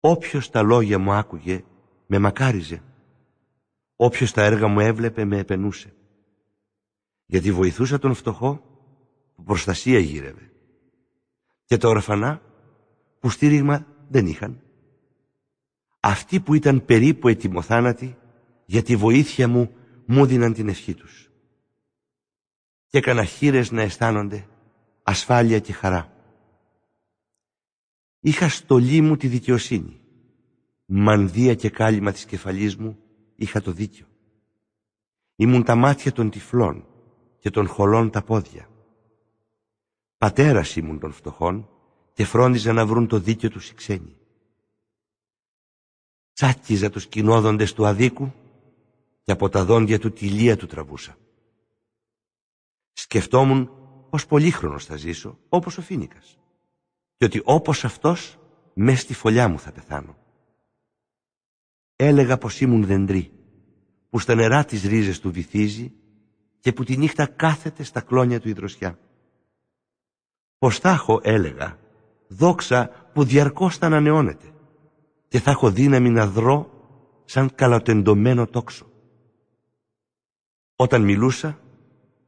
Όποιος τα λόγια μου άκουγε με μακάριζε, όποιος τα έργα μου έβλεπε με επενούσε, γιατί βοηθούσα τον φτωχό που προστασία γύρευε και τα ορφανά που στήριγμα δεν είχαν. Αυτοί που ήταν περίπου ετοιμοθάνατοι για τη βοήθεια μου μου δίναν την ευχή τους και έκανα χήρες να αισθάνονται ασφάλεια και χαρά. Είχα στολή μου τη δικαιοσύνη, μανδύα και κάλυμα της κεφαλής μου είχα το δίκιο. Ήμουν τα μάτια των τυφλών και των χολών τα πόδια. Πατέρας ήμουν των φτωχών και φρόντιζα να βρουν το δίκιο τους οι ξένοι. Τσάκιζα τους κοινόδοντες του αδίκου και από τα δόντια του τυλία του τραβούσα. Σκεφτόμουν πως πολύχρονος θα ζήσω όπως ο Φοίνικας και ότι όπως αυτός μες στη φωλιά μου θα πεθάνω. Έλεγα πως ήμουν δεντρή που στα νερά τις ρίζες του βυθίζει και που τη νύχτα κάθεται στα κλόνια του η δροσιά. Πως θα έχω, έλεγα, δόξα που διαρκώς θα ανανεώνεται και θα έχω δύναμη να δρώ σαν καλοτεντωμένο τόξο. Όταν μιλούσα,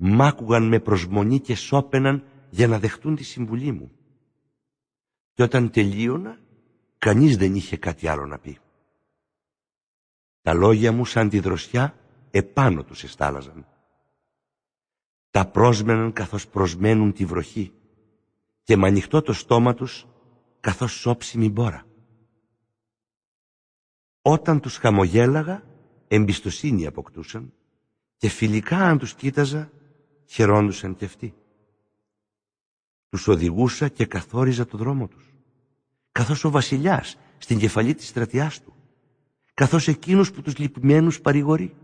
μ' άκουγαν με προσμονή και σώπαιναν για να δεχτούν τη συμβουλή μου. Και όταν τελείωνα, κανείς δεν είχε κάτι άλλο να πει. Τα λόγια μου σαν τη δροσιά επάνω τους εστάλαζαν. Τα πρόσμεναν καθώς προσμένουν τη βροχή και μ' ανοιχτό το στόμα τους καθώς σώψιμη μπόρα. Όταν τους χαμογέλαγα, εμπιστοσύνη αποκτούσαν και φιλικά αν τους κοίταζα, χαιρόντουσαν και αυτοί. Τους οδηγούσα και καθόριζα το δρόμο τους, καθώς ο βασιλιάς στην κεφαλή της στρατιάς του, καθώς εκείνους που τους λυπημένους παρηγορεί.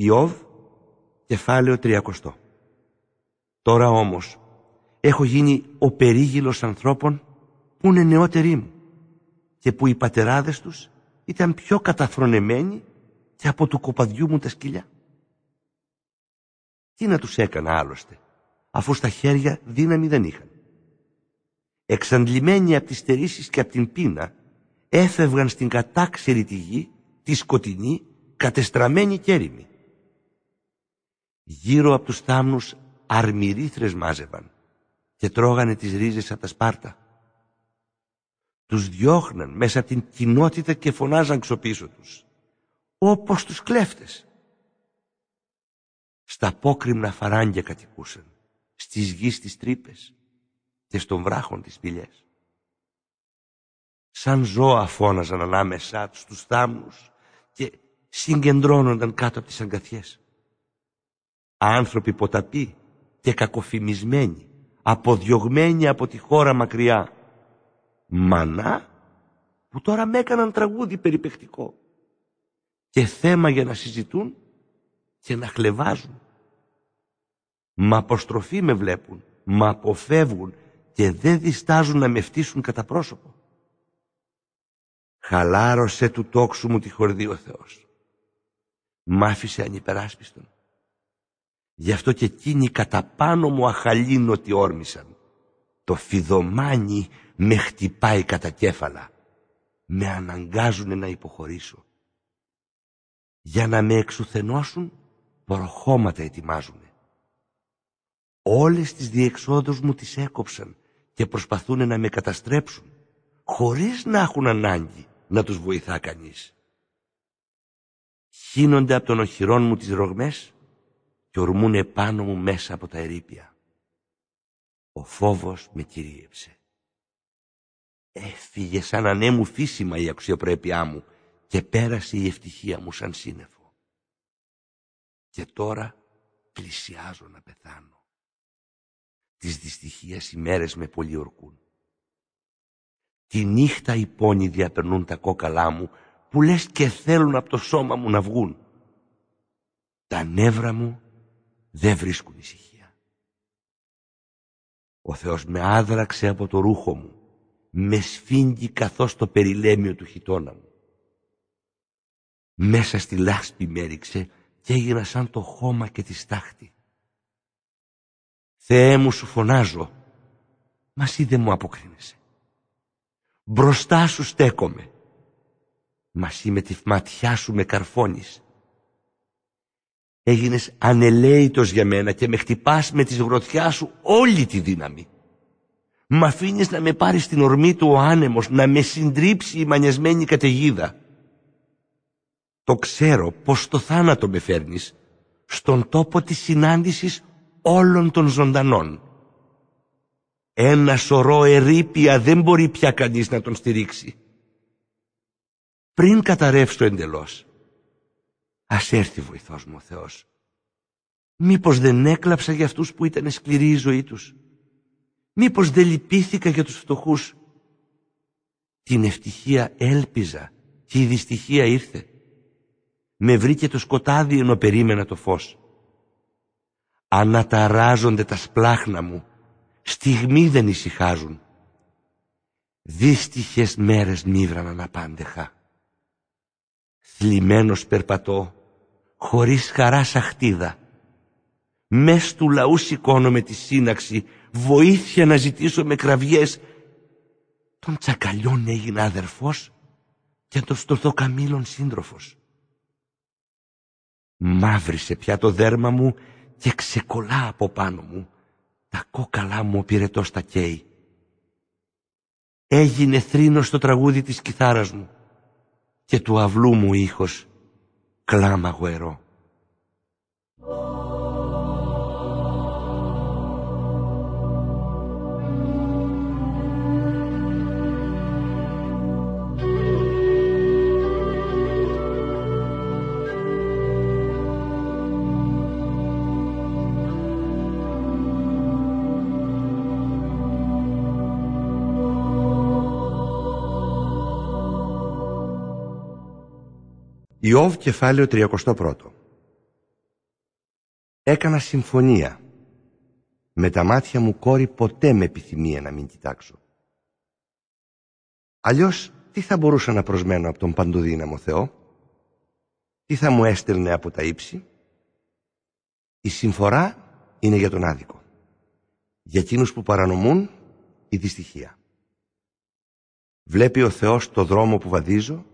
Ιώβ, κεφάλαιο τριάντα. Τώρα όμως έχω γίνει ο περίγυλος ανθρώπων που είναι νεότεροι μου και που οι πατεράδες τους ήταν πιο καταφρονεμένοι και από του κοπαδιού μου τα σκυλιά. Τι να τους έκανα άλλωστε, αφού στα χέρια δύναμη δεν είχαν. Εξαντλημένοι από τις στερήσεις και από την πείνα, έφευγαν στην κατάξερη τη γη, τη σκοτεινή, κατεστραμμένη και έρημη. Γύρω από τους θάμνους αρμυρίθρες μάζευαν και τρώγανε τις ρίζες από τα σπάρτα. Τους διώχναν μέσα από την κοινότητα και φωνάζαν ξοπίσω τους, όπως τους κλέφτες. Στα απόκρημνα φαράγγια κατοικούσαν, στις γης τις τρύπες και στον βράχον τις σπηλιές. Σαν ζώα φώναζαν ανάμεσά τους τους θάμνους και συγκεντρώνονταν κάτω από τις αγκαθιές. άνθρωποι ποταποί και κακοφημισμένοι, αποδιωγμένοι από τη χώρα μακριά. Μανά που τώρα με έκαναν τραγούδι περιπαικτικό και θέμα για να συζητούν και να χλεβάζουν. Μ' αποστροφή με βλέπουν, μ' αποφεύγουν και δεν διστάζουν να με φτύσουν κατά πρόσωπο. Χαλάρωσε του τόξου μου τη χορδή ο Θεός. Μ' άφησε ανυπεράσπιστον. Γι' αυτό και εκείνοι κατά πάνω μου αχαλήνωτοι όρμησαν. Το φιδωμάνι με χτυπάει κατά κέφαλα. Με αναγκάζουνε να υποχωρήσω. Για να με εξουθενώσουν, προχώματα ετοιμάζουνε. Όλες τις διεξόδους μου τις έκοψαν και προσπαθούνε να με καταστρέψουν, χωρίς να έχουν ανάγκη να τους βοηθά κανείς. Χύνονται από των οχυρών μου τις ρογμές και ορμούνε πάνω μου μέσα από τα ερείπια. Ο φόβος με κυρίεψε. Έφυγε σαν ανέμου φύσιμα η αξιοπρέπειά μου και πέρασε η ευτυχία μου σαν σύννεφο. Και τώρα πλησιάζω να πεθάνω. Της δυστυχίας οι μέρες με πολιορκούν. Τη νύχτα οι πόνοι διαπερνούν τα κόκαλά μου που λες και θέλουν από το σώμα μου να βγουν. Τα νεύρα μου δεν βρίσκουν ησυχία. Ο Θεός με άδραξε από το ρούχο μου, με σφίγγει καθώς το περιλέμιο του χιτώνα μου. Μέσα στη λάσπη με έριξε και έγινα σαν το χώμα και τη στάχτη. Θεέ μου, σου φωνάζω, μα εσύ δεν μου αποκρίνεσαι. Μπροστά σου στέκομαι, μα εσύ με τη ματιά σου με καρφώνεις. Έγινες ανελαίητος για μένα και με χτυπάς με της γροθιάς σου όλη τη δύναμη. Μ' αφήνεις να με πάρει στην ορμή του ο άνεμος, να με συντρίψει η μανιασμένη καταιγίδα. Το ξέρω πως το θάνατο με φέρνεις στον τόπο της συνάντησης όλων των ζωντανών. Ένα σωρό ερείπια δεν μπορεί πια κανείς να τον στηρίξει. Πριν καταρρεύσω εντελώς, ας έρθει βοηθός μου ο Θεός. Μήπως δεν έκλαψα για αυτούς που ήταν σκληρή η ζωή τους. Μήπως δεν λυπήθηκα για τους φτωχούς. Την ευτυχία έλπιζα και η δυστυχία ήρθε. Με βρήκε το σκοτάδι ενώ περίμενα το φως. Αναταράζονται τα σπλάχνα μου. Στιγμή δεν ησυχάζουν. Δύστιχες μέρες μήβραναν απάντεχα. Θλιμμένος περπατώ, χωρίς χαρά σαχτίδα. Μες του λαού σηκώνομαι τη σύναξη, βοήθεια να ζητήσω με κραυγές. Τον τσακαλιών έγινα αδερφός και τον στορθοκαμήλων σύντροφος. Μαύρισε πια το δέρμα μου και ξεκολλά από πάνω μου. Τα κόκαλά μου ο πυρετός τα καίει. Έγινε θρήνος στο τραγούδι της κιθάρας μου και του αυλού μου ήχος κλάμα γοερό. Ιώβ κεφάλαιο τριάντα ένα. Έκανα συμφωνία. Με τα μάτια μου κόρη ποτέ με επιθυμία να μην κοιτάξω. Αλλιώς τι θα μπορούσα να προσμένω από τον παντοδύναμο Θεό? Τι θα μου έστελνε από τα ύψη? Η συμφορά είναι για τον άδικο. Για εκείνους που παρανομούν η δυστυχία. Βλέπει ο Θεός το δρόμο που βαδίζω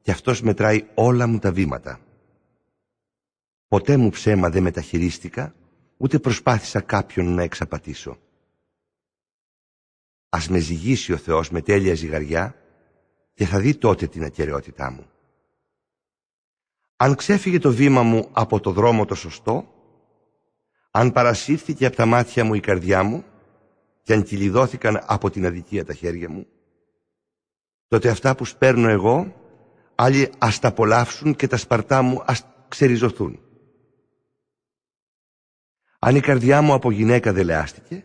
και αυτός μετράει όλα μου τα βήματα. Ποτέ μου ψέμα δεν μεταχειρίστηκα, ούτε προσπάθησα κάποιον να εξαπατήσω. Ας με ζυγίσει ο Θεός με τέλεια ζυγαριά και θα δει τότε την ακεραιότητά μου. Αν ξέφυγε το βήμα μου από το δρόμο το σωστό, αν παρασύρθηκε από τα μάτια μου η καρδιά μου και αν κυλιδώθηκαν από την αδικία τα χέρια μου, τότε αυτά που σπέρνω εγώ άλλοι ας τα απολαύσουν και τα σπαρτά μου ας ξεριζωθούν. Αν η καρδιά μου από γυναίκα δελεάστηκε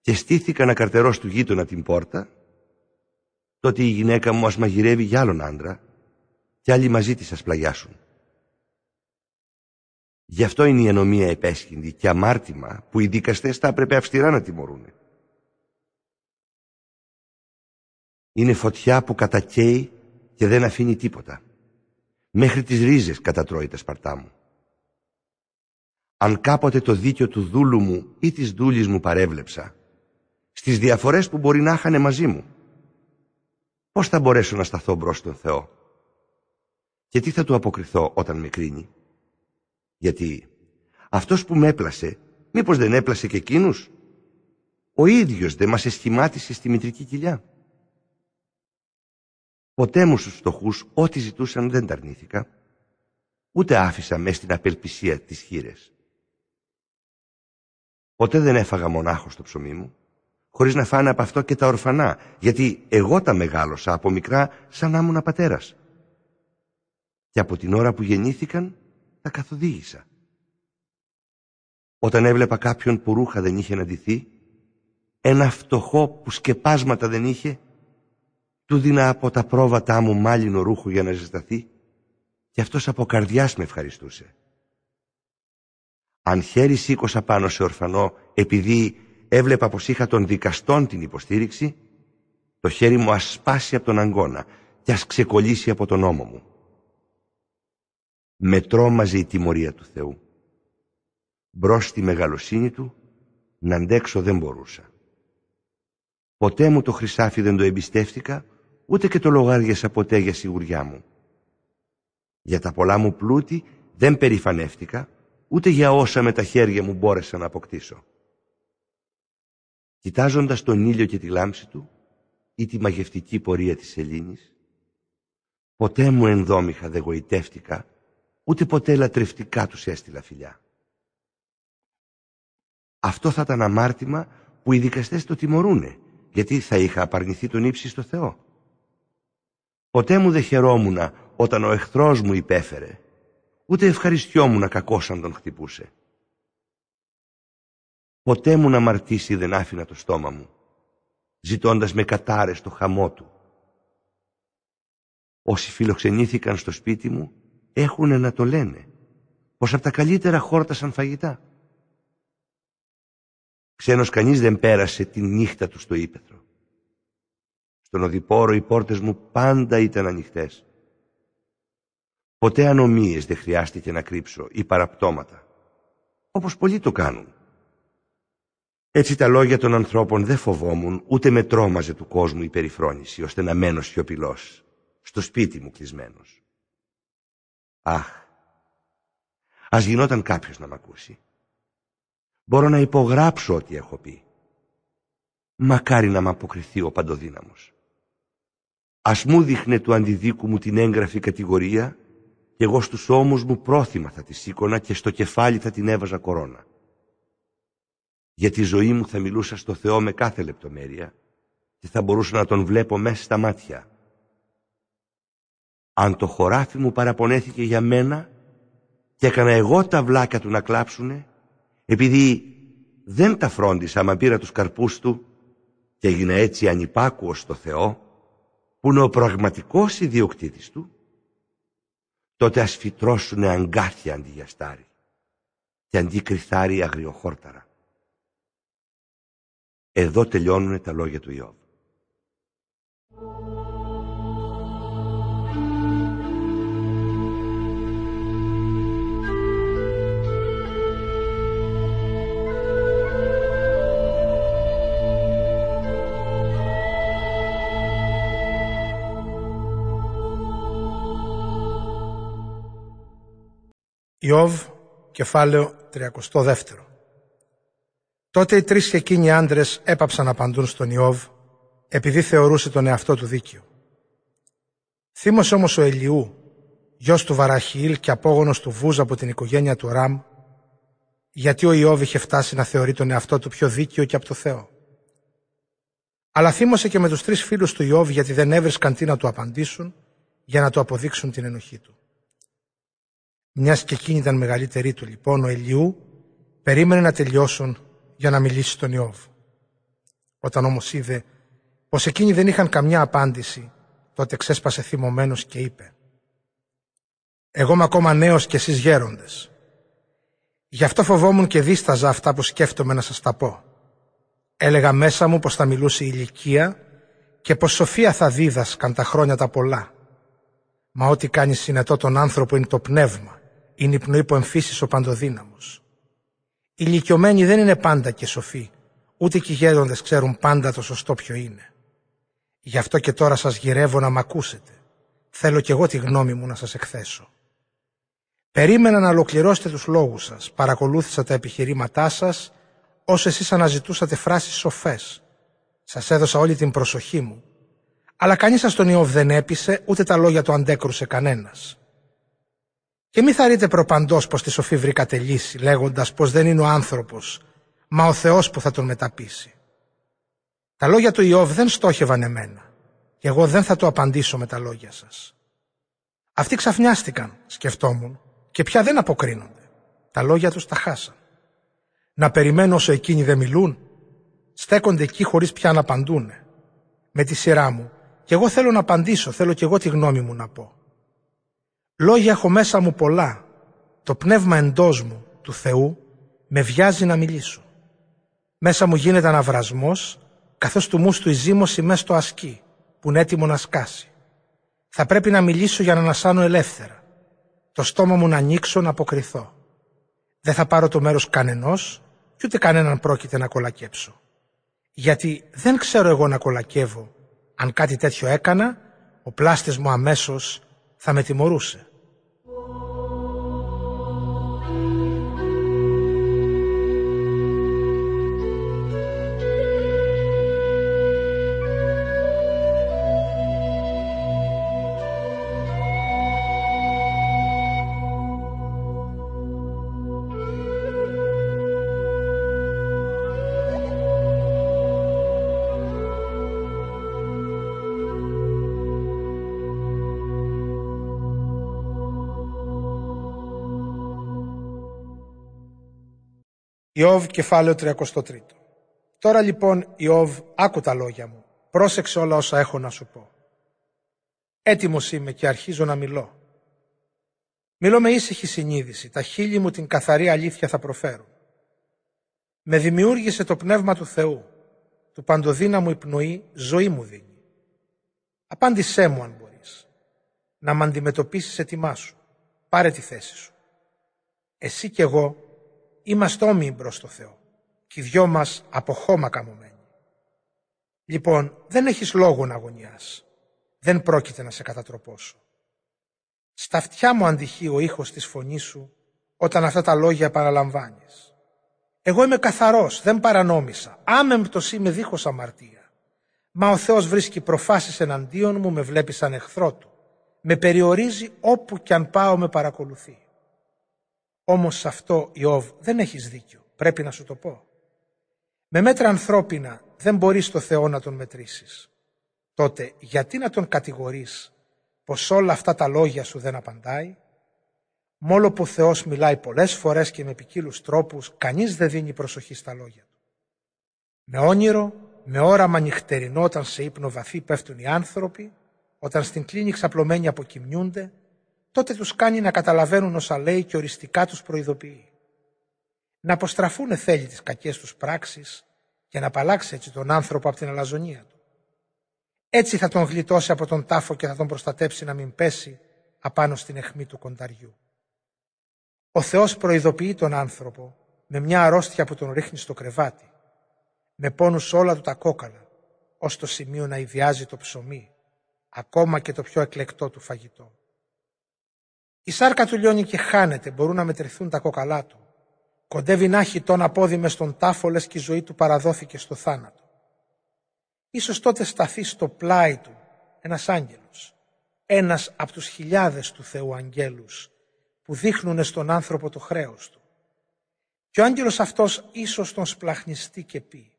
και στήθηκα να καρτερώ του γείτονα την πόρτα, τότε η γυναίκα μου ας μαγειρεύει για άλλον άντρα και άλλοι μαζί της ας πλαγιάσουν. Γι' αυτό είναι η ενομία επέσχυντη και αμάρτημα που οι δικαστές θα έπρεπε αυστηρά να τιμωρούν. Είναι φωτιά που κατακαίει και δεν αφήνει τίποτα. Μέχρι τις ρίζες κατατρώει τα σπαρτά μου. Αν κάποτε το δίκιο του δούλου μου ή της δούλης μου παρέβλεψα, στις διαφορές που μπορεί να είχανε μαζί μου, πώς θα μπορέσω να σταθώ μπρος τον Θεό και τι θα του αποκριθώ όταν με κρίνει? Γιατί αυτός που με έπλασε, μήπως δεν έπλασε και εκείνους? Ο ίδιος δεν μας εσχημάτισε στη μητρική κοιλιά. Ποτέ μου στους φτωχούς ό,τι ζητούσαν δεν τα αρνήθηκα, ούτε άφησα μες στην απελπισία τις χείρες. Ποτέ δεν έφαγα μονάχος το ψωμί μου, χωρίς να φάνε από αυτό και τα ορφανά, γιατί εγώ τα μεγάλωσα από μικρά σαν να ήμουν πατέρας. Και από την ώρα που γεννήθηκαν τα καθοδήγησα. Όταν έβλεπα κάποιον που ρούχα δεν είχε αντιθεί, ένα φτωχό που σκεπάσματα δεν είχε, του δίνα από τα πρόβατά μου μάλινο ρούχο για να ζεσταθεί, και αυτός από καρδιάς με ευχαριστούσε. Αν χέρι σήκωσα πάνω σε ορφανό επειδή έβλεπα πως είχα των δικαστών την υποστήριξη, το χέρι μου ας σπάσει από τον αγκώνα και ας ξεκολλήσει από τον ώμο μου. Με τρόμαζε η τιμωρία του Θεού. Μπρος στη μεγαλοσύνη του να αντέξω δεν μπορούσα. Ποτέ μου το χρυσάφι δεν το εμπιστεύτηκα, ούτε και το λογάριασα ποτέ για σιγουριά μου. Για τα πολλά μου πλούτη δεν περηφανεύτηκα, ούτε για όσα με τα χέρια μου μπόρεσα να αποκτήσω. Κοιτάζοντας τον ήλιο και τη λάμψη του ή τη μαγευτική πορεία της σελήνης, ποτέ μου ενδόμηχα δεν γοητεύτηκα, ούτε ποτέ λατρευτικά τους έστειλα φιλιά. Αυτό θα ήταν αμάρτημα που οι δικαστές το τιμωρούνε, γιατί θα είχα απαρνηθεί τον ύψη στο Θεό. Ποτέ μου δεν χαιρόμουνα όταν ο εχθρός μου υπέφερε, ούτε ευχαριστιόμουνα κακώς αν τον χτυπούσε. Ποτέ μου να μαρτήσει δεν άφηνα το στόμα μου, ζητώντας με κατάρες το χαμό του. Όσοι φιλοξενήθηκαν στο σπίτι μου έχουνε να το λένε, πως από τα καλύτερα χόρτασαν φαγητά. Ξένος κανείς δεν πέρασε τη νύχτα του στο ύπαιθρο. Στον οδηπόρο οι πόρτες μου πάντα ήταν ανοιχτές. Ποτέ ανομίες δεν χρειάστηκε να κρύψω ή παραπτώματα, όπως πολλοί το κάνουν. Έτσι τα λόγια των ανθρώπων δεν φοβόμουν, ούτε με τρόμαζε του κόσμου η περιφρόνηση, ώστε να μένω σιωπηλός, στο σπίτι μου κλεισμένος. Αχ, ας γινόταν κάποιος να μ' ακούσει. Μπορώ να υπογράψω ό,τι έχω πει. Μακάρι να μ' αποκριθεί ο παντοδύναμος. Ας μου δείχνε του αντιδίκου μου την έγγραφη κατηγορία, και εγώ στους ώμους μου πρόθυμα θα τη σήκωνα και στο κεφάλι θα την έβαζα κορώνα. Για τη ζωή μου θα μιλούσα στο Θεό με κάθε λεπτομέρεια και θα μπορούσα να τον βλέπω μέσα στα μάτια. Αν το χωράφι μου παραπονέθηκε για μένα και έκανα εγώ τα βλάκια του να κλάψουνε, επειδή δεν τα φρόντισα μα πήρα τους καρπούς του και έγινα έτσι ανυπάκουος στο Θεό, που είναι ο πραγματικός ιδιοκτήτης του, τότε ας φυτρώσουνε αγκάθια αντί για στάρι και αντί κρυθάρι αγριοχόρταρα. Εδώ τελειώνουνε τα λόγια του Ιώβ. Ιώβ, κεφάλαιο τριάντα δύο. Τότε οι τρεις και εκείνοι άντρες έπαψαν να απαντούν στον Ιώβ, επειδή θεωρούσε τον εαυτό του δίκαιο. Θύμωσε όμως ο Ελιού, γιος του Βαραχίλ και απόγονος του Βούζ από την οικογένεια του Ραμ, γιατί ο Ιώβ είχε φτάσει να θεωρεί τον εαυτό του πιο δίκαιο και από το Θεό. Αλλά θύμωσε και με τους τρεις φίλους του Ιώβ, γιατί δεν έβρισκαν τι να του απαντήσουν για να του αποδείξουν την ενοχή του. Μιας και εκείνη ήταν μεγαλύτερη του λοιπόν, ο Ελιού Περίμενε να τελειώσουν για να μιλήσει στον Ιώβ. Όταν όμως είδε πως εκείνοι δεν είχαν καμιά απάντηση, τότε ξέσπασε θυμωμένος και είπε: «Εγώ είμαι ακόμα νέος και εσείς γέροντες. Γι' αυτό φοβόμουν και δίσταζα αυτά που σκέφτομαι να σας τα πω. Έλεγα μέσα μου πως θα μιλούσε η ηλικία και πως σοφία θα δίδασκαν τα χρόνια τα πολλά. Μα ό,τι κάνει συνετό τον άνθρωπο είναι το πνεύμα, είναι η πνοή που εμφύσισε ο παντοδύναμος. Οι ηλικιωμένοι δεν είναι πάντα και σοφοί, ούτε και οι γέροντες ξέρουν πάντα το σωστό ποιο είναι. Γι' αυτό και τώρα σας γυρεύω να μ' ακούσετε. Θέλω κι εγώ τη γνώμη μου να σας εκθέσω. Περίμενα να ολοκληρώσετε τους λόγους σας, παρακολούθησα τα επιχειρήματά σας, όσο εσείς αναζητούσατε φράσεις σοφές. Σας έδωσα όλη την προσοχή μου, αλλά κανείς σας τον Ιώβ δεν έπεισε, ούτε τα λόγια του αντέκρουσε κανένας. Και μη θαρείτε προπαντός πως τη σοφή βρήκατε λύση, λέγοντας πως δεν είναι ο άνθρωπος, μα ο Θεός που θα τον μεταπίσει. Τα λόγια του Ιώβ δεν στόχευαν εμένα, και εγώ δεν θα του απαντήσω με τα λόγια σας. Αυτοί ξαφνιάστηκαν, σκεφτόμουν, και πια δεν αποκρίνονται. Τα λόγια τους τα χάσαν. Να περιμένω όσο εκείνοι δεν μιλούν, στέκονται εκεί χωρίς πια να απαντούνε. Με τη σειρά μου, και εγώ θέλω να απαντήσω, θέλω κι εγώ τη γνώμη μου να πω. Λόγια έχω μέσα μου πολλά, το πνεύμα εντός μου, του Θεού, με βιάζει να μιλήσω. Μέσα μου γίνεται αναβρασμός, καθώς του μούστου η ζύμωση μες στο ασκή, που είναι έτοιμο να σκάσει. Θα πρέπει να μιλήσω για να ανασάνω ελεύθερα, το στόμα μου να ανοίξω να αποκριθώ. Δεν θα πάρω το μέρος κανενός, κι ούτε κανέναν πρόκειται να κολακέψω. Γιατί δεν ξέρω εγώ να κολακεύω, αν κάτι τέτοιο έκανα, ο πλάστης μου αμέσως θα με τιμωρούσε». Ιώβ κεφάλαιο τριάντα τρία. Τώρα λοιπόν, Ιώβ, άκου τα λόγια μου, πρόσεξε όλα όσα έχω να σου πω. Έτοιμος είμαι και αρχίζω να μιλώ. Μιλώ με ήσυχη συνείδηση, τα χείλη μου την καθαρή αλήθεια θα προφέρουν. Με δημιούργησε το πνεύμα του Θεού, του παντοδύναμου η πνοή, ζωή μου δίνει. Απάντησέ μου αν μπορείς, να μ' αντιμετωπίσεις ετοιμά σου, πάρε τη θέση σου. Εσύ κι εγώ είμαστε όμοιοι μπρος στο Θεό, και οι δυο μας από χώμα καμωμένοι. Λοιπόν, δεν έχεις λόγο να αγωνιάς, δεν πρόκειται να σε κατατροπώσω. Στα αυτιά μου αντυχεί ο ήχος της φωνής σου, όταν αυτά τα λόγια επαναλαμβάνεις. Εγώ είμαι καθαρός, δεν παρανόμησα, άμεμπτος είμαι δίχως αμαρτία. Μα ο Θεός βρίσκει προφάσεις εναντίον μου, με βλέπει σαν εχθρό του. Με περιορίζει όπου κι αν πάω με παρακολουθεί. Όμως σε αυτό, Ιώβ, δεν έχεις δίκιο, πρέπει να σου το πω. Με μέτρα ανθρώπινα δεν μπορείς το Θεό να τον μετρήσεις. Τότε γιατί να τον κατηγορείς πως όλα αυτά τα λόγια σου δεν απαντάει? Μόλο που ο Θεός μιλάει πολλές φορές και με ποικίλους τρόπους, κανείς δεν δίνει προσοχή στα λόγια του. Με όνειρο, με όραμα νυχτερινό, όταν σε ύπνο βαθύ πέφτουν οι άνθρωποι, όταν στην κλίνη ξαπλωμένοι αποκοιμιούνται, τότε τους κάνει να καταλαβαίνουν όσα λέει και οριστικά τους προειδοποιεί. Να αποστραφούνε θέλει τις κακές τους πράξεις και να απαλλάξει έτσι τον άνθρωπο από την αλαζονία του. Έτσι θα τον γλιτώσει από τον τάφο και θα τον προστατέψει να μην πέσει απάνω στην αιχμή του κονταριού. Ο Θεός προειδοποιεί τον άνθρωπο με μια αρρώστια που τον ρίχνει στο κρεβάτι, με πόνους όλα του τα κόκαλα, ως το σημείο να ιδιάζει το ψωμί, ακόμα και το πιο εκλεκτό του φαγητό. Η σάρκα του λιώνει και χάνεται, μπορούν να μετρηθούν τα κόκαλά του. Κοντεύει να έχει τον απόδι μες στον τάφο, λες και η ζωή του παραδόθηκε στο θάνατο. Ίσως τότε σταθεί στο πλάι του ένας άγγελος, ένας από τους χιλιάδες του Θεού αγγέλους που δείχνουν στον άνθρωπο το χρέος του. Και ο άγγελος αυτός ίσως τον σπλαχνιστεί και πει: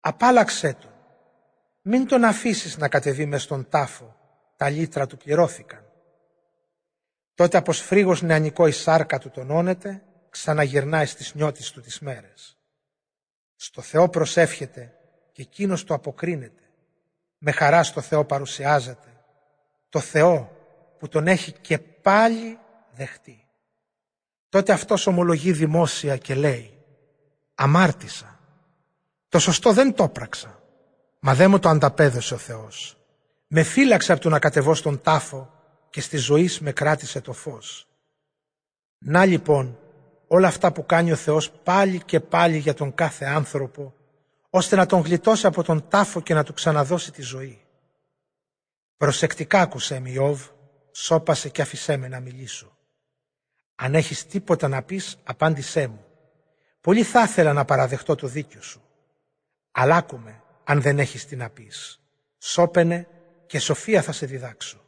«Απάλαξέ τον, μην τον αφήσεις να κατεβεί μες στον τάφο, τα λύτρα του πληρώθηκαν». Τότε από σφρίγος νεανικό η σάρκα του τονώνεται, ξαναγυρνάει στις νιώτης του τις μέρες. Στο Θεό προσεύχεται και εκείνος το αποκρίνεται. Με χαρά στο Θεό παρουσιάζεται. Το Θεό που τον έχει και πάλι δεχτεί. Τότε αυτός ομολογεί δημόσια και λέει: αμάρτησα. Το σωστό δεν το έπραξα. Μα δεν μου το ανταπέδωσε ο Θεός. Με φύλαξε από το να κατεβώ στον τάφο και στη ζωή με κράτησε το φως. Να λοιπόν όλα αυτά που κάνει ο Θεός πάλι και πάλι για τον κάθε άνθρωπο, ώστε να τον γλιτώσει από τον τάφο και να του ξαναδώσει τη ζωή. Προσεκτικά άκουσέ με, Ιώβ, σώπασε και αφησέ με να μιλήσω. Αν έχεις τίποτα να πεις, απάντησέ μου. Πολύ θα ήθελα να παραδεχτώ το δίκιο σου. Αλλά άκουμε, αν δεν έχεις τι να πεις. Σώπαινε και σοφία θα σε διδάξω.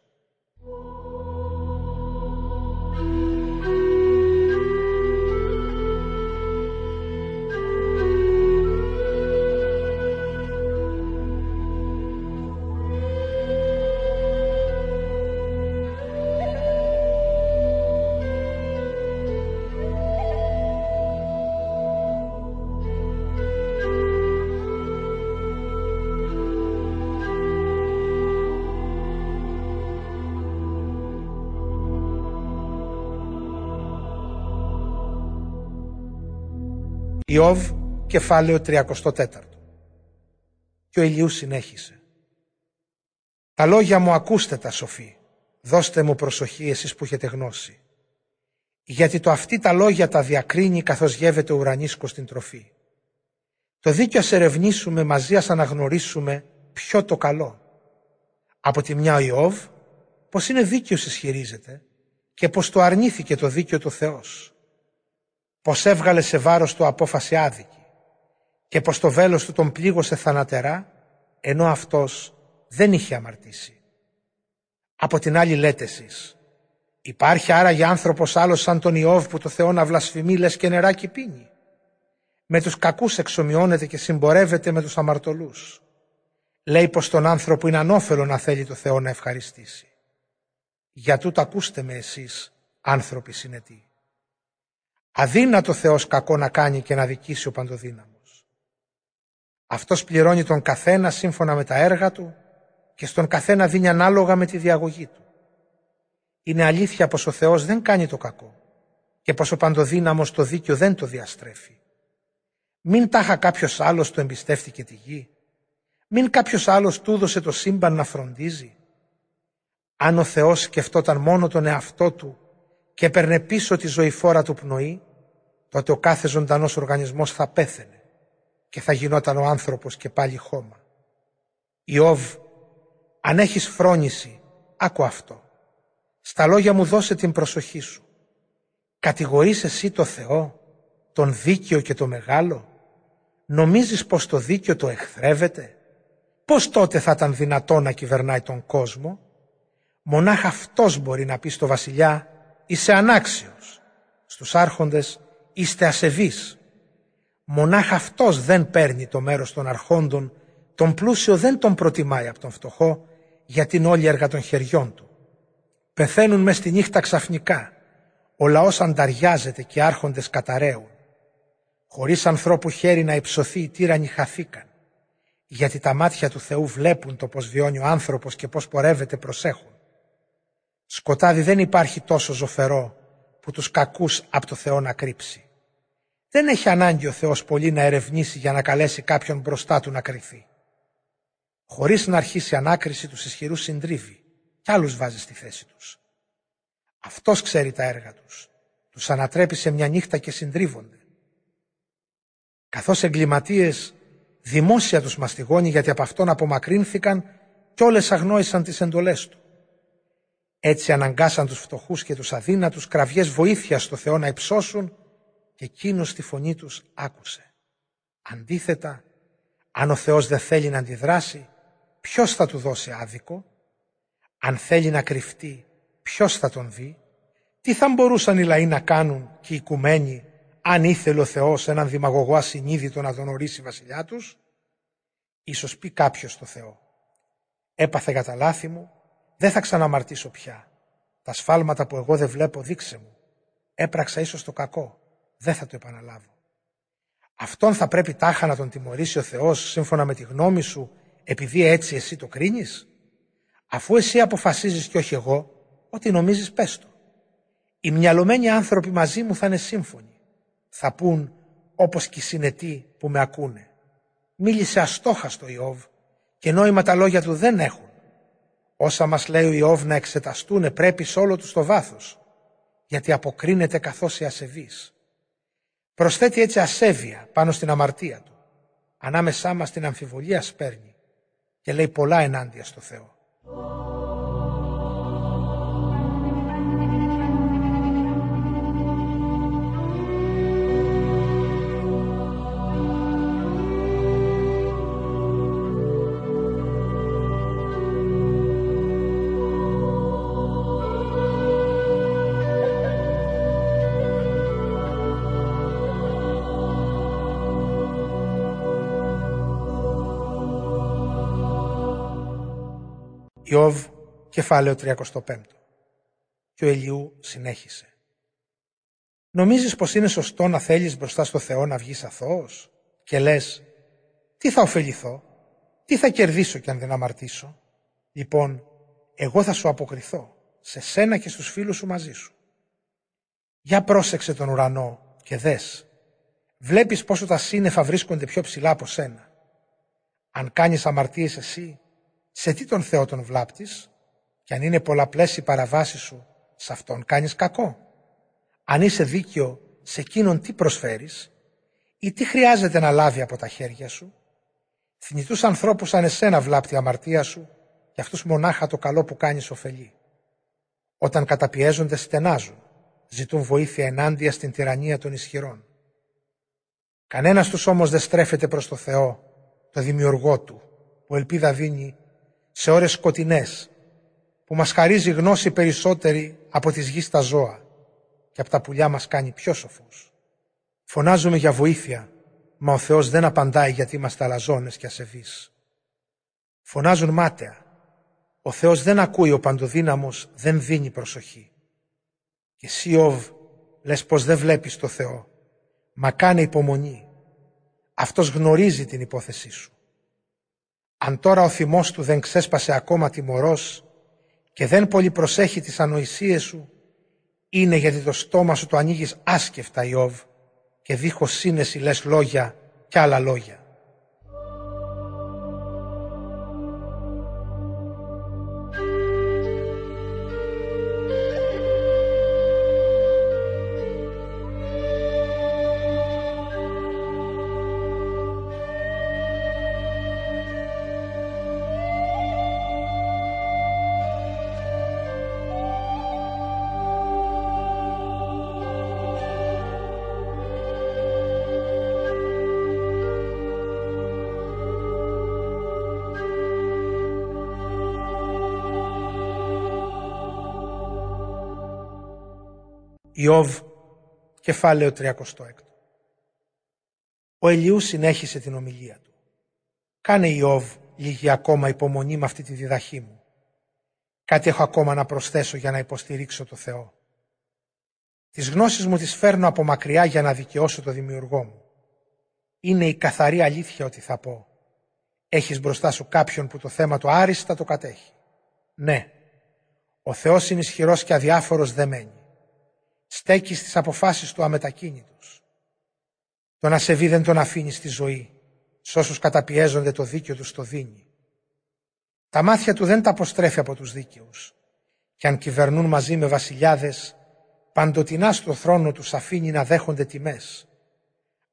Ιώβ, κεφάλαιο τριάντα τέσσερα. Και ο Ελιού συνέχισε. Τα λόγια μου ακούστε τα, σοφοί. Δώστε μου προσοχή, εσείς που έχετε γνώση. Γιατί το αυτή τα λόγια τα διακρίνει, καθώς γεύεται ο ουρανίσκος την τροφή. Το δίκιο ας ερευνήσουμε, μαζί ας αναγνωρίσουμε ποιο το καλό. Από τη μια ο Ιώβ, πως είναι δίκαιος ισχυρίζεται και πως το αρνήθηκε το δίκιο του Θεός. Πως έβγαλε σε βάρος του απόφαση άδικη και πως το βέλος του τον πλήγωσε θανατερά, ενώ αυτός δεν είχε αμαρτήσει. Από την άλλη λέτε εσείς, υπάρχει άραγε άνθρωπος άλλος σαν τον Ιώβ που το Θεό να βλασφημεί λες και νεράκι πίνει. Με τους κακούς εξομοιώνεται και συμπορεύεται με τους αμαρτωλούς. Λέει πως τον άνθρωπο είναι ανώφελο να θέλει το Θεό να ευχαριστήσει. Για τούτο ακούστε με εσείς, άνθρωποι συνετοί. Αδύνατο Θεός κακό να κάνει και να δικήσει ο παντοδύναμος. Αυτός πληρώνει τον καθένα σύμφωνα με τα έργα του και στον καθένα δίνει ανάλογα με τη διαγωγή του. Είναι αλήθεια πως ο Θεός δεν κάνει το κακό και πως ο παντοδύναμος το δίκιο δεν το διαστρέφει. Μην τάχα κάποιος άλλος το εμπιστεύτηκε τη γη. Μην κάποιος άλλος του έδωσε το σύμπαν να φροντίζει. Αν ο Θεός σκεφτόταν μόνο τον εαυτό του και έπαιρνε πίσω τη ζωηφόρα του πνοή, τότε ο κάθε ζωντανός οργανισμός θα πέθαινε και θα γινόταν ο άνθρωπος και πάλι χώμα. Ιώβ, αν έχεις φρόνηση, άκου αυτό. Στα λόγια μου δώσε την προσοχή σου. Κατηγορείς εσύ το Θεό, τον δίκαιο και το μεγάλο? Νομίζεις πως το δίκαιο το εχθρεύεται? Πώς τότε θα ήταν δυνατό να κυβερνάει τον κόσμο? Μονάχα αυτός μπορεί να πει στο βασιλιά: είσαι ανάξιος. Στους άρχοντες: είστε ασεβείς. Μονάχα αυτός δεν παίρνει το μέρος των αρχόντων, τον πλούσιο δεν τον προτιμάει από τον φτωχό, γιατί είναι όλη έργα των χεριών του. Πεθαίνουν μες τη νύχτα ξαφνικά, ο λαός ανταριάζεται και οι άρχοντες καταραίουν. Χωρίς ανθρώπου χέρι να υψωθεί, οι τύρανοι χαθήκαν, γιατί τα μάτια του Θεού βλέπουν το πώς βιώνει ο άνθρωπος και πώς πορεύεται, προσέχουν. Σκοτάδι δεν υπάρχει τόσο ζωφερό που τους κακούς από το Θεό να κρύψει. Δεν έχει ανάγκη ο Θεός πολύ να ερευνήσει για να καλέσει κάποιον μπροστά του να κρυθεί. Χωρίς να αρχίσει ανάκριση, τους ισχυρούς συντρίβει κι άλλους βάζει στη θέση τους. Αυτός ξέρει τα έργα τους. Τους ανατρέπει σε μια νύχτα και συντρίβονται. Καθώς εγκληματίες δημόσια τους μαστιγώνει, γιατί από αυτόν απομακρύνθηκαν κι όλες αγνόησαν τις εντολές του. Έτσι αναγκάσαν τους φτωχούς και τους αδύνατους κραυγές βοήθειας στο Θεό να υψώσουν, και εκείνος τη φωνή τους άκουσε. Αντίθετα, αν ο Θεός δεν θέλει να αντιδράσει, ποιος θα του δώσει άδικο? Αν θέλει να κρυφτεί, ποιος θα τον δει? Τι θα μπορούσαν οι λαοί να κάνουν και οι οικουμένοι, αν ήθελε ο Θεός έναν δημαγωγό ασυνείδητο να τον ορίσει βασιλιά τους? Ίσως πει κάποιος στο Θεό: έπαθε για τα λάθη μου, δεν θα ξαναμαρτήσω πια. Τα σφάλματα που εγώ δεν βλέπω δείξε μου. Έπραξα ίσως το κακό. δεν θα το επαναλάβω. Αυτόν θα πρέπει τάχα να τον τιμωρήσει ο Θεός σύμφωνα με τη γνώμη σου, επειδή έτσι εσύ το κρίνεις? Αφού εσύ αποφασίζεις και όχι εγώ, ό,τι νομίζεις πες το. Οι μυαλωμένοι άνθρωποι μαζί μου θα είναι σύμφωνοι. Θα πούν όπως και οι συνετοί που με ακούνε. Μίλησε αστόχαστο Ιώβ και νόημα τα λόγια του δεν έχουν. Όσα μας λέει ο Ιώβ να εξεταστούν πρέπει σε όλο τους το βάθος, γιατί αποκρίνεται καθώς η ασεβής. Προσθέτει έτσι ασέβεια πάνω στην αμαρτία του. Ανάμεσά μας την αμφιβολία σπέρνει και λέει πολλά ενάντια στο Θεό. Ιώβ, κεφάλαιο τριάντα πέντε. Και ο Ελιού συνέχισε. Νομίζεις πως είναι σωστό να θέλεις μπροστά στο Θεό να βγεις αθώος και λες, τι θα ωφεληθώ, τι θα κερδίσω κι αν δεν αμαρτήσω? Λοιπόν, εγώ θα σου αποκριθώ, σε σένα και στους φίλους σου μαζί σου. Για πρόσεξε τον ουρανό και δες. Βλέπεις πόσο τα σύννεφα βρίσκονται πιο ψηλά από σένα. Αν κάνεις αμαρτίες εσύ, σε τι τον Θεό τον βλάπτεις? Και αν είναι πολλαπλές οι παραβάσεις σου, σε αυτόν κάνεις κακό. Αν είσαι δίκαιο, σε εκείνον τι προσφέρεις? Ή τι χρειάζεται να λάβει από τα χέρια σου? Θνητούς ανθρώπους σαν εσένα βλάπτει η αμαρτία σου, και αυτούς μονάχα το καλό που κάνεις ωφελεί. Όταν καταπιέζονται στενάζουν, ζητούν βοήθεια ενάντια στην τυραννία των ισχυρών. Κανένας τους όμως δεν στρέφεται προς το Θεό, το δημιουργό του, που ελπίδα δίνει σε ώρες σκοτεινές, που μας χαρίζει γνώση περισσότερη από τις γης τα ζώα και από τα πουλιά μας κάνει πιο σοφούς. Φωνάζουμε για βοήθεια, μα ο Θεός δεν απαντάει γιατί είμαστε αλαζόνες και ασεβείς. Φωνάζουν μάταια. Ο Θεός δεν ακούει, ο παντοδύναμος δεν δίνει προσοχή. Και εσύ, Ιώβ, λες πως δεν βλέπεις το Θεό, μα κάνε υπομονή. Αυτός γνωρίζει την υπόθεσή σου. Αν τώρα ο θυμός του δεν ξέσπασε ακόμα τιμωρός και δεν πολύ προσέχει τις ανοησίες σου, είναι γιατί το στόμα σου το ανοίγεις άσκεφτα, Ιώβ, και δίχως σύνεση λες λόγια και άλλα λόγια. Ιώβ, κεφάλαιο τριάντα έξι. Ο Ελιού συνέχισε την ομιλία του. Κάνε, Ιώβ, λίγη ακόμα υπομονή με αυτή τη διδαχή μου. Κάτι έχω ακόμα να προσθέσω για να υποστηρίξω το Θεό. Τις γνώσεις μου τις φέρνω από μακριά για να δικαιώσω το δημιουργό μου. Είναι η καθαρή αλήθεια ότι θα πω. Έχεις μπροστά σου κάποιον που το θέμα του άριστα το κατέχει. Ναι, ο Θεός είναι ισχυρός και αδιάφορος δεν μένει. Στέκει στις αποφάσεις του αμετακίνητος. Τον ασεβή δεν τον αφήνει στη ζωή, σ' όσους καταπιέζονται το δίκαιο τους το δίνει. Τα μάτια του δεν τα αποστρέφει από τους δίκαιους, και αν κυβερνούν μαζί με βασιλιάδες, παντοτινά στο θρόνο τους αφήνει να δέχονται τιμές.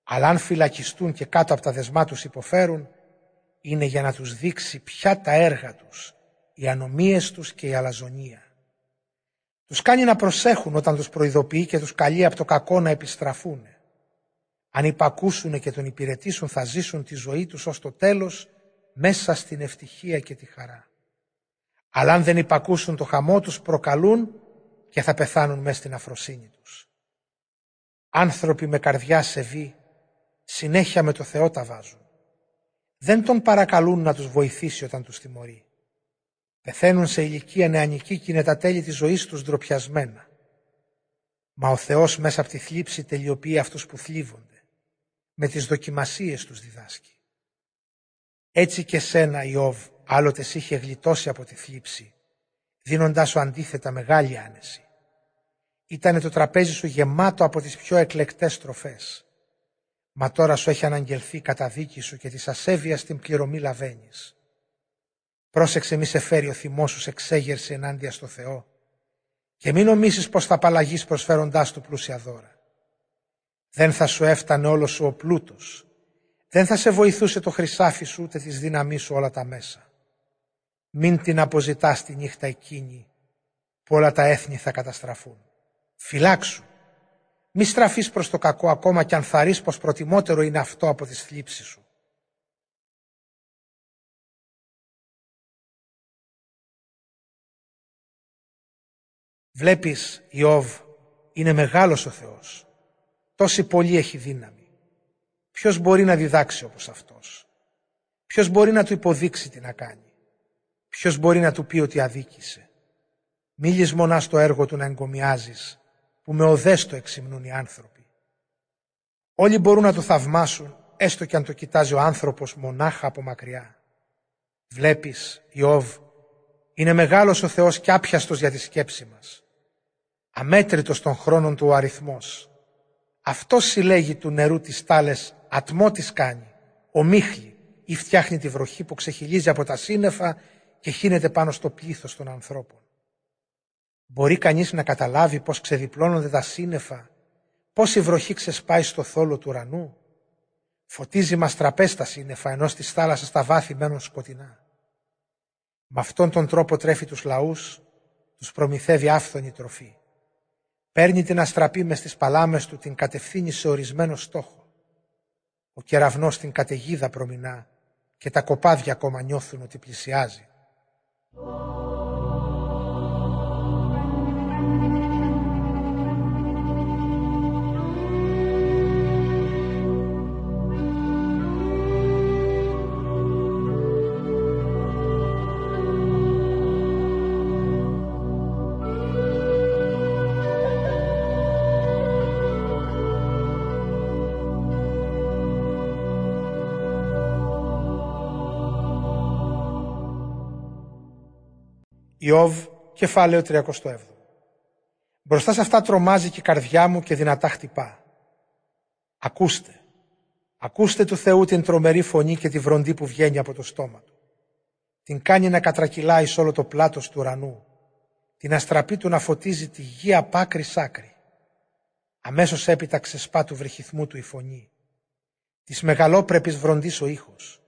Αλλά αν φυλακιστούν και κάτω από τα δεσμά τους υποφέρουν, είναι για να τους δείξει ποια τα έργα τους, οι ανομίες τους και η αλαζονία. Τους κάνει να προσέχουν όταν τους προειδοποιεί και τους καλεί από το κακό να επιστραφούν. Αν υπακούσουν και τον υπηρετήσουν θα ζήσουν τη ζωή τους ως το τέλος μέσα στην ευτυχία και τη χαρά. Αλλά αν δεν υπακούσουν το χαμό τους προκαλούν και θα πεθάνουν μέσα στην αφροσύνη τους. Άνθρωποι με καρδιά σεβή συνέχεια με το Θεό τα βάζουν. Δεν τον παρακαλούν να τους βοηθήσει όταν τους τιμωρεί. Πεθαίνουν σε ηλικία νεανική και είναι τα τέλη της ζωής τους ντροπιασμένα. Μα ο Θεός μέσα από τη θλίψη τελειοποιεί αυτούς που θλίβονται. Με τις δοκιμασίες τους διδάσκει. Έτσι και σένα, Ιώβ, άλλοτε σ' είχε γλιτώσει από τη θλίψη, δίνοντάς σου αντίθετα μεγάλη άνεση. Ήτανε το τραπέζι σου γεμάτο από τις πιο εκλεκτές τροφές. Μα τώρα σου έχει αναγγελθεί η καταδίκη σου και της ασέβειας την πληρωμή λαβαίνεις. Πρόσεξε μη σε φέρει ο θυμός σου σε εξέγερση ενάντια στο Θεό και μην νομίσεις πως θα απαλλαγείς προσφέροντάς του πλούσια δώρα. Δεν θα σου έφτανε όλος σου ο πλούτος, δεν θα σε βοηθούσε το χρυσάφι σου ούτε της δύναμής σου όλα τα μέσα. Μην την αποζητάς τη νύχτα εκείνη που όλα τα έθνη θα καταστραφούν. Φυλάξου, μη στραφείς προς το κακό ακόμα κι αν θαρρείς πως προτιμότερο είναι αυτό από τη θλίψη σου. Βλέπεις, Ιώβ, είναι μεγάλος ο Θεός. Τόση πολύ έχει δύναμη. Ποιος μπορεί να διδάξει όπως αυτός? Ποιος μπορεί να του υποδείξει τι να κάνει? Ποιος μπορεί να του πει ότι αδίκησε? Μη λησμονάς το έργο του να εγκομιάζεις, που με οδέστο εξυμνούν οι άνθρωποι. Όλοι μπορούν να το θαυμάσουν, έστω κι αν το κοιτάζει ο άνθρωπος μονάχα από μακριά. Βλέπεις, Ιώβ, είναι μεγάλος ο Θεός και άπιαστος για τη σκέψη μας. Αμέτρητος των χρόνων του ο αριθμός. Αυτός συλλέγει του νερού τις τάλες, ατμό τις κάνει, ομίχλη, ή φτιάχνει τη βροχή που ξεχυλίζει από τα σύννεφα και χύνεται πάνω στο πλήθος των ανθρώπων. Μπορεί κανείς να καταλάβει πώς ξεδιπλώνονται τα σύννεφα, πώς η βροχή ξεσπάει στο θόλο του ουρανού? Φωτίζει μαστραπές τα σύννεφα, ενώ στις θάλασσες τα βάθη μένουν σκοτεινά. Μ' αυτόν τον τρόπο τρέφει τους λαούς, τους προμηθεύει άφθονη τροφή. Παίρνει την αστραπή μες στις παλάμες του, την κατευθύνει σε ορισμένο στόχο. Ο κεραυνός την καταιγίδα προμηνά και τα κοπάδια ακόμα νιώθουν ότι πλησιάζει. Ιώβ, κεφάλαιο τριάντα επτά. Μπροστά σε αυτά τρομάζει και η καρδιά μου και δυνατά χτυπά. Ακούστε, ακούστε του Θεού την τρομερή φωνή και τη βροντή που βγαίνει από το στόμα του. Την κάνει να κατρακυλάει σε όλο το πλάτος του ουρανού. Την αστραπή του να φωτίζει τη γη απ' άκρη σ' άκρη. Αμέσως έπειτα ξεσπά του βρυχυθμού του η φωνή. Της μεγαλόπρεπης βροντής ο ήχος.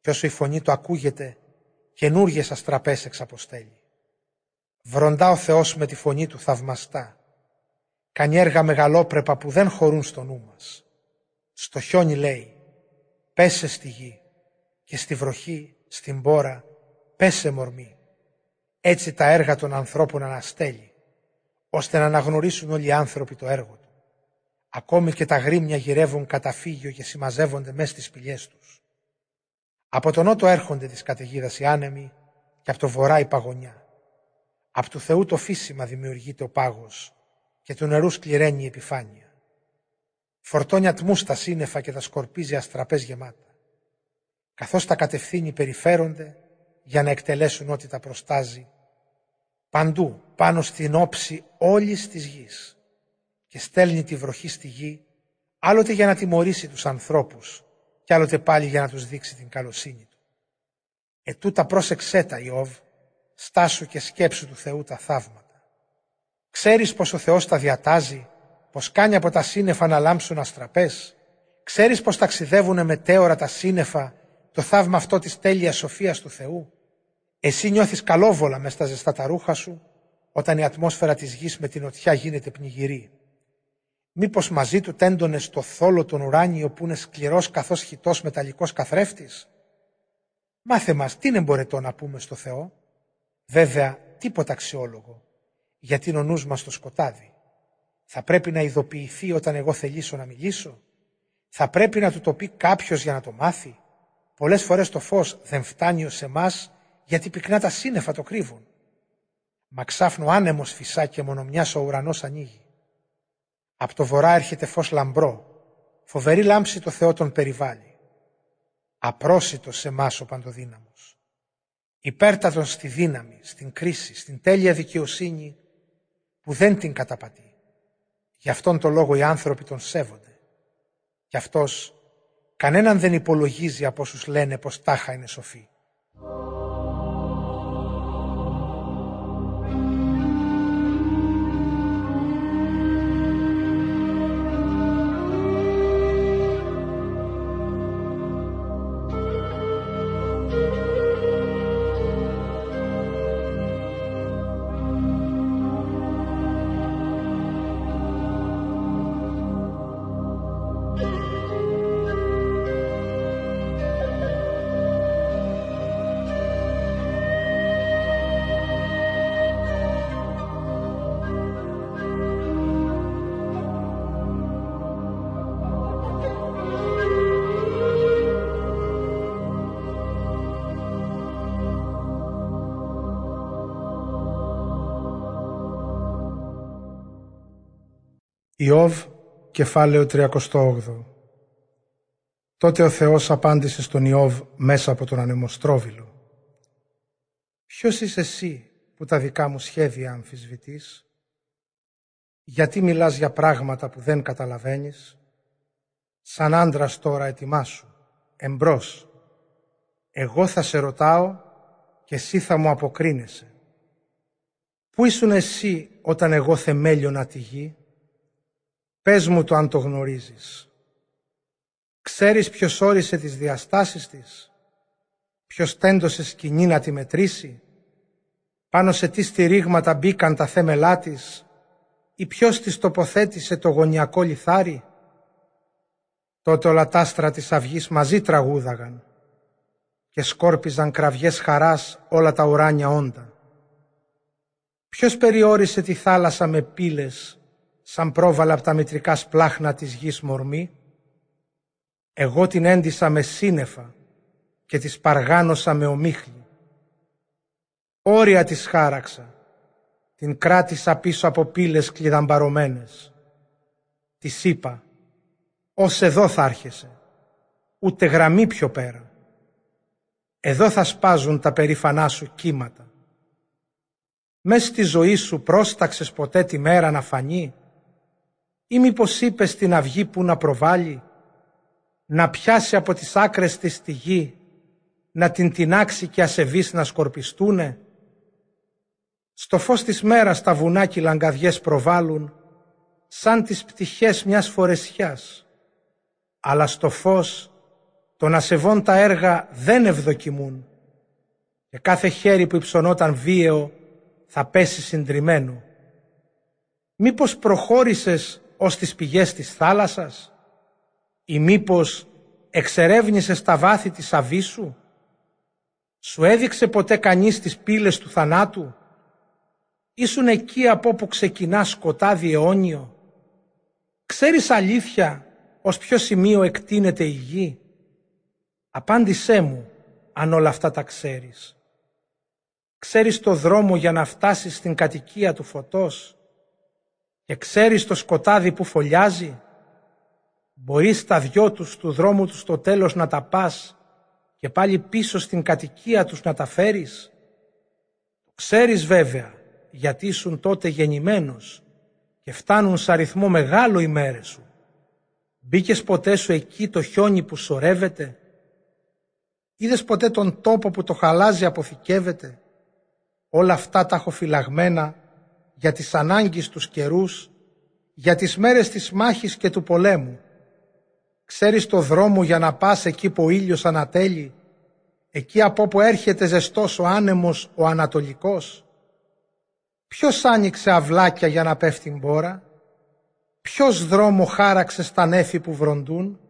Κι όσο η φωνή του ακούγεται, καινούργιες αστραπές εξαποστέλει. Βροντά ο Θεός με τη φωνή του θαυμαστά. Κάνει έργα μεγαλόπρεπα που δεν χωρούν στο νου μας. Στο χιόνι λέει, πέσε στη γη, και στη βροχή, στην μπόρα, πέσε μορμή. Έτσι τα έργα των ανθρώπων αναστέλει, ώστε να αναγνωρίσουν όλοι οι άνθρωποι το έργο του. Ακόμη και τα γρίμνια γυρεύουν καταφύγιο και συμμαζεύονται μέσα στις σπηλιές τους. Από τον νότο έρχονται της καταιγίδας οι άνεμοι και από το βορρά η παγωνιά. Από του Θεού το φύσιμα δημιουργείται ο πάγος και του νερού σκληραίνει η επιφάνεια. Φορτώνει ατμούς τα σύννεφα και τα σκορπίζει αστραπές γεμάτα. Καθώς τα κατευθύνει περιφέρονται για να εκτελέσουν ό,τι τα προστάζει. Παντού, πάνω στην όψη όλης της γης. Και στέλνει τη βροχή στη γη, άλλοτε για να τιμωρήσει τους ανθρώπους, κι άλλοτε πάλι για να τους δείξει την καλοσύνη του. Ετούτα πρόσεξέ τα, Ιώβ, στάσου και σκέψου του Θεού τα θαύματα. Ξέρεις πως ο Θεός τα διατάζει, πως κάνει από τα σύννεφα να λάμψουν αστραπές? Ξέρεις πως ταξιδεύουνε μετέωρα τα σύννεφα, το θαύμα αυτό της τέλειας σοφίας του Θεού? Εσύ νιώθεις καλόβολα μες στα ζεστά τα ρούχα σου, όταν η ατμόσφαιρα της γης με την νοτιά γίνεται πνιγυρή. Μήπως μαζί του τέντωνε στο θόλο τον ουράνιο που είναι σκληρός καθώς χιτός μεταλλικός καθρέφτης? Μάθε μας τι είναι μπορετό να πούμε στο Θεό. Βέβαια τίποτα αξιόλογο, γιατί είναι ο νους μας το σκοτάδι. Θα πρέπει να ειδοποιηθεί όταν εγώ θελήσω να μιλήσω? Θα πρέπει να του το πει κάποιος για να το μάθει? Πολλές φορές το φως δεν φτάνει ως εμάς, γιατί πυκνά τα σύννεφα το κρύβουν. Μα ξάφνου άνεμος φυσά και μόνο μιας ο ουρανός ανοίγει. Από το βορρά έρχεται φως λαμπρό, φοβερή λάμψη το Θεό τον περιβάλλει. Απρόσιτος σε εμάς ο παντοδύναμος. Υπέρτατον στη δύναμη, στην κρίση, στην τέλεια δικαιοσύνη που δεν την καταπατεί. Γι' αυτόν τον λόγο οι άνθρωποι τον σέβονται. Γι' αυτός κανέναν δεν υπολογίζει από όσους λένε πως τάχα είναι σοφοί. Ιώβ, κεφάλαιο τριάντα οκτώ. Τότε ο Θεός απάντησε στον Ιώβ μέσα από τον ανεμοστρόβιλο. Ποιος είσαι εσύ που τα δικά μου σχέδια αμφισβητείς? Γιατί μιλάς για πράγματα που δεν καταλαβαίνεις? Σαν άντρας τώρα ετοιμάσου, εμπρός. Εγώ θα σε ρωτάω και εσύ θα μου αποκρίνεσαι. Πού ήσουν εσύ όταν εγώ θεμέλιωνα τη γη? Πες μου το αν το γνωρίζεις. Ξέρεις ποιος όρισε τις διαστάσεις της? Ποιος τέντωσε σκηνή να τη μετρήσει? Πάνω σε τι στηρίγματα μπήκαν τα θέμελά της? Ή ποιος της τοποθέτησε το γωνιακό λιθάρι? Τότε όλα τα άστρα της αυγής μαζί τραγούδαγαν και σκόρπιζαν κραυγές χαράς όλα τα ουράνια όντα. Ποιος περιόρισε τη θάλασσα με πύλες σαν πρόβαλα από τα μητρικά σπλάχνα της γης μορμή? Εγώ την έντυσα με σύννεφα και τη σπαργάνωσα με ομίχλη. Όρια της χάραξα, την κράτησα πίσω από πύλες κλειδαμπαρωμένες. Της είπα, ως εδώ θα άρχεσαι, ούτε γραμμή πιο πέρα. Εδώ θα σπάζουν τα περήφανά σου κύματα. Μες στη ζωή σου πρόσταξες ποτέ τη μέρα να φανεί? Ή μήπως είπες στην αυγή που να προβάλλει, να πιάσει από τις άκρες της τη γη, να την τινάξει και ασεβείς να σκορπιστούνε? Στο φως της μέρας τα βουνά και οι λαγκαδιές προβάλλουν, σαν τις πτυχές μιας φορεσιάς, αλλά στο φως των ασεβών τα έργα δεν ευδοκιμούν και κάθε χέρι που υψωνόταν βίαιο θα πέσει συντριμμένο. Μήπως προχώρησες ως τις πηγές της θάλασσας? Ή μήπως εξερεύνησες τα βάθη της αβύσσου? Σου έδειξε ποτέ κανείς τις πύλες του θανάτου? Ήσουν εκεί από όπου ξεκινά σκοτάδι αιώνιο. Ξέρεις αλήθεια ως ποιο σημείο εκτείνεται η γη? Απάντησέ μου αν όλα αυτά τα ξέρεις. Ξέρεις το δρόμο για να φτάσεις στην κατοικία του φωτός? Και ξέρεις το σκοτάδι που φωλιάζει? Μπορείς τα δυο τους του δρόμου τους στο τέλος να τα πας και πάλι πίσω στην κατοικία τους να τα φέρεις? Ξέρεις βέβαια γιατί ήσουν τότε γεννημένος και φτάνουν σε αριθμό μεγάλο οι μέρες σου. Μπήκες ποτέ σου εκεί το χιόνι που σορεύεται? Είδες ποτέ τον τόπο που το χαλάζι αποθηκεύεται? Όλα αυτά τα έχω φυλαγμένα για τις ανάγκες τους καιρούς, για τις μέρες της μάχης και του πολέμου. Ξέρεις το δρόμο για να πας εκεί που ο ήλιος ανατέλει, εκεί από όπου έρχεται ζεστός ο άνεμος ο ανατολικός? Ποιος άνοιξε αυλάκια για να πέφτει μπόρα? Ποιος δρόμο χάραξε στα νέφη που βροντούν?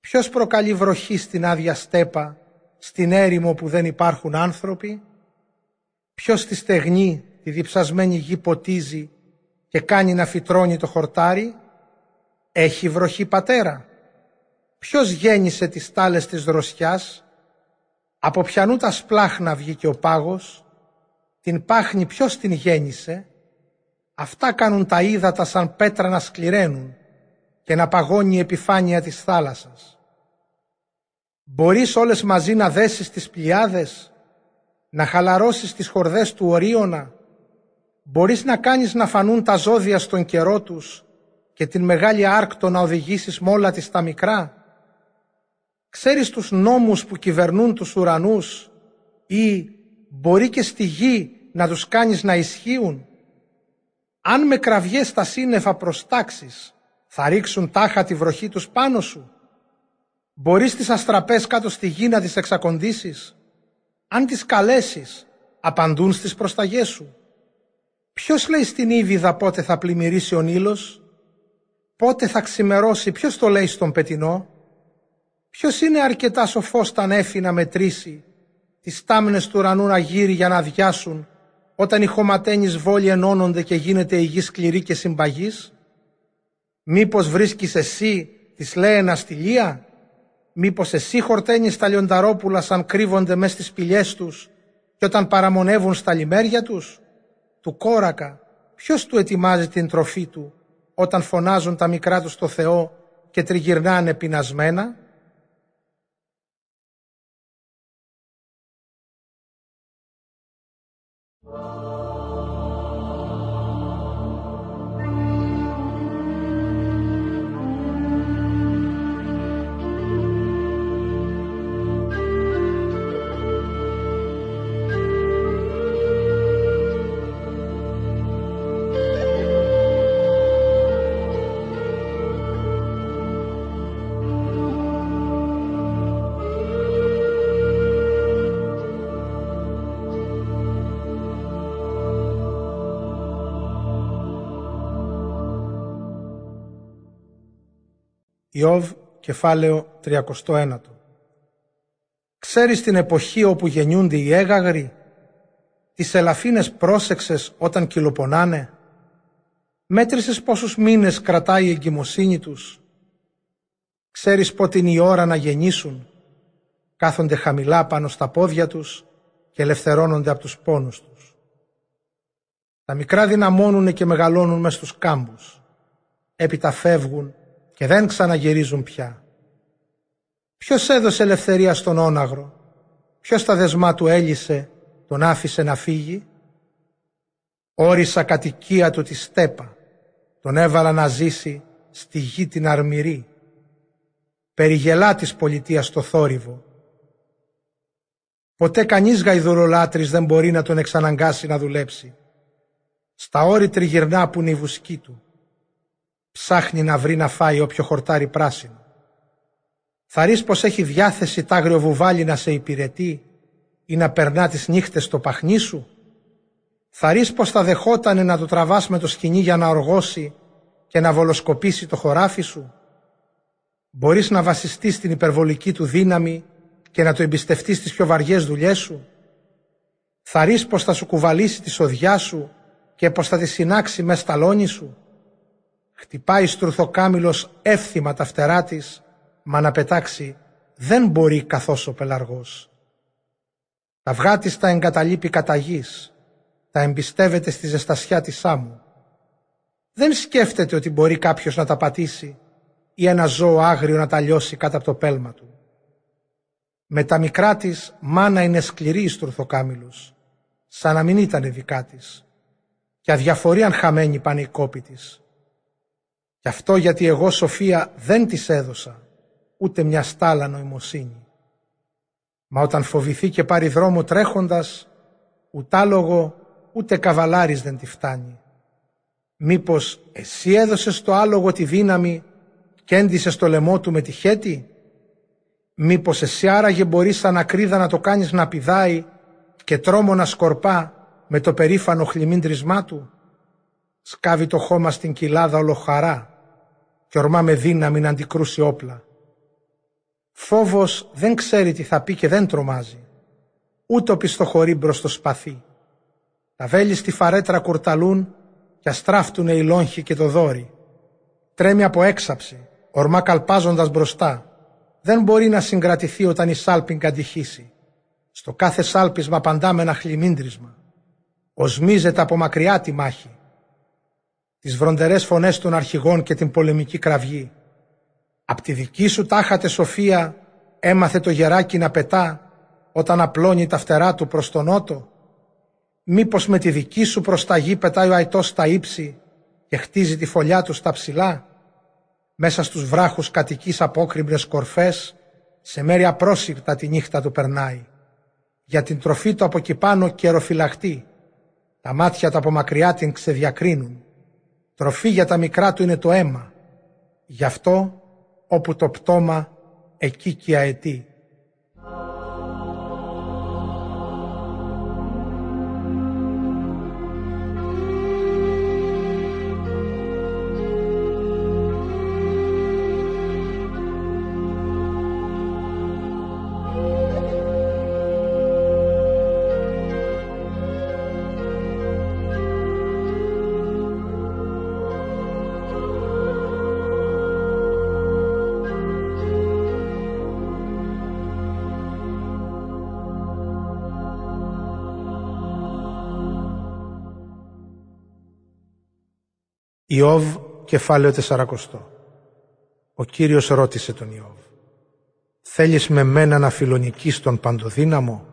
Ποιος προκαλεί βροχή στην άδεια στέπα, στην έρημο που δεν υπάρχουν άνθρωποι? Ποιος τη στεγνή τη διψασμένη γη ποτίζει και κάνει να φυτρώνει το χορτάρι? Έχει βροχή πατέρα? Ποιος γέννησε τις στάλες της δροσιάς? Από ποιανού τα σπλάχνα βγήκε ο πάγος? Την πάχνη ποιος την γέννησε? Αυτά κάνουν τα ύδατα σαν πέτρα να σκληραίνουν και να παγώνει η επιφάνεια της θάλασσας. Μπορείς όλες μαζί να δέσεις τις πλιάδες, να χαλαρώσεις τις χορδές του Ορίωνα, μπορείς να κάνεις να φανούν τα ζώδια στον καιρό τους και την μεγάλη άρκτο να οδηγήσεις μόλα της τα μικρά. Ξέρεις τους νόμους που κυβερνούν τους ουρανούς ή μπορεί και στη γη να τους κάνεις να ισχύουν. Αν με κραυγές τα σύννεφα προστάξεις, θα ρίξουν τάχα τη βροχή τους πάνω σου. Μπορείς τις αστραπές κάτω στη γη να τις εξακοντήσεις. Αν τις καλέσεις, απαντούν στις προσταγές σου. Ποιος λέει στην ύβιδα πότε θα πλημμυρίσει ο Νείλος, πότε θα ξημερώσει, ποιος το λέει στον πετεινό? Ποιος είναι αρκετά σοφός τα νέφη να μετρήσει, τις τάμνες του ουρανού να γύρει για να αδειάσουν, όταν οι χωματένεις βόλοι ενώνονται και γίνεται η γη σκληρή και συμπαγής? Μήπως βρίσκεις εσύ της λέενα στηλεία? Μήπως εσύ χορταίνεις τα λιονταρόπουλα σαν κρύβονται μες στις σπηλιές τους και όταν παραμονεύουν στα λιμέρια τους? Του κόρακα ποιος του ετοιμάζει την τροφή του όταν φωνάζουν τα μικρά τους στο Θεό και τριγυρνάνε πεινασμένα? Ιώβ, κεφάλαιο τριάντα ένα. Ξέρεις την εποχή όπου γεννιούνται οι έγαγροι? Τις ελαφίνες πρόσεξες όταν κυλοπονάνε? Μέτρησες πόσους μήνες κρατάει η εγκυμοσύνη τους? Ξέρεις πότε είναι η ώρα να γεννήσουν? Κάθονται χαμηλά πάνω στα πόδια τους και ελευθερώνονται από τους πόνους τους. Τα μικρά δυναμώνουνε και μεγαλώνουν μες στους κάμπους. Έπειτα φεύγουν και δεν ξαναγυρίζουν πια. Ποιος έδωσε ελευθερία στον όναγρο? Ποιος τα δεσμά του έλυσε, τον άφησε να φύγει? Όρισα κατοικία του τη στέπα, τον έβαλα να ζήσει στη γη την αρμηρή. Περιγελά της πολιτείας το θόρυβο. Ποτέ κανείς γαϊδουρολάτρης δεν μπορεί να τον εξαναγκάσει να δουλέψει. Στα όρη τριγυρνά που είναι η βουσκή του. Ψάχνει να βρει να φάει όποιο χορτάρι πράσινο. Θα ρεις πως έχει διάθεση τ' άγριο βουβάλι να σε υπηρετεί ή να περνά τις νύχτες στο παχνί σου? Θα ρεις πως θα δεχότανε να το τραβάς με το σκοινί για να οργώσει και να βολοσκοπήσει το χωράφι σου? Μπορείς να βασιστείς στην υπερβολική του δύναμη και να το εμπιστευτείς στις πιο βαριές δουλειές σου? Θα ρεις πως θα σου κουβαλήσει τη σοδιά σου και πως θα τη συνάξει μες στα λόνι σου? Χτυπάει στρουθοκάμιλος εύθυμα τα φτερά της, μα να πετάξει δεν μπορεί καθώς ο πελαργός. Τα αυγά της τα εγκαταλείπει κατά γης, τα εμπιστεύεται στη ζεστασιά της άμμου. Δεν σκέφτεται ότι μπορεί κάποιος να τα πατήσει ή ένα ζώο άγριο να τα λιώσει κάτω από το πέλμα του. Με τα μικρά της μάνα είναι σκληρή η στρουθοκάμιλος, σαν να μην ήταν δικά της, και αδιαφορεί αν χαμένη πάνε οι κόποι της. Γι' αυτό γιατί εγώ, Σοφία, δεν της έδωσα ούτε μια στάλα νοημοσύνη. Μα όταν φοβηθεί και πάρει δρόμο τρέχοντας, ουτάλογο ούτε καβαλάρης δεν τη φτάνει. Μήπως εσύ έδωσες στο άλογο τη δύναμη και έντυσες το λαιμό του με τη χέτη? Μήπως εσύ άραγε μπορείς σαν ακρίδα να το κάνεις να πηδάει και τρόμο να σκορπά με το περήφανο χλιμίντρισμά του? Σκάβει το χώμα στην κοιλάδα ολοχαρά και ορμά με δύναμη να αντικρούσει όπλα. Φόβος δεν ξέρει τι θα πει και δεν τρομάζει. Ούτε οπισθοχωρεί μπρος το σπαθί. Τα βέλη στη φαρέτρα κουρταλούν και αστράφτουνε οι λόγχοι και το δόρι. Τρέμει από έξαψη, ορμά καλπάζοντας μπροστά. Δεν μπορεί να συγκρατηθεί όταν η σάλπινγκ αντυχήσει. Στο κάθε σάλπισμα παντά με ένα χλιμίντρισμα. Οσμίζεται από μακριά τη μάχη. τις βροντερές φωνές των αρχηγών και την πολεμική κραυγή. Απ' τη δική σου τάχατε σοφία έμαθε το γεράκι να πετά όταν απλώνει τα φτερά του προς τον νότο. Μήπως με τη δική σου προσταγή πετάει ο αητός στα ύψη και χτίζει τη φωλιά του στα ψηλά. Μέσα στους βράχους κατοικείς απόκριμνες κορφές, σε μέρη απρόσιπτα τη νύχτα του περνάει. Για την τροφή του από κυπάνω καιροφυλαχτεί, τα μάτια του από μακριά την ξεδιακρίνουν. Τροφή για τα μικρά του είναι το αίμα, γι' αυτό όπου το πτώμα εκεί κι αετεί. Ιώβ, κεφάλαιο τεσσαρακοστό. Ο Κύριος ρώτησε τον Ιώβ: «Θέλεις με μένα να φιλονικείς τον Παντοδύναμο?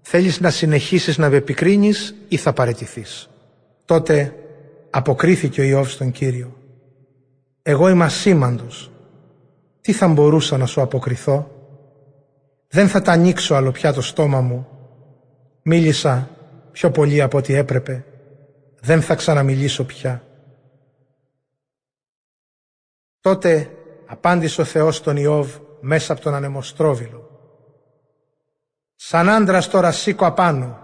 Θέλεις να συνεχίσεις να με επικρίνεις ή θα παραιτηθείς?» Τότε αποκρίθηκε ο Ιώβ στον Κύριο: «Εγώ είμαι ασήμαντος. Τι θα μπορούσα να σου αποκριθώ? Δεν θα τα ανοίξω άλλο πια το στόμα μου. Μίλησα πιο πολύ από ό,τι έπρεπε. Δεν θα ξαναμιλήσω πια». Τότε απάντησε ο Θεός στον Ιώβ μέσα από τον ανεμοστρόβιλο: «Σαν άντρας τώρα σήκω απάνω.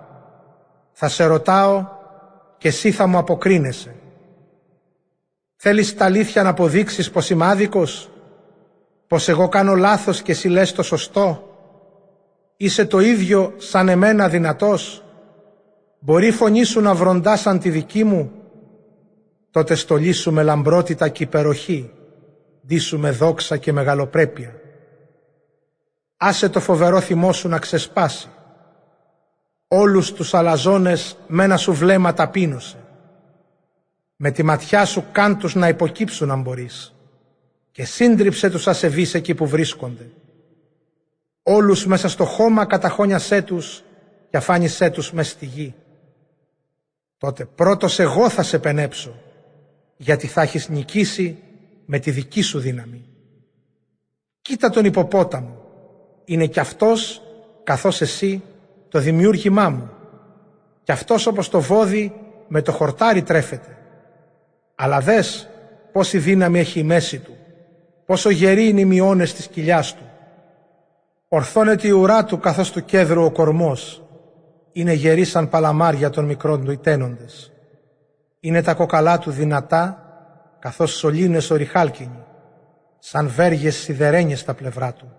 Θα σε ρωτάω και εσύ θα μου αποκρίνεσαι. Θέλεις τα αλήθεια να αποδείξεις πως είμαι άδικος? Πως εγώ κάνω λάθος και εσύ λες το σωστό? Είσαι το ίδιο σαν εμένα δυνατός? Μπορεί η φωνή σου να βροντά σαν τη δική μου? Τότε στολίσου με λαμπρότητα και υπεροχή, ντύσου με δόξα και μεγαλοπρέπεια. Άσε το φοβερό θυμό σου να ξεσπάσει. Όλους τους αλαζόνες με ένα σου βλέμμα ταπείνωσε. Με τη ματιά σου κάν τους να υποκύψουν αν μπορείς, και σύντριψε τους ασεβείς εκεί που βρίσκονται. Όλους μέσα στο χώμα καταχώνιασέ τους και αφάνισέ τους μες στη γη. Τότε πρώτος εγώ θα σε πενέψω, γιατί θα έχεις νικήσει με τη δική σου δύναμη. Κοίτα τον υποπόταμο, είναι κι αυτός καθώς εσύ το δημιούργημά μου. Κι αυτός όπως το βόδι με το χορτάρι τρέφεται. Αλλά δες πόση δύναμη έχει η μέση του, πόσο γεροί είναι οι μειώνες της κοιλιάς του. Ορθώνεται η ουρά του καθώς του κέδρου ο κορμός. Είναι γεροί σαν παλαμάρια των μικρών του ιταίνοντες. Είναι τα κοκαλά του δυνατά καθώς σωλήνες οριχάλκινοι, σαν βέργες σιδερένιες στα πλευρά του.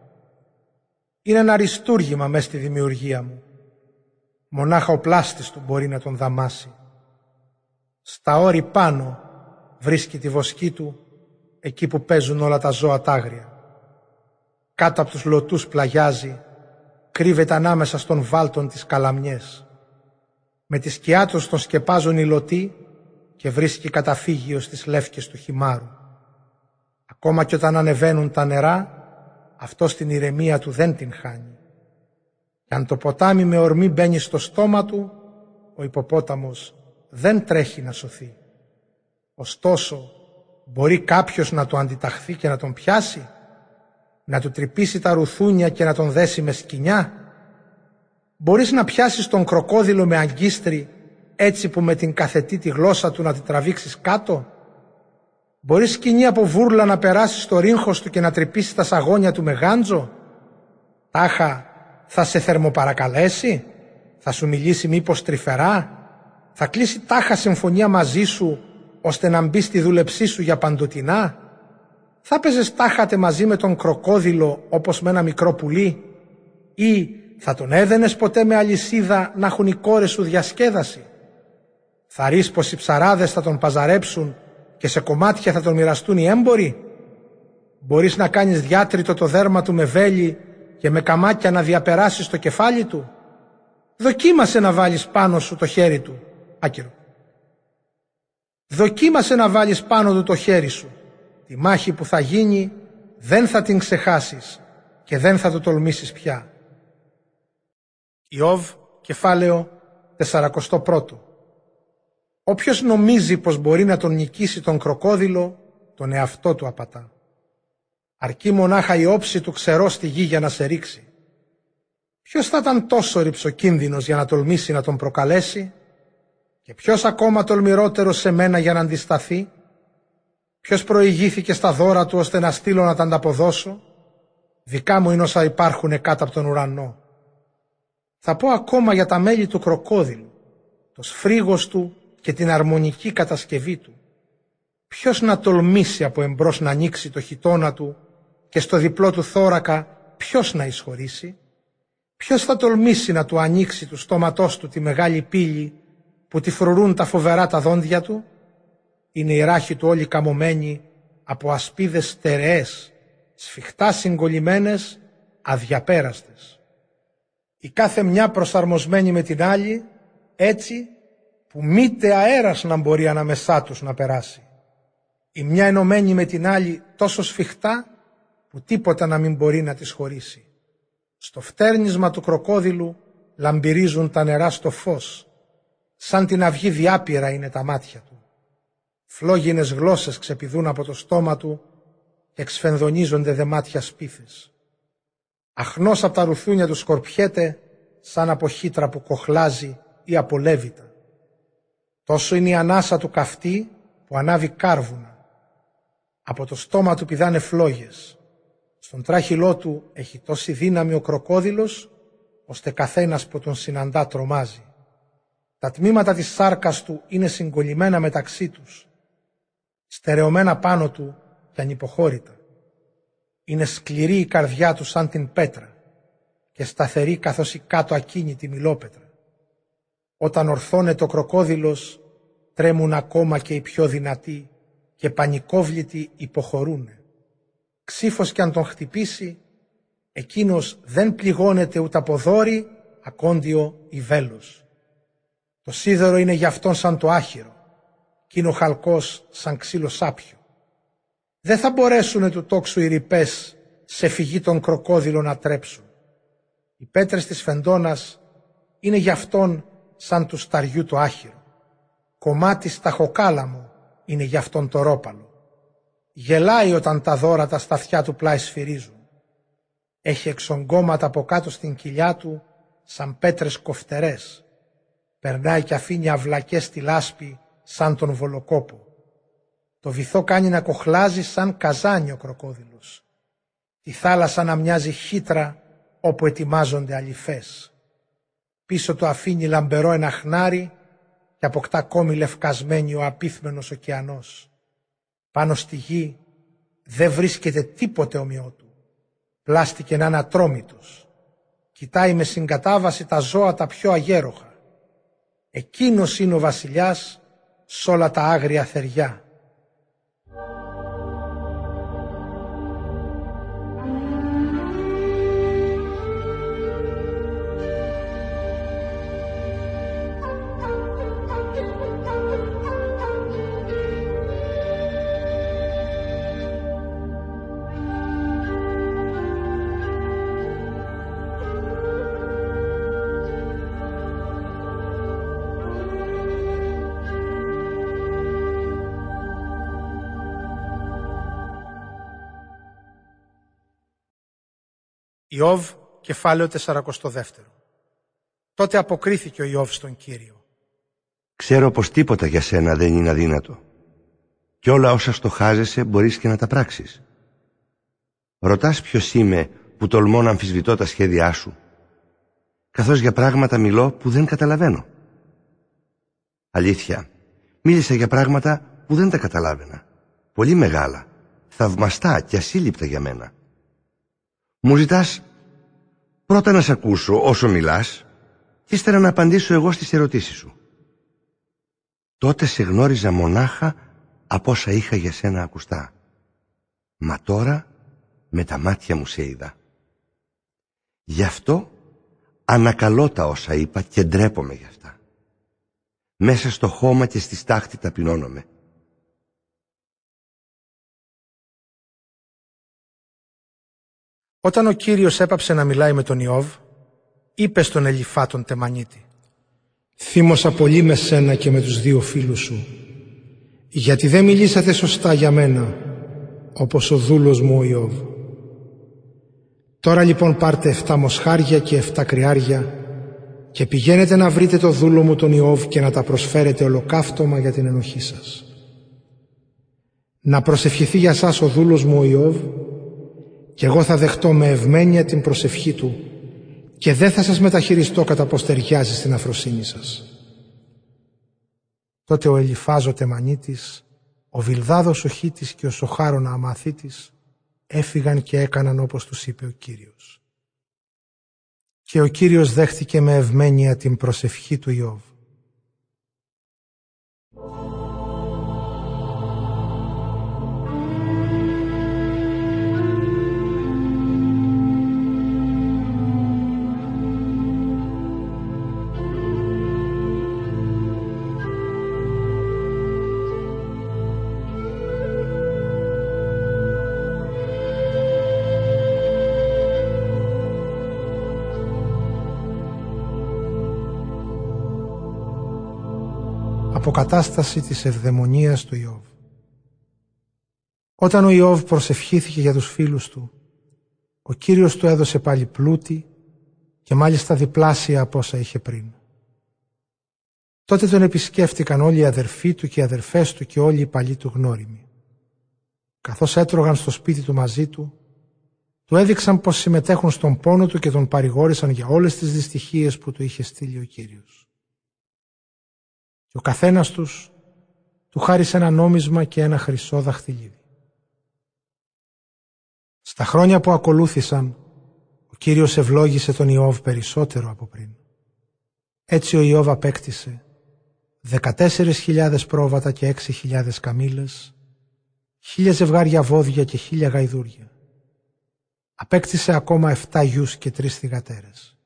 Είναι ένα αριστούργημα μες στη δημιουργία μου. Μονάχα ο πλάστης του μπορεί να τον δαμάσει. Στα όρη πάνω βρίσκει τη βοσκή του, εκεί που παίζουν όλα τα ζώα τάγρια. Κάτω από τους λωτούς πλαγιάζει, κρύβεται ανάμεσα στον βάλτον τις καλαμιές. Με τη σκιά τους τον σκεπάζουν οι λωτοί και βρίσκει καταφύγιο στις λεύκες του χυμάρου. Ακόμα κι όταν ανεβαίνουν τα νερά, αυτός την ηρεμία του δεν την χάνει. Κι αν το ποτάμι με ορμή μπαίνει στο στόμα του, ο υποπόταμος δεν τρέχει να σωθεί. Ωστόσο, μπορεί κάποιος να του αντιταχθεί και να τον πιάσει, να του τρυπήσει τα ρουθούνια και να τον δέσει με σκοινιά? Μπορείς να πιάσεις τον κροκόδιλο με αγκίστρι, έτσι που με την καθετή τη γλώσσα του να τη τραβήξεις κάτω? Μπορείς σκοινή από βούρλα να περάσεις στο ρύγχος του και να τρυπήσεις τα σαγόνια του με γάντζο? Τάχα, θα σε θερμοπαρακαλέσει? Θα σου μιλήσει μήπως τρυφερά? Θα κλείσει τάχα συμφωνία μαζί σου, ώστε να μπει στη δούλεψή σου για παντοτινά? Θα παίζες τάχατε μαζί με τον κροκόδιλο όπως με ένα μικρό πουλί? Ή θα τον έδαινες ποτέ με αλυσίδα να έχουν οι κόρες σου διασκέδαση? Θα ρεις πως οι ψαράδες θα τον παζαρέψουν και σε κομμάτια θα τον μοιραστούν οι έμποροι? Μπορείς να κάνεις διάτριτο το δέρμα του με βέλη και με καμάκια να διαπεράσεις το κεφάλι του? Δοκίμασε να βάλεις πάνω σου το χέρι του. Άκυρο. Δοκίμασε να βάλεις πάνω του το χέρι σου. Τη μάχη που θα γίνει δεν θα την ξεχάσεις και δεν θα το τολμήσεις πια. Ιώβ, κεφάλαιο σαράντα ένα. Όποιος νομίζει πως μπορεί να τον νικήσει τον κροκόδιλο, τον εαυτό του απατά. Αρκεί μονάχα η όψη του ξερό στη γη για να σε ρίξει. Ποιος θα ήταν τόσο ρηψοκίνδυνος για να τολμήσει να τον προκαλέσει, και ποιος ακόμα τολμηρότερος σε μένα για να αντισταθεί? Ποιος προηγήθηκε στα δώρα του ώστε να στείλω να τα ανταποδώσω? Δικά μου είναι όσα υπάρχουν κάτω από τον ουρανό. Θα πω ακόμα για τα μέλη του κροκόδιλου, το σφρίγος του και την αρμονική κατασκευή του. Ποιος να τολμήσει από εμπρός να ανοίξει το χιτώνα του και στο διπλό του θώρακα ποιος να εισχωρήσει? Ποιος θα τολμήσει να του ανοίξει του στόματός του τη μεγάλη πύλη που τη φρουρούν τα φοβερά τα δόντια του? Είναι οι ράχοι του όλοι καμωμένοι από ασπίδες στερεές, σφιχτά συγκολλημένες, αδιαπέραστες. Η κάθε μια προσαρμοσμένη με την άλλη, έτσι που μήτε αέρας να μπορεί ανάμεσά τους να περάσει. Η μια ενωμένη με την άλλη τόσο σφιχτά που τίποτα να μην μπορεί να τις χωρίσει. Στο φτέρνισμα του κροκόδιλου λαμπυρίζουν τα νερά στο φως, σαν την αυγή διάπειρα είναι τα μάτια του. Φλόγινες γλώσσες ξεπηδούν από το στόμα του και εξφενδονίζονται δε μάτια σπίθες. Αχνός από τα ρουθούνια του σκορπιέται σαν από χύτρα που κοχλάζει ή από λέβητα. Τόσο είναι η ανάσα του καυτή που ανάβει κάρβουνα. Από το στόμα του πηδάνε φλόγες. Στον τράχυλό του έχει τόση δύναμη ο κροκόδιλος, ώστε καθένας που τον συναντά τρομάζει. Τα τμήματα της σάρκας του είναι συγκολλημένα μεταξύ τους, στερεωμένα πάνω του και ανυποχώρητα. Είναι σκληρή η καρδιά του σαν την πέτρα και σταθερή καθώς η κάτω ακίνητη μιλόπετρα. Όταν ορθώνεται ο κροκόδιλος, τρέμουν ακόμα και οι πιο δυνατοί και πανικόβλητοι υποχωρούνε. Ξύφος κι αν τον χτυπήσει, εκείνος δεν πληγώνεται ούτε από δόρυ, ακόντιο ή βέλος. Το σίδερο είναι γι' αυτόν σαν το άχυρο, κι είναι ο χαλκός σαν ξύλο σάπιο. Δεν θα μπορέσουνε του τόξου οι ρηπές σε φυγή των κροκόδιλων να τρέψουν. Οι πέτρες της φεντώνας είναι γι' αυτόν σαν του σταριού το άχυρο. Κομμάτι σταχοκάλαμο είναι γι' αυτόν το ρόπαλο. Γελάει όταν τα δώρα τα σταθιά του πλάι σφυρίζουν. Έχει εξογκώματα από κάτω στην κοιλιά του σαν πέτρες κοφτερές. Περνάει και αφήνει αυλακές στη λάσπη σαν τον βολοκόπο. Το βυθό κάνει να κοχλάζει σαν καζάνι ο κροκόδιλος. Τη θάλασσα να μοιάζει χύτρα όπου ετοιμάζονται αλιφές. Πίσω το αφήνει λαμπερό ένα χνάρι και αποκτά κόμι λευκασμένη ο απίθμενος ωκεανός. Πάνω στη γη δεν βρίσκεται τίποτε ομοιό του. Πλάστηκε να είναι ατρόμητος. Κοιτάει με συγκατάβαση τα ζώα τα πιο αγέροχα. Εκείνος είναι ο βασιλιάς σ' όλα τα άγρια θεριά. Ιώβ, κεφάλαιο σαράντα δύο. Τότε αποκρίθηκε ο Ιώβ στον Κύριο. Ξέρω πως τίποτα για σένα δεν είναι αδύνατο. Κι όλα όσα στοχάζεσαι μπορείς και να τα πράξεις. Ρωτάς ποιος είμαι που τολμώ να αμφισβητώ τα σχέδιά σου, καθώς για πράγματα μιλώ που δεν καταλαβαίνω. Αλήθεια, μίλησα για πράγματα που δεν τα καταλάβαινα. Πολύ μεγάλα, θαυμαστά και ασύλληπτα για μένα. Μου ζητάς πρώτα να σ' ακούσω όσο μιλάς και ύστερα να απαντήσω εγώ στις ερωτήσεις σου. Τότε σε γνώριζα μονάχα από όσα είχα για σένα ακουστά. Μα τώρα με τα μάτια μου σε είδα. Γι' αυτό ανακαλώ τα όσα είπα και ντρέπομαι γι' αυτά. Μέσα στο χώμα και στη στάχτη ταπεινώνομαι. Όταν ο Κύριος έπαψε να μιλάει με τον Ιώβ, είπε στον Ελιφά τον Τεμανίτη: «Θύμωσα πολύ με σένα και με τους δύο φίλους σου, γιατί δεν μιλήσατε σωστά για μένα, όπως ο δούλος μου ο Ιώβ. Τώρα λοιπόν πάρτε εφτά μοσχάρια και εφτά κρυάρια και πηγαίνετε να βρείτε το δούλο μου τον Ιώβ και να τα προσφέρετε ολοκαύτωμα για την ενοχή σας. Να προσευχηθεί για σας ο δούλος μου ο Ιώβ και εγώ θα δεχτώ με ευμένεια την προσευχή του και δεν θα σας μεταχειριστώ κατά πως ταιριάζει στην αφροσύνη σας». Τότε ο Ελιφάζ ο Τεμανίτης, ο Βιλδάδ ο Σοχίτης και ο Σωφάρ ο Αμαθίτης έφυγαν και έκαναν όπως τους είπε ο Κύριος. Και ο Κύριος δέχτηκε με ευμένεια την προσευχή του Ιώβ. Αποκατάσταση της ευδαιμονίας του Ιώβ. Όταν ο Ιώβ προσευχήθηκε για τους φίλους του, ο Κύριος του έδωσε πάλι πλούτη και μάλιστα διπλάσια από όσα είχε πριν. Τότε τον επισκέφτηκαν όλοι οι αδερφοί του και οι αδερφές του και όλοι οι παλιοί του γνώριμοι. Καθώς έτρωγαν στο σπίτι του μαζί του, του έδειξαν πως συμμετέχουν στον πόνο του και τον παρηγόρησαν για όλες τις δυστυχίες που του είχε στείλει ο Κύριος. Ο καθένας τους του χάρισε ένα νόμισμα και ένα χρυσό δαχτυλίδι. Στα χρόνια που ακολούθησαν, ο Κύριος ευλόγησε τον Ιώβ περισσότερο από πριν. Έτσι ο Ιώβ απέκτησε δεκατέσσερις χιλιάδες πρόβατα και έξι χιλιάδες καμήλες, χίλια ζευγάρια βόδια και χίλια γαϊδούρια. Απέκτησε ακόμα εφτά γιους και τρεις θυγατέρες.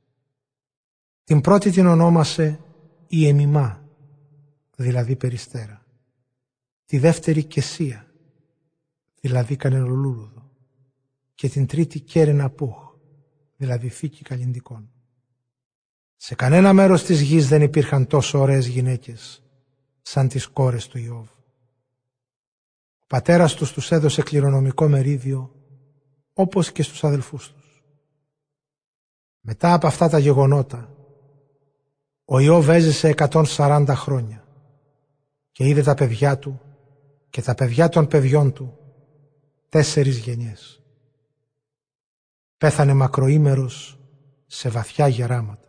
Την πρώτη την ονόμασε η Εμιμά, δηλαδή περιστέρα, τη δεύτερη Κεσία, δηλαδή κανελολούλουδο, και την τρίτη Κέρενα Πούχ, δηλαδή θήκη καλλιντικών. Σε κανένα μέρος της γης δεν υπήρχαν τόσο ωραίες γυναίκες σαν τις κόρες του Ιώβ. Ο πατέρας τους τους έδωσε κληρονομικό μερίδιο, όπως και στους αδελφούς τους. Μετά από αυτά τα γεγονότα, ο Ιώβ έζησε εκατόν σαράντα χρόνια και είδε τα παιδιά του και τα παιδιά των παιδιών του, τέσσερις γενιές. Πέθανε μακροήμερος σε βαθιά γεράματα.